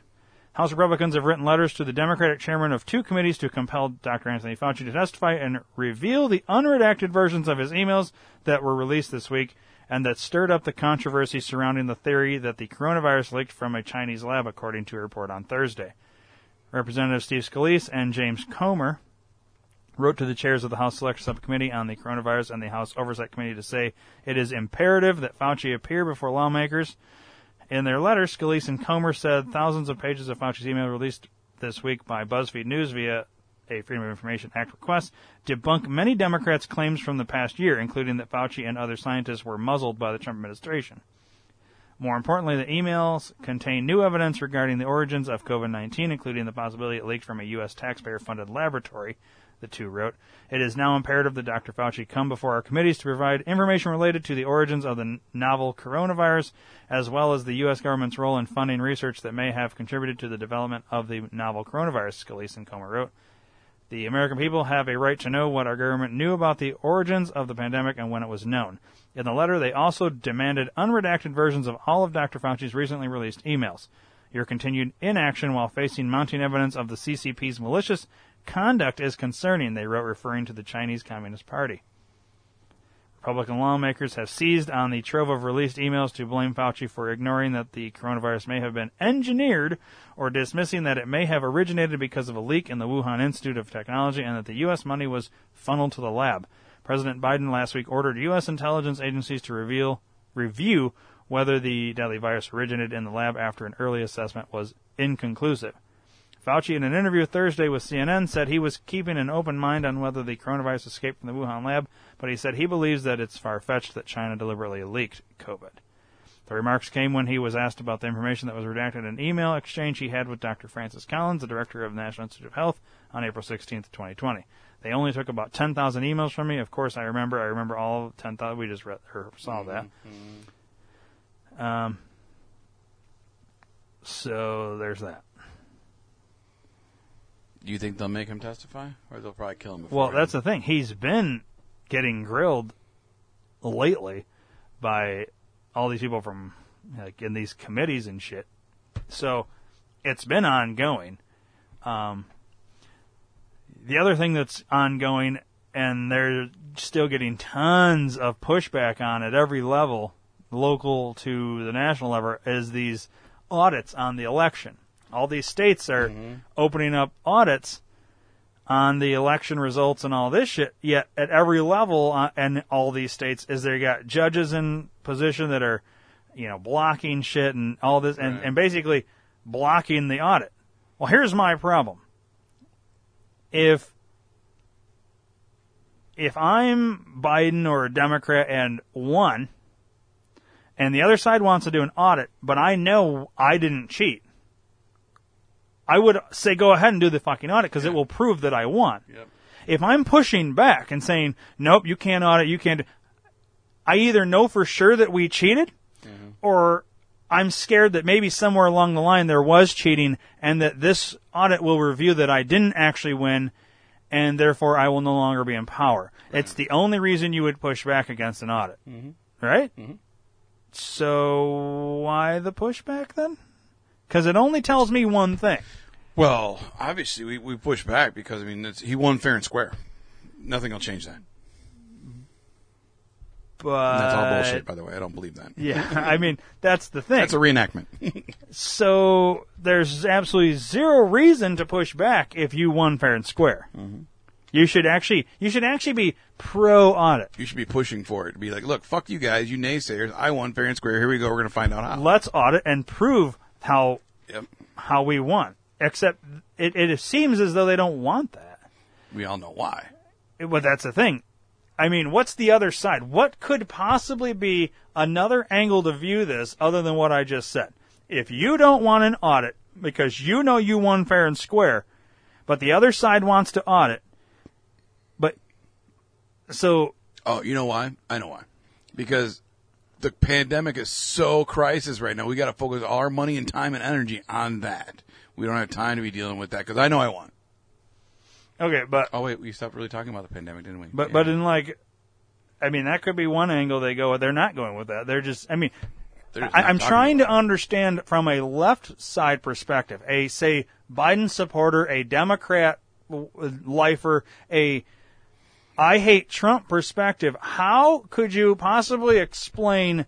House Republicans have written letters to the Democratic chairman of two committees to compel Doctor Anthony Fauci to testify and reveal the unredacted versions of his emails that were released this week and that stirred up the controversy surrounding the theory that the coronavirus leaked from a Chinese lab, according to a report on Thursday. Representative Steve Scalise and James Comer wrote to the chairs of the House Select Subcommittee on the Coronavirus and the House Oversight Committee to say it is imperative that Fauci appear before lawmakers. In their letter, Scalise and Comer said thousands of pages of Fauci's email released this week by BuzzFeed News via a Freedom of Information Act request debunk many Democrats' claims from the past year, including that Fauci and other scientists were muzzled by the Trump administration. More importantly, the emails contain new evidence regarding the origins of COVID nineteen, including the possibility it leaked from a U S taxpayer-funded laboratory, the two wrote. It is now imperative that Doctor Fauci come before our committees to provide information related to the origins of the novel coronavirus, as well as the U S government's role in funding research that may have contributed to the development of the novel coronavirus, Scalise and Comer wrote. The American people have a right to know what our government knew about the origins of the pandemic and when it was known. In the letter, they also demanded unredacted versions of all of Doctor Fauci's recently released emails. Your continued inaction while facing mounting evidence of the C C P's malicious conduct is concerning, they wrote, referring to the Chinese Communist Party. Republican lawmakers have seized on the trove of released emails to blame Fauci for ignoring that the coronavirus may have been engineered or dismissing that it may have originated because of a leak in the Wuhan Institute of Technology and that the U S money was funneled to the lab. President Biden last week ordered U S intelligence agencies to reveal review whether the deadly virus originated in the lab after an early assessment was inconclusive. Fauci, in an interview Thursday with C N N, said he was keeping an open mind on whether the coronavirus escaped from the Wuhan lab, but he said he believes that it's far-fetched that China deliberately leaked COVID. The remarks came when he was asked about the information that was redacted in an email exchange he had with Doctor Francis Collins, the director of the National Institute of Health, on April sixteenth, twenty twenty. They only took about ten thousand emails from me. Of course, I remember. I remember all ten thousand. We just read or saw that. Mm-hmm. Um. So there's that. Do you think they'll make him testify, or they'll probably kill him? Well, that's him? The thing. He's been getting grilled lately by all these people from, like, in these committees and shit. So it's been ongoing. Um, the other thing that's ongoing, and they're still getting tons of pushback on at every level, local to the national level, is these audits on the election. All these states are mm-hmm. opening up audits on the election results and all this shit. Yet at every level uh, and all these states is they got judges in position that are, you know, blocking shit and all this and, right. and basically blocking the audit. Well, here's my problem. If, if I'm Biden or a Democrat and won and the other side wants to do an audit, but I know I didn't cheat, I would say go ahead and do the fucking audit because yeah. it will prove that I won. Yep. If I'm pushing back and saying, nope, you can't audit, you can't, I either know for sure that we cheated mm-hmm. or I'm scared that maybe somewhere along the line there was cheating and that this audit will reveal that I didn't actually win and therefore I will no longer be in power. Right. It's the only reason you would push back against an audit, mm-hmm. right? Mm-hmm. So why the pushback then? Because it only tells me one thing. Well, obviously, we, we push back because, I mean, it's, he won fair and square. Nothing will change that. But... And that's all bullshit, by the way. I don't believe that. Yeah, I mean, that's the thing. That's a reenactment. So there's absolutely zero reason to push back if you won fair and square. Mm-hmm. You should actually you should actually be pro-audit. You should be pushing for it. Be like, look, fuck you guys, you naysayers. I won fair and square. Here we go. We're going to find out how. Let's audit and prove how yep. how we want, except it, it seems as though they don't want that. We all know why. It, well, that's the thing. I mean, what's the other side? What could possibly be another angle to view this other than what I just said? If you don't want an audit because you know you won fair and square, but the other side wants to audit, but so... Oh, you know why? I know why. Because... the pandemic is so crisis right now. We got to focus all our money and time and energy on that. We don't have time to be dealing with that because I know I won. Okay, but oh wait, we stopped really talking about the pandemic, didn't we? But yeah. but in like, I mean, that could be one angle they go. They're not going with that. They're just. I mean, just I, I'm trying to understand from a left side perspective. A say Biden supporter, a Democrat lifer, a. I hate Trump perspective. How could you possibly explain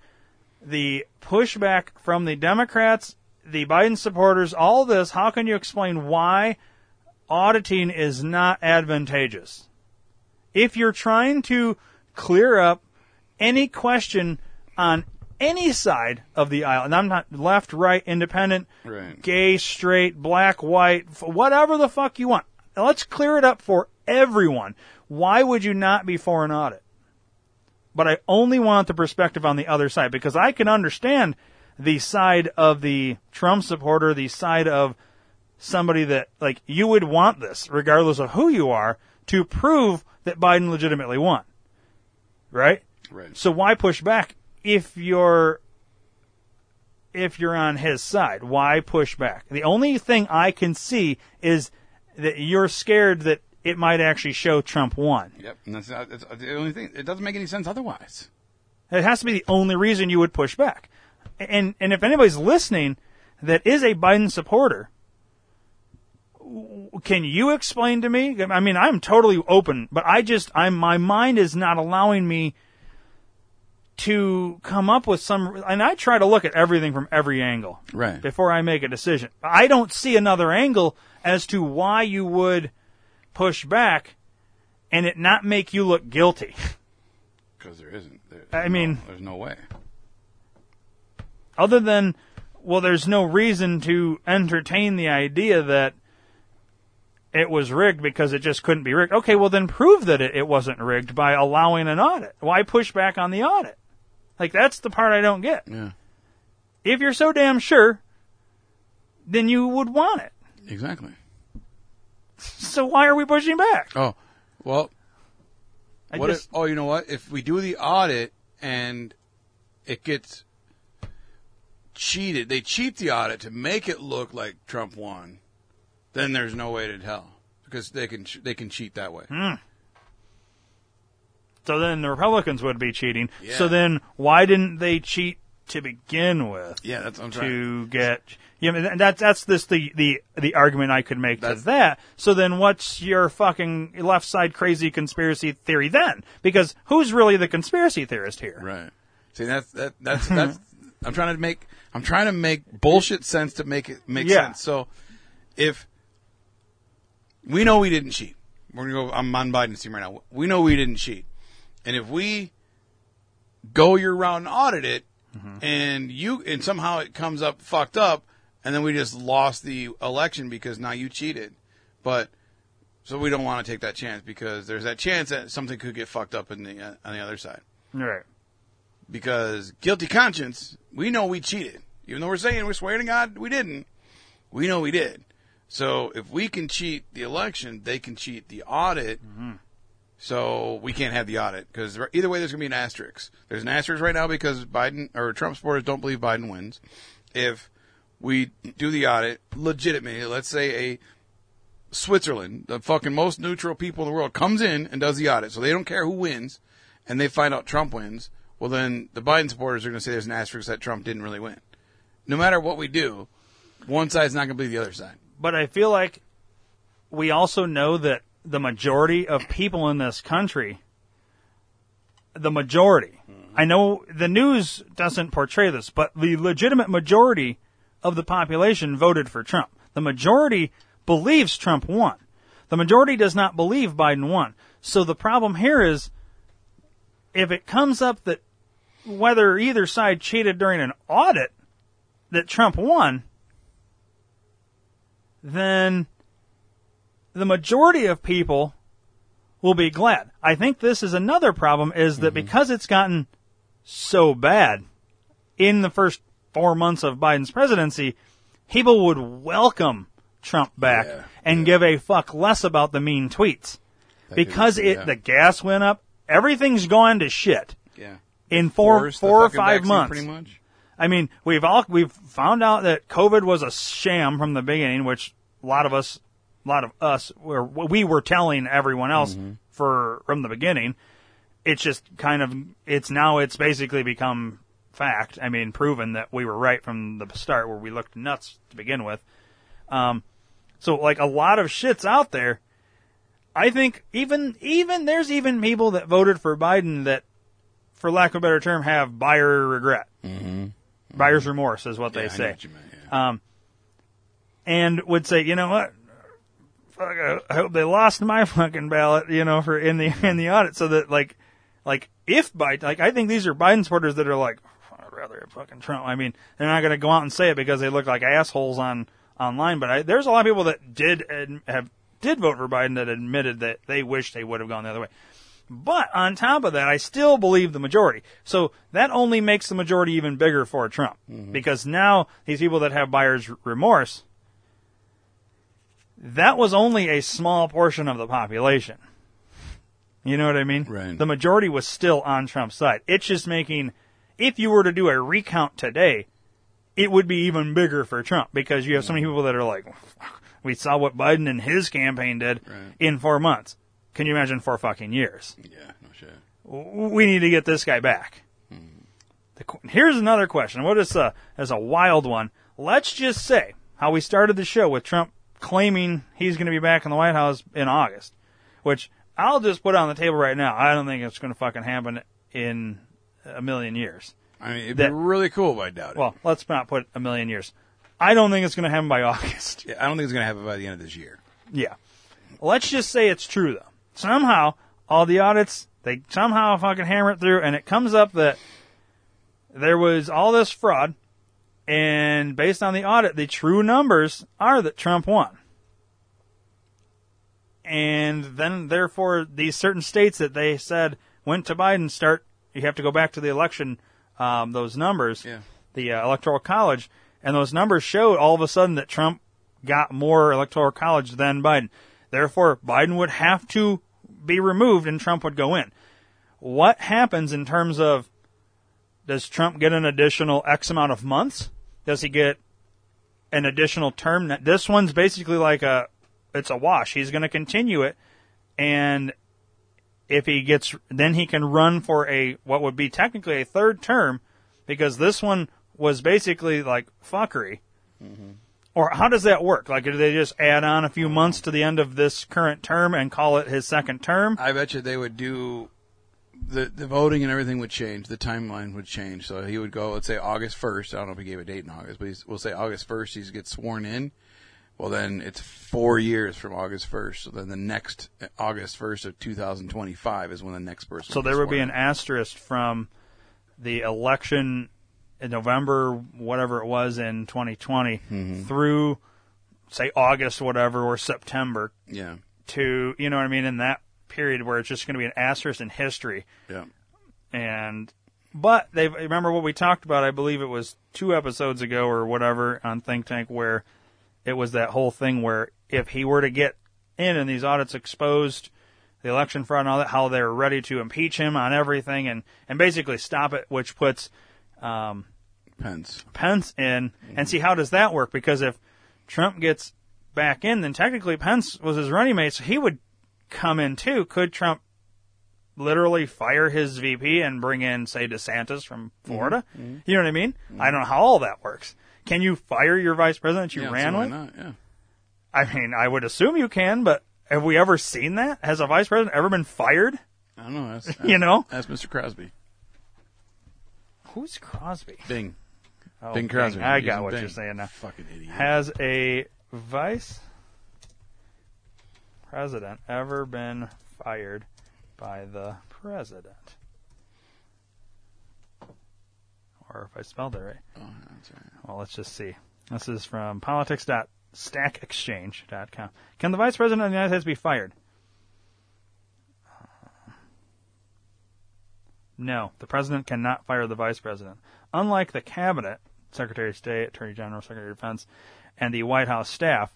the pushback from the Democrats, the Biden supporters, all this, how can you explain why auditing is not advantageous? If you're trying to clear up any question on any side of the aisle, and I'm not left, right, independent, right, gay, straight, black, white, whatever the fuck you want, let's clear it up for everyone. Why would you not be for an audit? But I only want the perspective on the other side, because I can understand the side of the Trump supporter, the side of somebody that, like, you would want this, regardless of who you are, to prove that Biden legitimately won, right? Right. So why push back if you're if you're on his side? Why push back? The only thing I can see is that you're scared that it might actually show Trump won. Yep, and that's, not, that's the only thing. It doesn't make any sense otherwise. It has to be the only reason you would push back. And and if anybody's listening that is a Biden supporter, can you explain to me? I mean, I'm totally open, but I just, I'm my mind is not allowing me to come up with some, and I try to look at everything from every angle right before I make a decision. I don't see another angle as to why you would push back and it not make you look guilty, because there isn't there, I no, mean there's no way other than, well, there's no reason to entertain the idea that it was rigged because it just couldn't be rigged. Okay, well then prove that it, it wasn't rigged by allowing an audit. Why push back on the audit? Like, that's the part I don't get. Yeah. If you're so damn sure, then you would want it. Exactly. So why are we pushing back? Oh, well, what just, if, oh, you know what? If we do the audit and it gets cheated, they cheat the audit to make it look like Trump won, then there's no way to tell, because they can they can cheat that way. Mm. So then the Republicans would be cheating. Yeah. So then why didn't they cheat to begin with? Yeah, that's what I'm trying to get. Yeah, you know, that's that's this the, the the argument I could make that's, to that. So then, what's your fucking left side crazy conspiracy theory then? Because who's really the conspiracy theorist here? Right. See, that's that that's that's. I'm trying to make I'm trying to make bullshit sense to make it make yeah. sense. So if we know we didn't cheat, we're gonna go. I'm on Biden's team right now. We know we didn't cheat, and if we go your route and audit it, mm-hmm. and you and somehow it comes up fucked up. And then we just lost the election because now you cheated. But so we don't want to take that chance, because there's that chance that something could get fucked up in the, uh, on the other side. Right. Because guilty conscience, we know we cheated. Even though we're saying, we're swearing to God we didn't, we know we did. So if we can cheat the election, they can cheat the audit. Mm-hmm. So we can't have the audit, because either way there's going to be an asterisk. There's an asterisk right now because Biden or Trump supporters don't believe Biden wins. If we do the audit legitimately, let's say a Switzerland, the fucking most neutral people in the world, comes in and does the audit, so they don't care who wins, and they find out Trump wins, well then the Biden supporters are going to say there's an asterisk that Trump didn't really win. No matter what we do, one side's not going to believe the other side. But I feel like we also know that the majority of people in this country, the majority, mm-hmm. I know the news doesn't portray this, but the legitimate majority of the population voted for Trump. The majority believes Trump won. The majority does not believe Biden won. So the problem here is, if it comes up that whether either side cheated during an audit that Trump won, then the majority of people will be glad. I think this is another problem, is that mm-hmm. because it's gotten so bad in the first four months of Biden's presidency, people would welcome Trump back yeah, and yeah. give a fuck less about the mean tweets. That because could, it yeah. the gas went up, everything's gone to shit. Yeah. In four Forced four or five vaccine, months. Pretty much. I mean, we've all we've found out that COVID was a sham from the beginning, which a lot of us a lot of us were we were telling everyone else mm-hmm. for from the beginning. It's just kind of it's now it's basically become fact, I mean, proven that we were right from the start, where we looked nuts to begin with. Um, so, like, a lot of shit's out there. I think even even there's even people that voted for Biden that, for lack of a better term, have buyer regret. Mm-hmm. Mm-hmm. Buyer's remorse is what yeah, they say. I know what you meant, Um, and would say, you know what? Fuck, I hope they lost my fucking ballot, you know, for in the in the audit, so that like, like if Biden, like I think these are Biden supporters that are like, I'd rather have fucking Trump. I mean, they're not going to go out and say it because they look like assholes on online. But I, there's a lot of people that did have did vote for Biden that admitted that they wish they would have gone the other way. But on top of that, I still believe the majority. So that only makes the majority even bigger for Trump, mm-hmm. because now these people that have buyer's remorse, that was only a small portion of the population. You know what I mean? Right. The majority was still on Trump's side. It's just making, if you were to do a recount today, it would be even bigger for Trump because you have so many people that are like, we saw what Biden and his campaign did right. in four months. Can you imagine four fucking years? Yeah, no shit. We need to get this guy back. Mm. The, here's another question. What is a, is a wild one. Let's just say how we started the show with Trump claiming he's going to be back in the White House in August, which I'll just put on the table right now. I don't think it's going to fucking happen in a million years. I mean, it'd that, be really cool if I doubt it. Well, let's not put a million years. I don't think it's going to happen by August. Yeah, I don't think it's going to happen by the end of this year. Yeah. Let's just say it's true, though. Somehow, all the audits, they somehow fucking hammer it through, and it comes up that there was all this fraud, and based on the audit, the true numbers are that Trump won. And then, therefore, these certain states that they said went to Biden start, you have to go back to the election, um, those numbers, yeah. the uh, Electoral College, and those numbers showed all of a sudden that Trump got more Electoral College than Biden. Therefore, Biden would have to be removed and Trump would go in. What happens in terms of, does Trump get an additional X amount of months? Does he get an additional term? This one's basically like a, it's a wash. He's going to continue it. And if he gets, then he can run for a, what would be technically a third term, because this one was basically like fuckery. Mm-hmm. Or how does that work? Like, do they just add on a few months to the end of this current term and call it his second term? I bet you they would do the the voting and everything would change. The timeline would change. So he would go, let's say August first. I don't know if he gave a date in August, but he's, we'll say August first he gets sworn in. Well, then it's four years from August first. So then the next August first of two thousand twenty-five is when the next person. So there would be an asterisk from the election in November, whatever it was in twenty twenty, mm-hmm. through, say, August, whatever, or September. Yeah. To, you know what I mean, in that period where it's just going to be an asterisk in history. Yeah. And, but they remember what we talked about, I believe it was two episodes ago or whatever on Think Tank, where it was that whole thing where if he were to get in and these audits exposed the election fraud and all that, how they were ready to impeach him on everything and, and basically stop it, which puts Um, Pence. Pence in, and see, how does that work? Because if Trump gets back in, then technically Pence was his running mate, so he would come in too. Could Trump literally fire his V P and bring in, say, DeSantis from Florida? Mm-hmm. You know what I mean? Mm-hmm. I don't know how all that works. Can you fire your vice president you yeah, ran so with? Not, yeah. I mean, I would assume you can, but have we ever seen that? Has a vice president ever been fired? I don't know. That's, that's, you know? That's Mister Crosby. Who's Crosby? Bing. Oh, Bing Crosby. Bing. I got what Bing. You're saying now. Fucking idiot. Has a vice president ever been fired by the president? Or if I spelled it right. Oh, that's right. Well, let's just see. This is from politics dot stack exchange dot com. Can the vice president of the United States be fired? No, the president cannot fire the vice president. Unlike the cabinet, Secretary of State, Attorney General, Secretary of Defense, and the White House staff,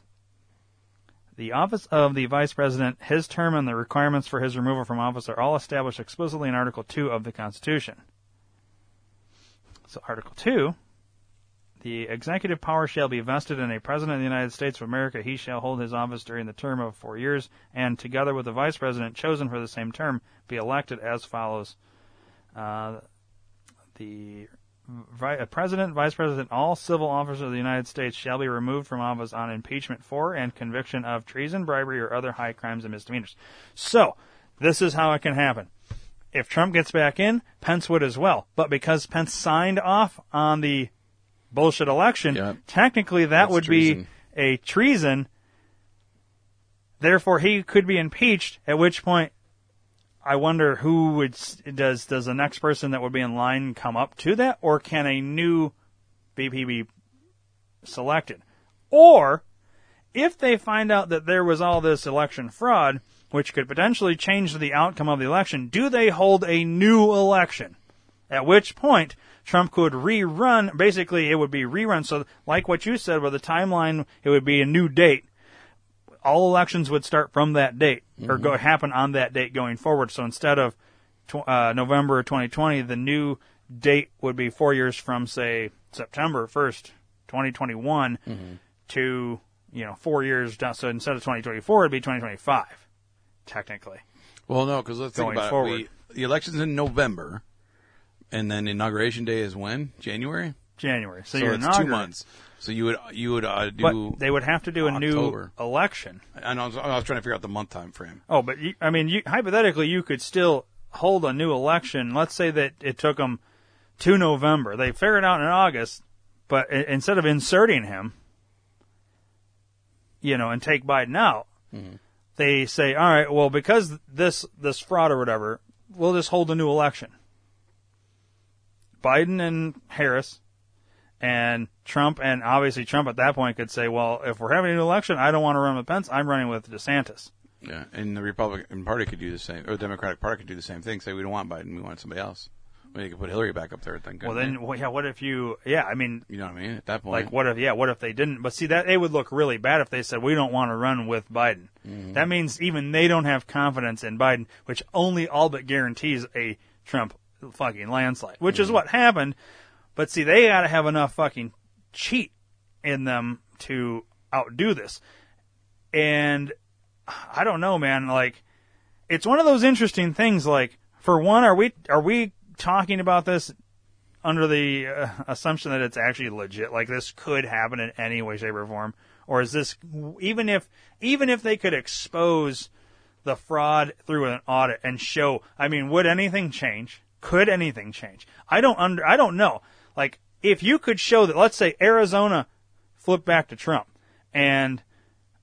the office of the vice president, his term, and the requirements for his removal from office are all established explicitly in Article two of the Constitution. So Article two, the executive power shall be vested in a president of the United States of America. He shall hold his office during the term of four years, and together with the vice president chosen for the same term, be elected as follows. Uh, the vi- president, vice president, all civil officers of the United States shall be removed from office on impeachment for and conviction of treason, bribery, or other high crimes and misdemeanors. So, this is how it can happen. If Trump gets back in, Pence would as well. But because Pence signed off on the bullshit election, yeah. technically that That's would treason. be a treason. Therefore, he could be impeached, at which point I wonder who would, does does the next person that would be in line come up to that, or can a new B P be selected? Or if they find out that there was all this election fraud, which could potentially change the outcome of the election, do they hold a new election? At which point, Trump could rerun. Basically, it would be rerun. So like what you said with the timeline, it would be a new date. All elections would start from that date, mm-hmm. or go happen on that date going forward. So instead of tw- uh, November twenty twenty, the new date would be four years from, say, September first, twenty twenty-one, mm-hmm. to, you know, four years down. So instead of twenty twenty-four, it'd be twenty twenty-five, technically. Well, no, because let's think about forward. it. We, the election's in November, and then Inauguration Day is when? January? January. So, so you're it's two months. So you would you would uh, do. But they would have to do October. a new election. And I was, I was trying to figure out the month time frame. Oh, but you, I mean, you, hypothetically, you could still hold a new election. Let's say that it took them to November. They figured it out in August, but instead of inserting him, you know, and take Biden out, mm-hmm. they say, all right, well, because this this fraud or whatever, we'll just hold a new election. Biden and Harris. And Trump, and obviously Trump at that point could say, well, if we're having an election, I don't want to run with Pence. I'm running with DeSantis. Yeah, and the Republican Party could do the same, or the Democratic Party could do the same thing, say we don't want Biden, we want somebody else. Well, you could put Hillary back up there. Then, well, then, well, yeah, what if you, yeah, I mean. You know what I mean? At that point. Like, what if, yeah, what if they didn't? But see, that they would look really bad if they said, we don't want to run with Biden. Mm-hmm. That means even they don't have confidence in Biden, which only all but guarantees a Trump fucking landslide, which mm-hmm. is what happened. But see, they gotta have enough fucking cheat in them to outdo this. And I don't know, man, like, it's one of those interesting things, like, for one, are we, are we talking about this under the uh, assumption that it's actually legit? Like, this could happen in any way, shape, or form? Or is this, even if, even if they could expose the fraud through an audit and show, I mean, would anything change? Could anything change? I don't under, I don't know. Like, if you could show that, let's say, Arizona flipped back to Trump, and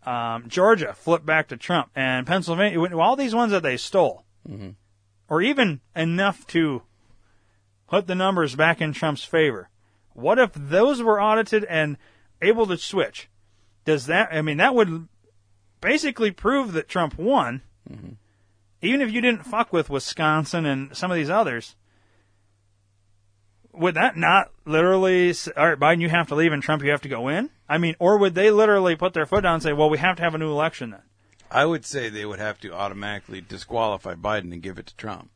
um, Georgia flipped back to Trump, and Pennsylvania, all these ones that they stole, mm-hmm. or even enough to put the numbers back in Trump's favor, what if those were audited and able to switch? Does that, I mean, that would basically prove that Trump won, mm-hmm. even if you didn't fuck with Wisconsin and some of these others. Would that not literally say, all right, Biden, you have to leave, and Trump, you have to go in? I mean, or would they literally put their foot down and say, well, we have to have a new election then? I would say they would have to automatically disqualify Biden and give it to Trump.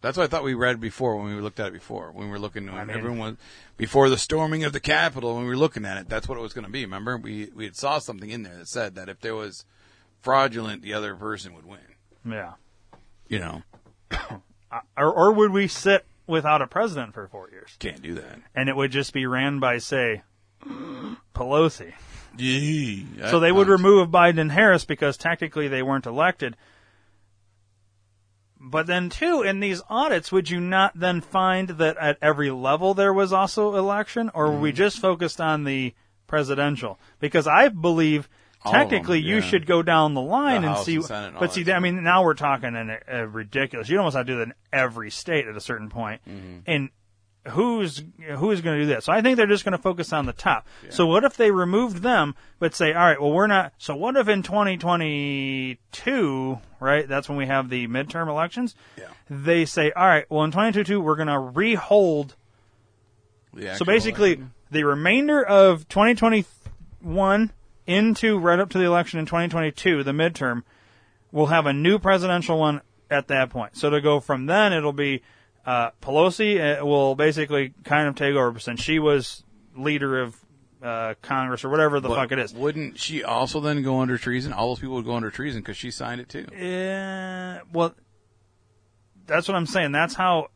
That's what I thought we read before when we looked at it before. When we were looking at it, everyone was, before the storming of the Capitol, when we were looking at it, that's what it was going to be, remember? We, we had saw something in there that said that if there was fraudulent, the other person would win. Yeah. You know. or, or would we sit without a president for four years? Can't do that. And it would just be ran by, say, Pelosi. Yeah, so they would remove Biden and Harris because technically they weren't elected. But then, too, in these audits, would you not then find that at every level there was also election? Or mm. were we just focused on the presidential? Because I believe technically them, yeah. you should go down the line the and see. And and but see, I mean, now we're talking in a, a ridiculous. You almost have to do that in every state at a certain point. Mm-hmm. And who's who's going to do that? So I think they're just going to focus on the top. Yeah. So what if they removed them but say, all right, well, we're not. So what if in twenty twenty-two, right, that's when we have the midterm elections, yeah. they say, all right, well, in twenty twenty-two, we're going to rehold. So basically, election. the remainder of twenty twenty-one into right up to the election in twenty twenty-two, the midterm, we'll have a new presidential one at that point. So to go from then, it'll be uh, Pelosi uh, will basically kind of take over since she was leader of uh, Congress or whatever the but fuck it is. Wouldn't she also then go under treason? All those people would go under treason because she signed it too. Yeah, uh, well, that's what I'm saying. That's how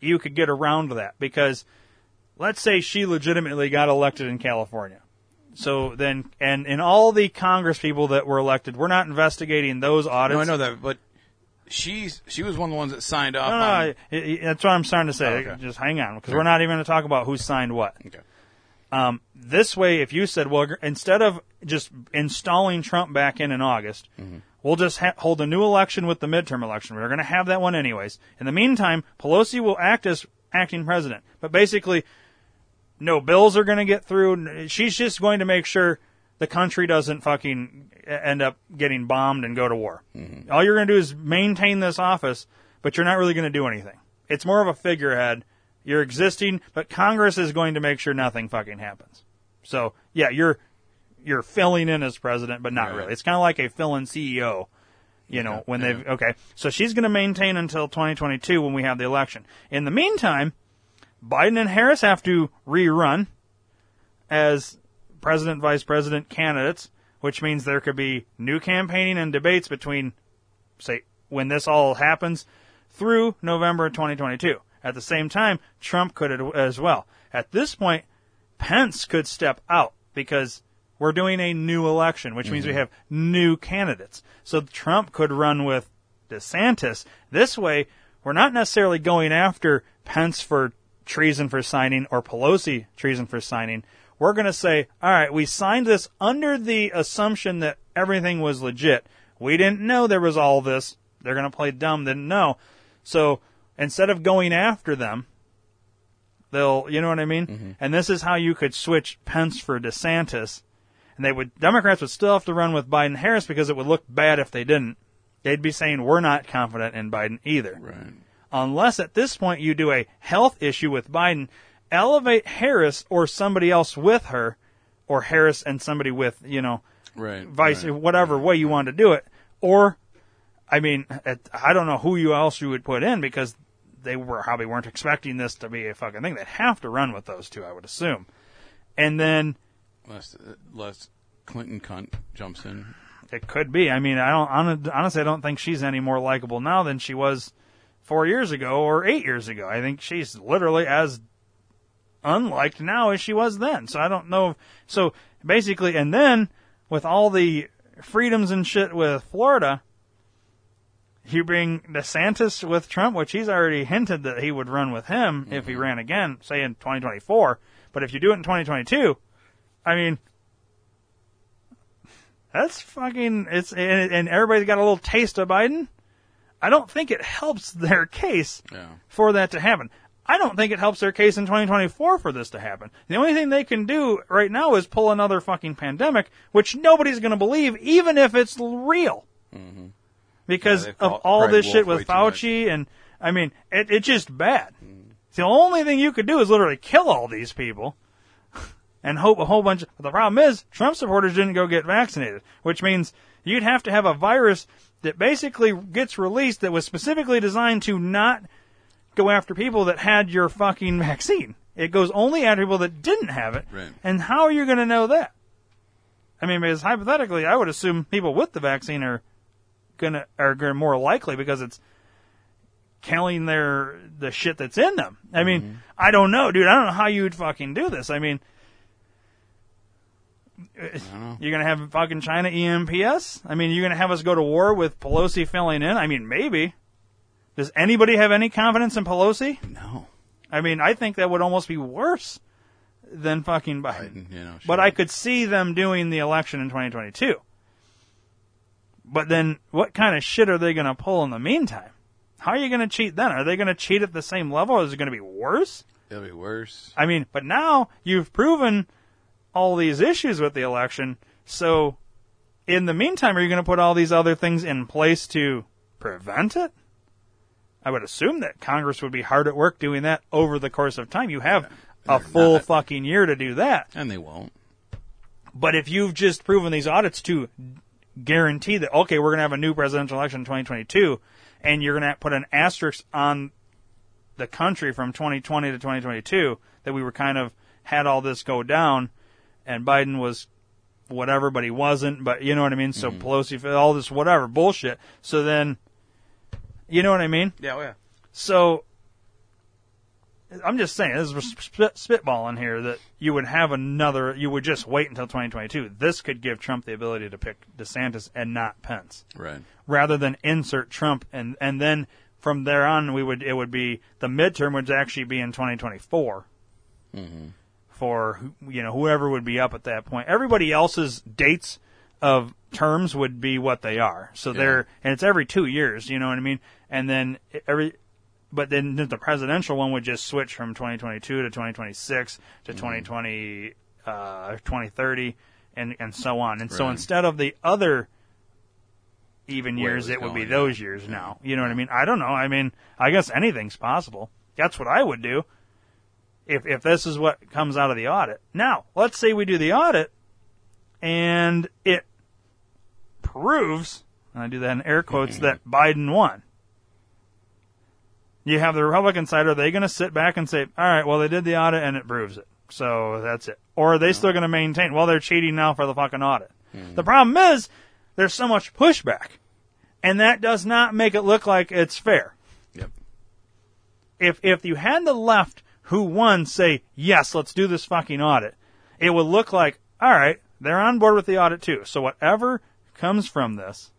you could get around that, because let's say she legitimately got elected in California. So then, and in all the Congress people that were elected, we're not investigating those audits. No, I know that, but she's she was one of the ones that signed off. No, no, on... no that's what I'm starting to say. Oh, okay. Just hang on, because sure. we're not even going to talk about who signed what. Okay. Um, this way, if you said, well, instead of just installing Trump back in in August, mm-hmm. we'll just ha- hold a new election with the midterm election. We're going to have that one anyways. In the meantime, Pelosi will act as acting president. But basically, no bills are going to get through. She's just going to make sure the country doesn't fucking end up getting bombed and go to war. Mm-hmm. All you're going to do is maintain this office, but you're not really going to do anything. It's more of a figurehead. You're existing, but Congress is going to make sure nothing fucking happens. So, yeah, you're... You're filling in as president, but not right. really. It's kind of like a fill-in C E O, you know, yeah, when they've... Yeah. Okay, so she's going to maintain until twenty twenty-two when we have the election. In the meantime, Biden and Harris have to rerun as president, vice president candidates, which means there could be new campaigning and debates between, say, when this all happens, through November twenty twenty-two. At the same time, Trump could as well. At this point, Pence could step out because... We're doing a new election, which means mm-hmm. we have new candidates. So Trump could run with DeSantis. This way, we're not necessarily going after Pence for treason for signing or Pelosi treason for signing. We're going to say, all right, we signed this under the assumption that everything was legit. We didn't know there was all this. They're going to play dumb, didn't know. So instead of going after them, they'll, you know what I mean? Mm-hmm. And this is how you could switch Pence for DeSantis. And they would Democrats would still have to run with Biden Harris because it would look bad if they didn't. They'd be saying we're not confident in Biden either. Right. Unless at this point you do a health issue with Biden, elevate Harris or somebody else with her, or Harris and somebody with, you know, right. vice right. whatever right. way you want to do it. Or, I mean, at, I don't know who you else you would put in because they were probably weren't expecting this to be a fucking thing. They'd have to run with those two, I would assume. And then... Unless, unless Clinton cunt jumps in. It could be. I mean, I don't honestly, I don't think she's any more likable now than she was four years ago or eight years ago. I think she's literally as unliked now as she was then. So I don't know. If, so basically, and then with all the freedoms and shit with Florida, you bring DeSantis with Trump, which he's already hinted that he would run with him mm-hmm. if he ran again, say in twenty twenty-four. But if you do it in twenty twenty-two... I mean, that's fucking, it's, and, and everybody's got a little taste of Biden. I don't think it helps their case yeah. for that to happen. I don't think it helps their case in twenty twenty-four for this to happen. The only thing they can do right now is pull another fucking pandemic, which nobody's going to believe, even if it's real. Mm-hmm. Because yeah, of all this shit with Fauci and, I mean, it, it's just bad. Mm. The only thing you could do is literally kill all these people. And hope a whole bunch. Of, the problem is Trump supporters didn't go get vaccinated, which means you'd have to have a virus that basically gets released that was specifically designed to not go after people that had your fucking vaccine. It goes only after people that didn't have it. Right. And how are you going to know that? I mean, because hypothetically, I would assume people with the vaccine are gonna are gonna more likely because it's killing their the shit that's in them. I mm-hmm. mean, I don't know, dude. I don't know how you'd fucking do this. I mean. You're going to have fucking China E M P S? I mean, you're going to have us go to war with Pelosi filling in? I mean, maybe. Does anybody have any confidence in Pelosi? No. I mean, I think that would almost be worse than fucking Biden. Biden you know, but I could see them doing the election in twenty twenty-two. But then what kind of shit are they going to pull in the meantime? How are you going to cheat then? Are they going to cheat at the same level? Or is it going to be worse? It'll be worse. I mean, but now you've proven... all these issues with the election. So, in the meantime, are you going to put all these other things in place to prevent it? I would assume that Congress would be hard at work doing that over the course of time. You have yeah, a full not. fucking year to do that. And they won't. But if you've just proven these audits to guarantee that, okay, we're going to have a new presidential election in twenty twenty-two, and you're going to put an asterisk on the country from twenty twenty to twenty twenty-two, that we were kind of had all this go down, and Biden was whatever, but he wasn't. But you know what I mean? So mm-hmm. Pelosi, all this whatever bullshit. So then, you know what I mean? Yeah, oh yeah. So I'm just saying, this is spit, spitballing here, that you would have another, you would just wait until twenty twenty-two. This could give Trump the ability to pick DeSantis and not Pence. Right. Rather than insert Trump, and, and then from there on, we would, it would be, the midterm would actually be in twenty twenty-four. Mm-hmm. For, you know, whoever would be up at that point. Everybody else's dates of terms would be what they are. So yeah. they're, and it's every two years, you know what I mean? And then every, but then the presidential one would just switch from twenty twenty-two to twenty twenty-six to mm-hmm. twenty twenty, uh, twenty thirty, and, and so on. And right. so instead of the other even Where years, it, it would be those out. years yeah. now. You know what I mean? I don't know. I mean, I guess anything's possible. That's what I would do if if this is what comes out of the audit. Now, let's say we do the audit and it proves, and I do that in air quotes, mm-hmm. that Biden won. You have the Republican side. Are they going to sit back and say, all right, well, they did the audit and it proves it, so that's it? Or are they no. still going to maintain, well, they're cheating now for the fucking audit? Mm-hmm. The problem is there's so much pushback, and that does not make it look like it's fair. Yep. If if you had the left who won say, yes, let's do this fucking audit, it would look like, all right, they're on board with the audit too, so whatever comes from this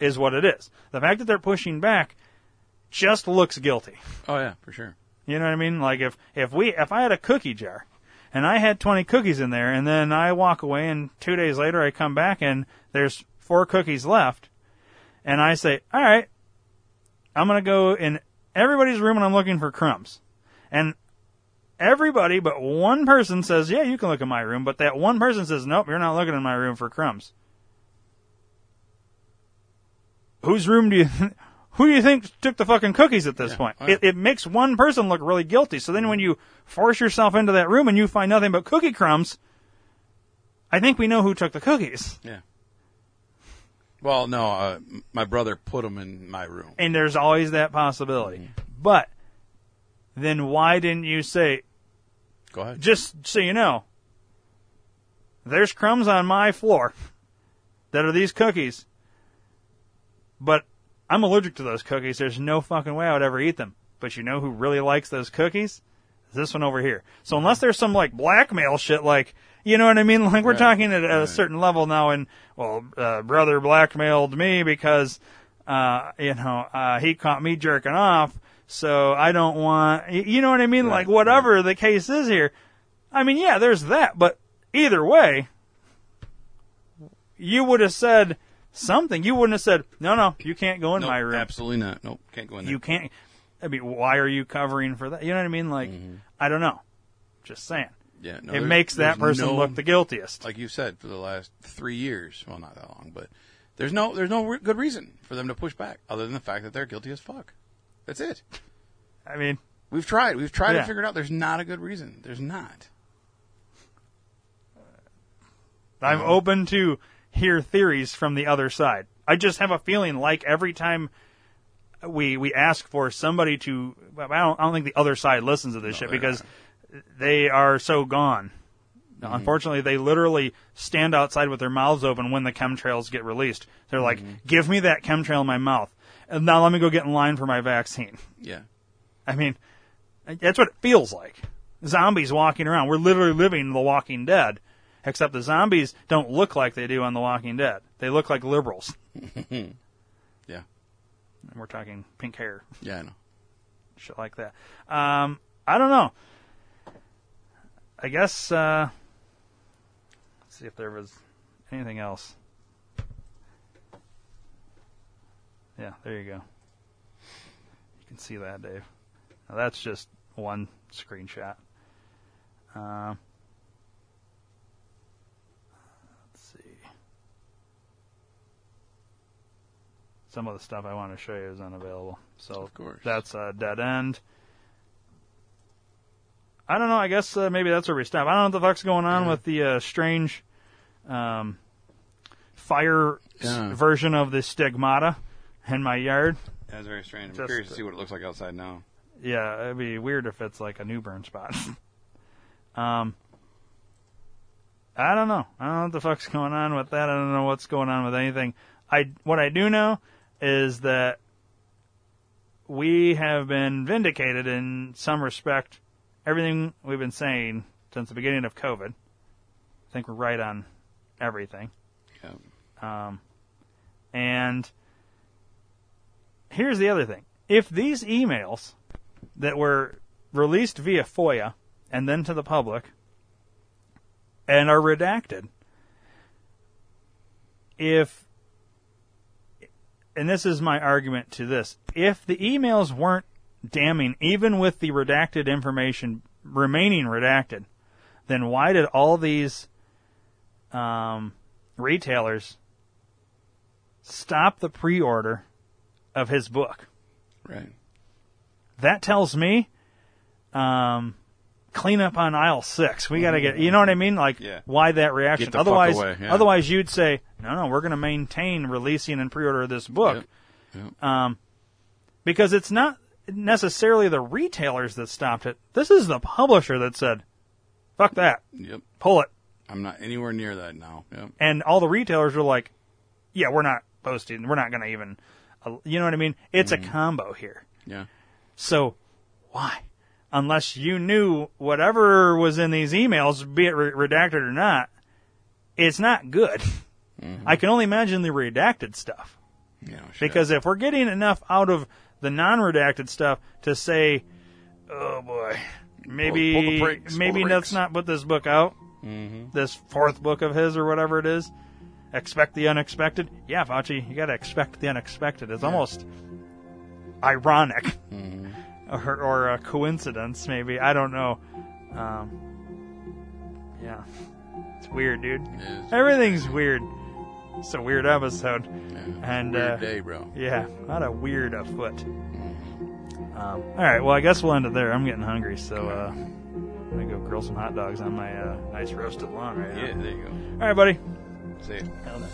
is what it is. The fact that they're pushing back just looks guilty. Oh yeah, for sure. You know what I mean? Like if, if we if I had a cookie jar and I had twenty cookies in there, and then I walk away and two days later I come back and there's four cookies left, and I say, all right, I'm gonna go in everybody's room and I'm looking for crumbs. And everybody but one person says, yeah, you can look in my room, but that one person says, nope, you're not looking in my room for crumbs. Whose room do you th- Who do you think took the fucking cookies at this yeah, point? Right. It, it makes one person look really guilty. So then when you force yourself into that room and you find nothing but cookie crumbs, I think we know who took the cookies. Yeah. Well, no, uh, my brother put them in my room. And there's always that possibility. Mm-hmm. But then why didn't you say, go ahead. Just so you know, there's crumbs on my floor that are these cookies, but I'm allergic to those cookies. There's no fucking way I would ever eat them. But you know who really likes those cookies? This one over here. So unless there's some, like, blackmail shit, like, you know what I mean? Like, we're right. talking at a right. certain level now, and, well, uh, brother blackmailed me because, uh, you know, uh, he caught me jerking off, so I don't want, you know what I mean? Right. Like, whatever right. the case is here. I mean, yeah, there's that, but either way, you would have said something. You wouldn't have said, no, no, you can't go in nope, my room. Absolutely not. Nope, can't go in there. You can't. I mean, why are you covering for that? You know what I mean? Like, mm-hmm. I don't know. Just saying. Yeah. No, it there, makes that person no, look the guiltiest. Like you said, for the last three years, well, not that long, but there's no there's no re- good reason for them to push back other than the fact that they're guilty as fuck. That's it. I mean. We've tried. We've tried yeah. to figure it out. There's not a good reason. There's not. I'm no. open to hear theories from the other side. I just have a feeling like every time we we ask for somebody to, I don't, I don't think the other side listens to this no, shit because not. They are so gone. Mm-hmm. Unfortunately, they literally stand outside with their mouths open when the chemtrails get released. They're like, mm-hmm. give me that chemtrail in my mouth. And now let me go get in line for my vaccine. Yeah. I mean, that's what it feels like. Zombies walking around. We're literally living The Walking Dead. Except the zombies don't look like they do on The Walking Dead. They look like liberals. yeah. And we're talking pink hair. Yeah, I know. Shit like that. Um, I don't know. I guess, uh, let's see if there was anything else. Yeah, there you go. You can see that, Dave. Now that's just one screenshot. Um. Uh, Some of the stuff I want to show you is unavailable. So of course. That's a dead end. I don't know. I guess uh, maybe that's where we stop. I don't know what the fuck's going on yeah. with the uh, strange um, fire yeah. s- version of the stigmata in my yard. That's very strange. I'm Just, curious to see what it looks like outside now. Yeah, it'd be weird if it's like a new burn spot. um, I don't know. I don't know what the fuck's going on with that. I don't know what's going on with anything. I What I do know is that we have been vindicated in some respect. Everything we've been saying since the beginning of COVID, I think we're right on everything. Yeah. Um, and here's the other thing. If these emails that were released via FOIA and then to the public and are redacted, if, and this is my argument to this, if the emails weren't damning, even with the redacted information remaining redacted, then why did all these um, retailers stop the pre-order of his book? Right. That tells me, um, clean up on aisle six. We got to get, you know what I mean? Like, yeah. Why that reaction? Get the otherwise, fuck away. Yeah. Otherwise, you'd say, no, no, we're going to maintain releasing and pre-order of this book. Yep. Yep. Um, because it's not necessarily the retailers that stopped it. This is the publisher that said, fuck that. Yep. Pull it. I'm not anywhere near that now. Yep. And all the retailers were like, yeah, we're not posting. We're not going to even, you know what I mean? It's mm-hmm. a combo here. Yeah. So why? Unless you knew whatever was in these emails, be it re- redacted or not, it's not good. Mm-hmm. I can only imagine the redacted stuff. Yeah, sure. Because if we're getting enough out of the non-redacted stuff to say, oh boy, maybe pull, pull the brakes, maybe let's not put this book out, mm-hmm. this fourth book of his or whatever it is, expect the unexpected. Yeah, Fauci, you got to expect the unexpected. It's yeah. almost ironic. Mm-hmm. Or, or a coincidence, maybe. I don't know. Um, yeah. It's weird, dude. It Everything's weird. weird. It's a weird episode. Yeah, and, weird uh, day, bro. Yeah. Not a weird afoot. Mm. Um, all right. Well, I guess we'll end it there. I'm getting hungry, so uh, I'm going to go grill some hot dogs on my uh, nice roasted lawn right now. Yeah, there you go. All right, buddy. See you. Hell no.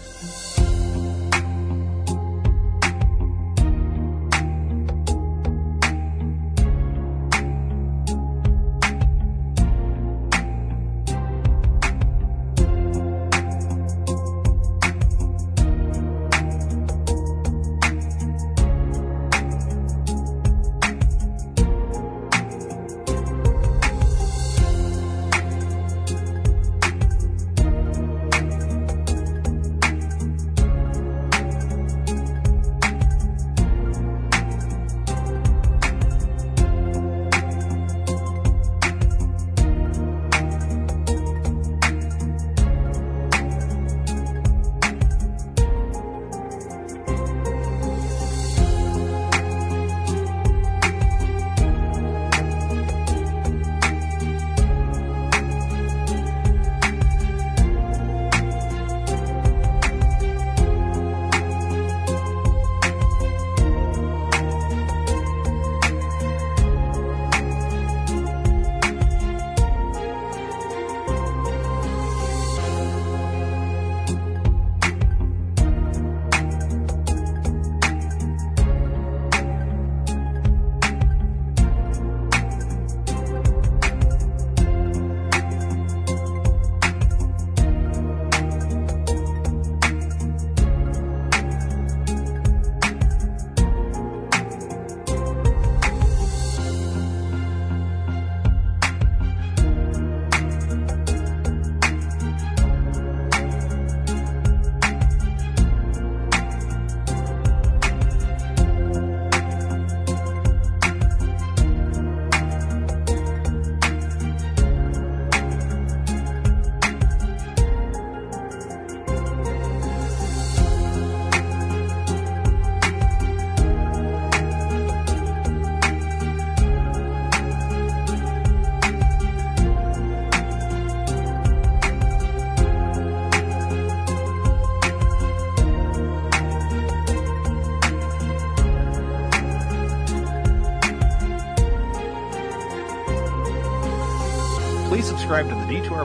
Subscribe to the D two R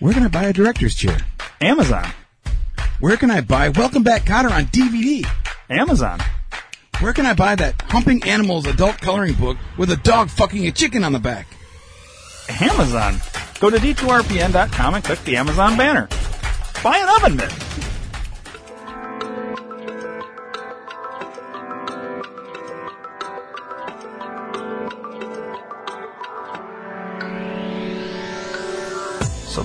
Where can I buy a director's chair? Amazon. Where can I buy Welcome Back, Kotter on D V D? Amazon. Where can I buy that Humping Animals adult coloring book with a dog fucking a chicken on the back? Amazon. Go to D two R P N dot com and click the Amazon banner. Buy an oven mitt. So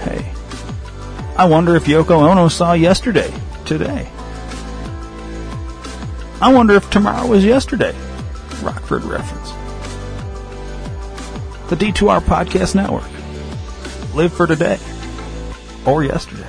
Hey, I wonder if Yoko Ono saw yesterday, today. I wonder if tomorrow was yesterday. Rockford reference. The D two R Podcast Network. Live for today. Or yesterday.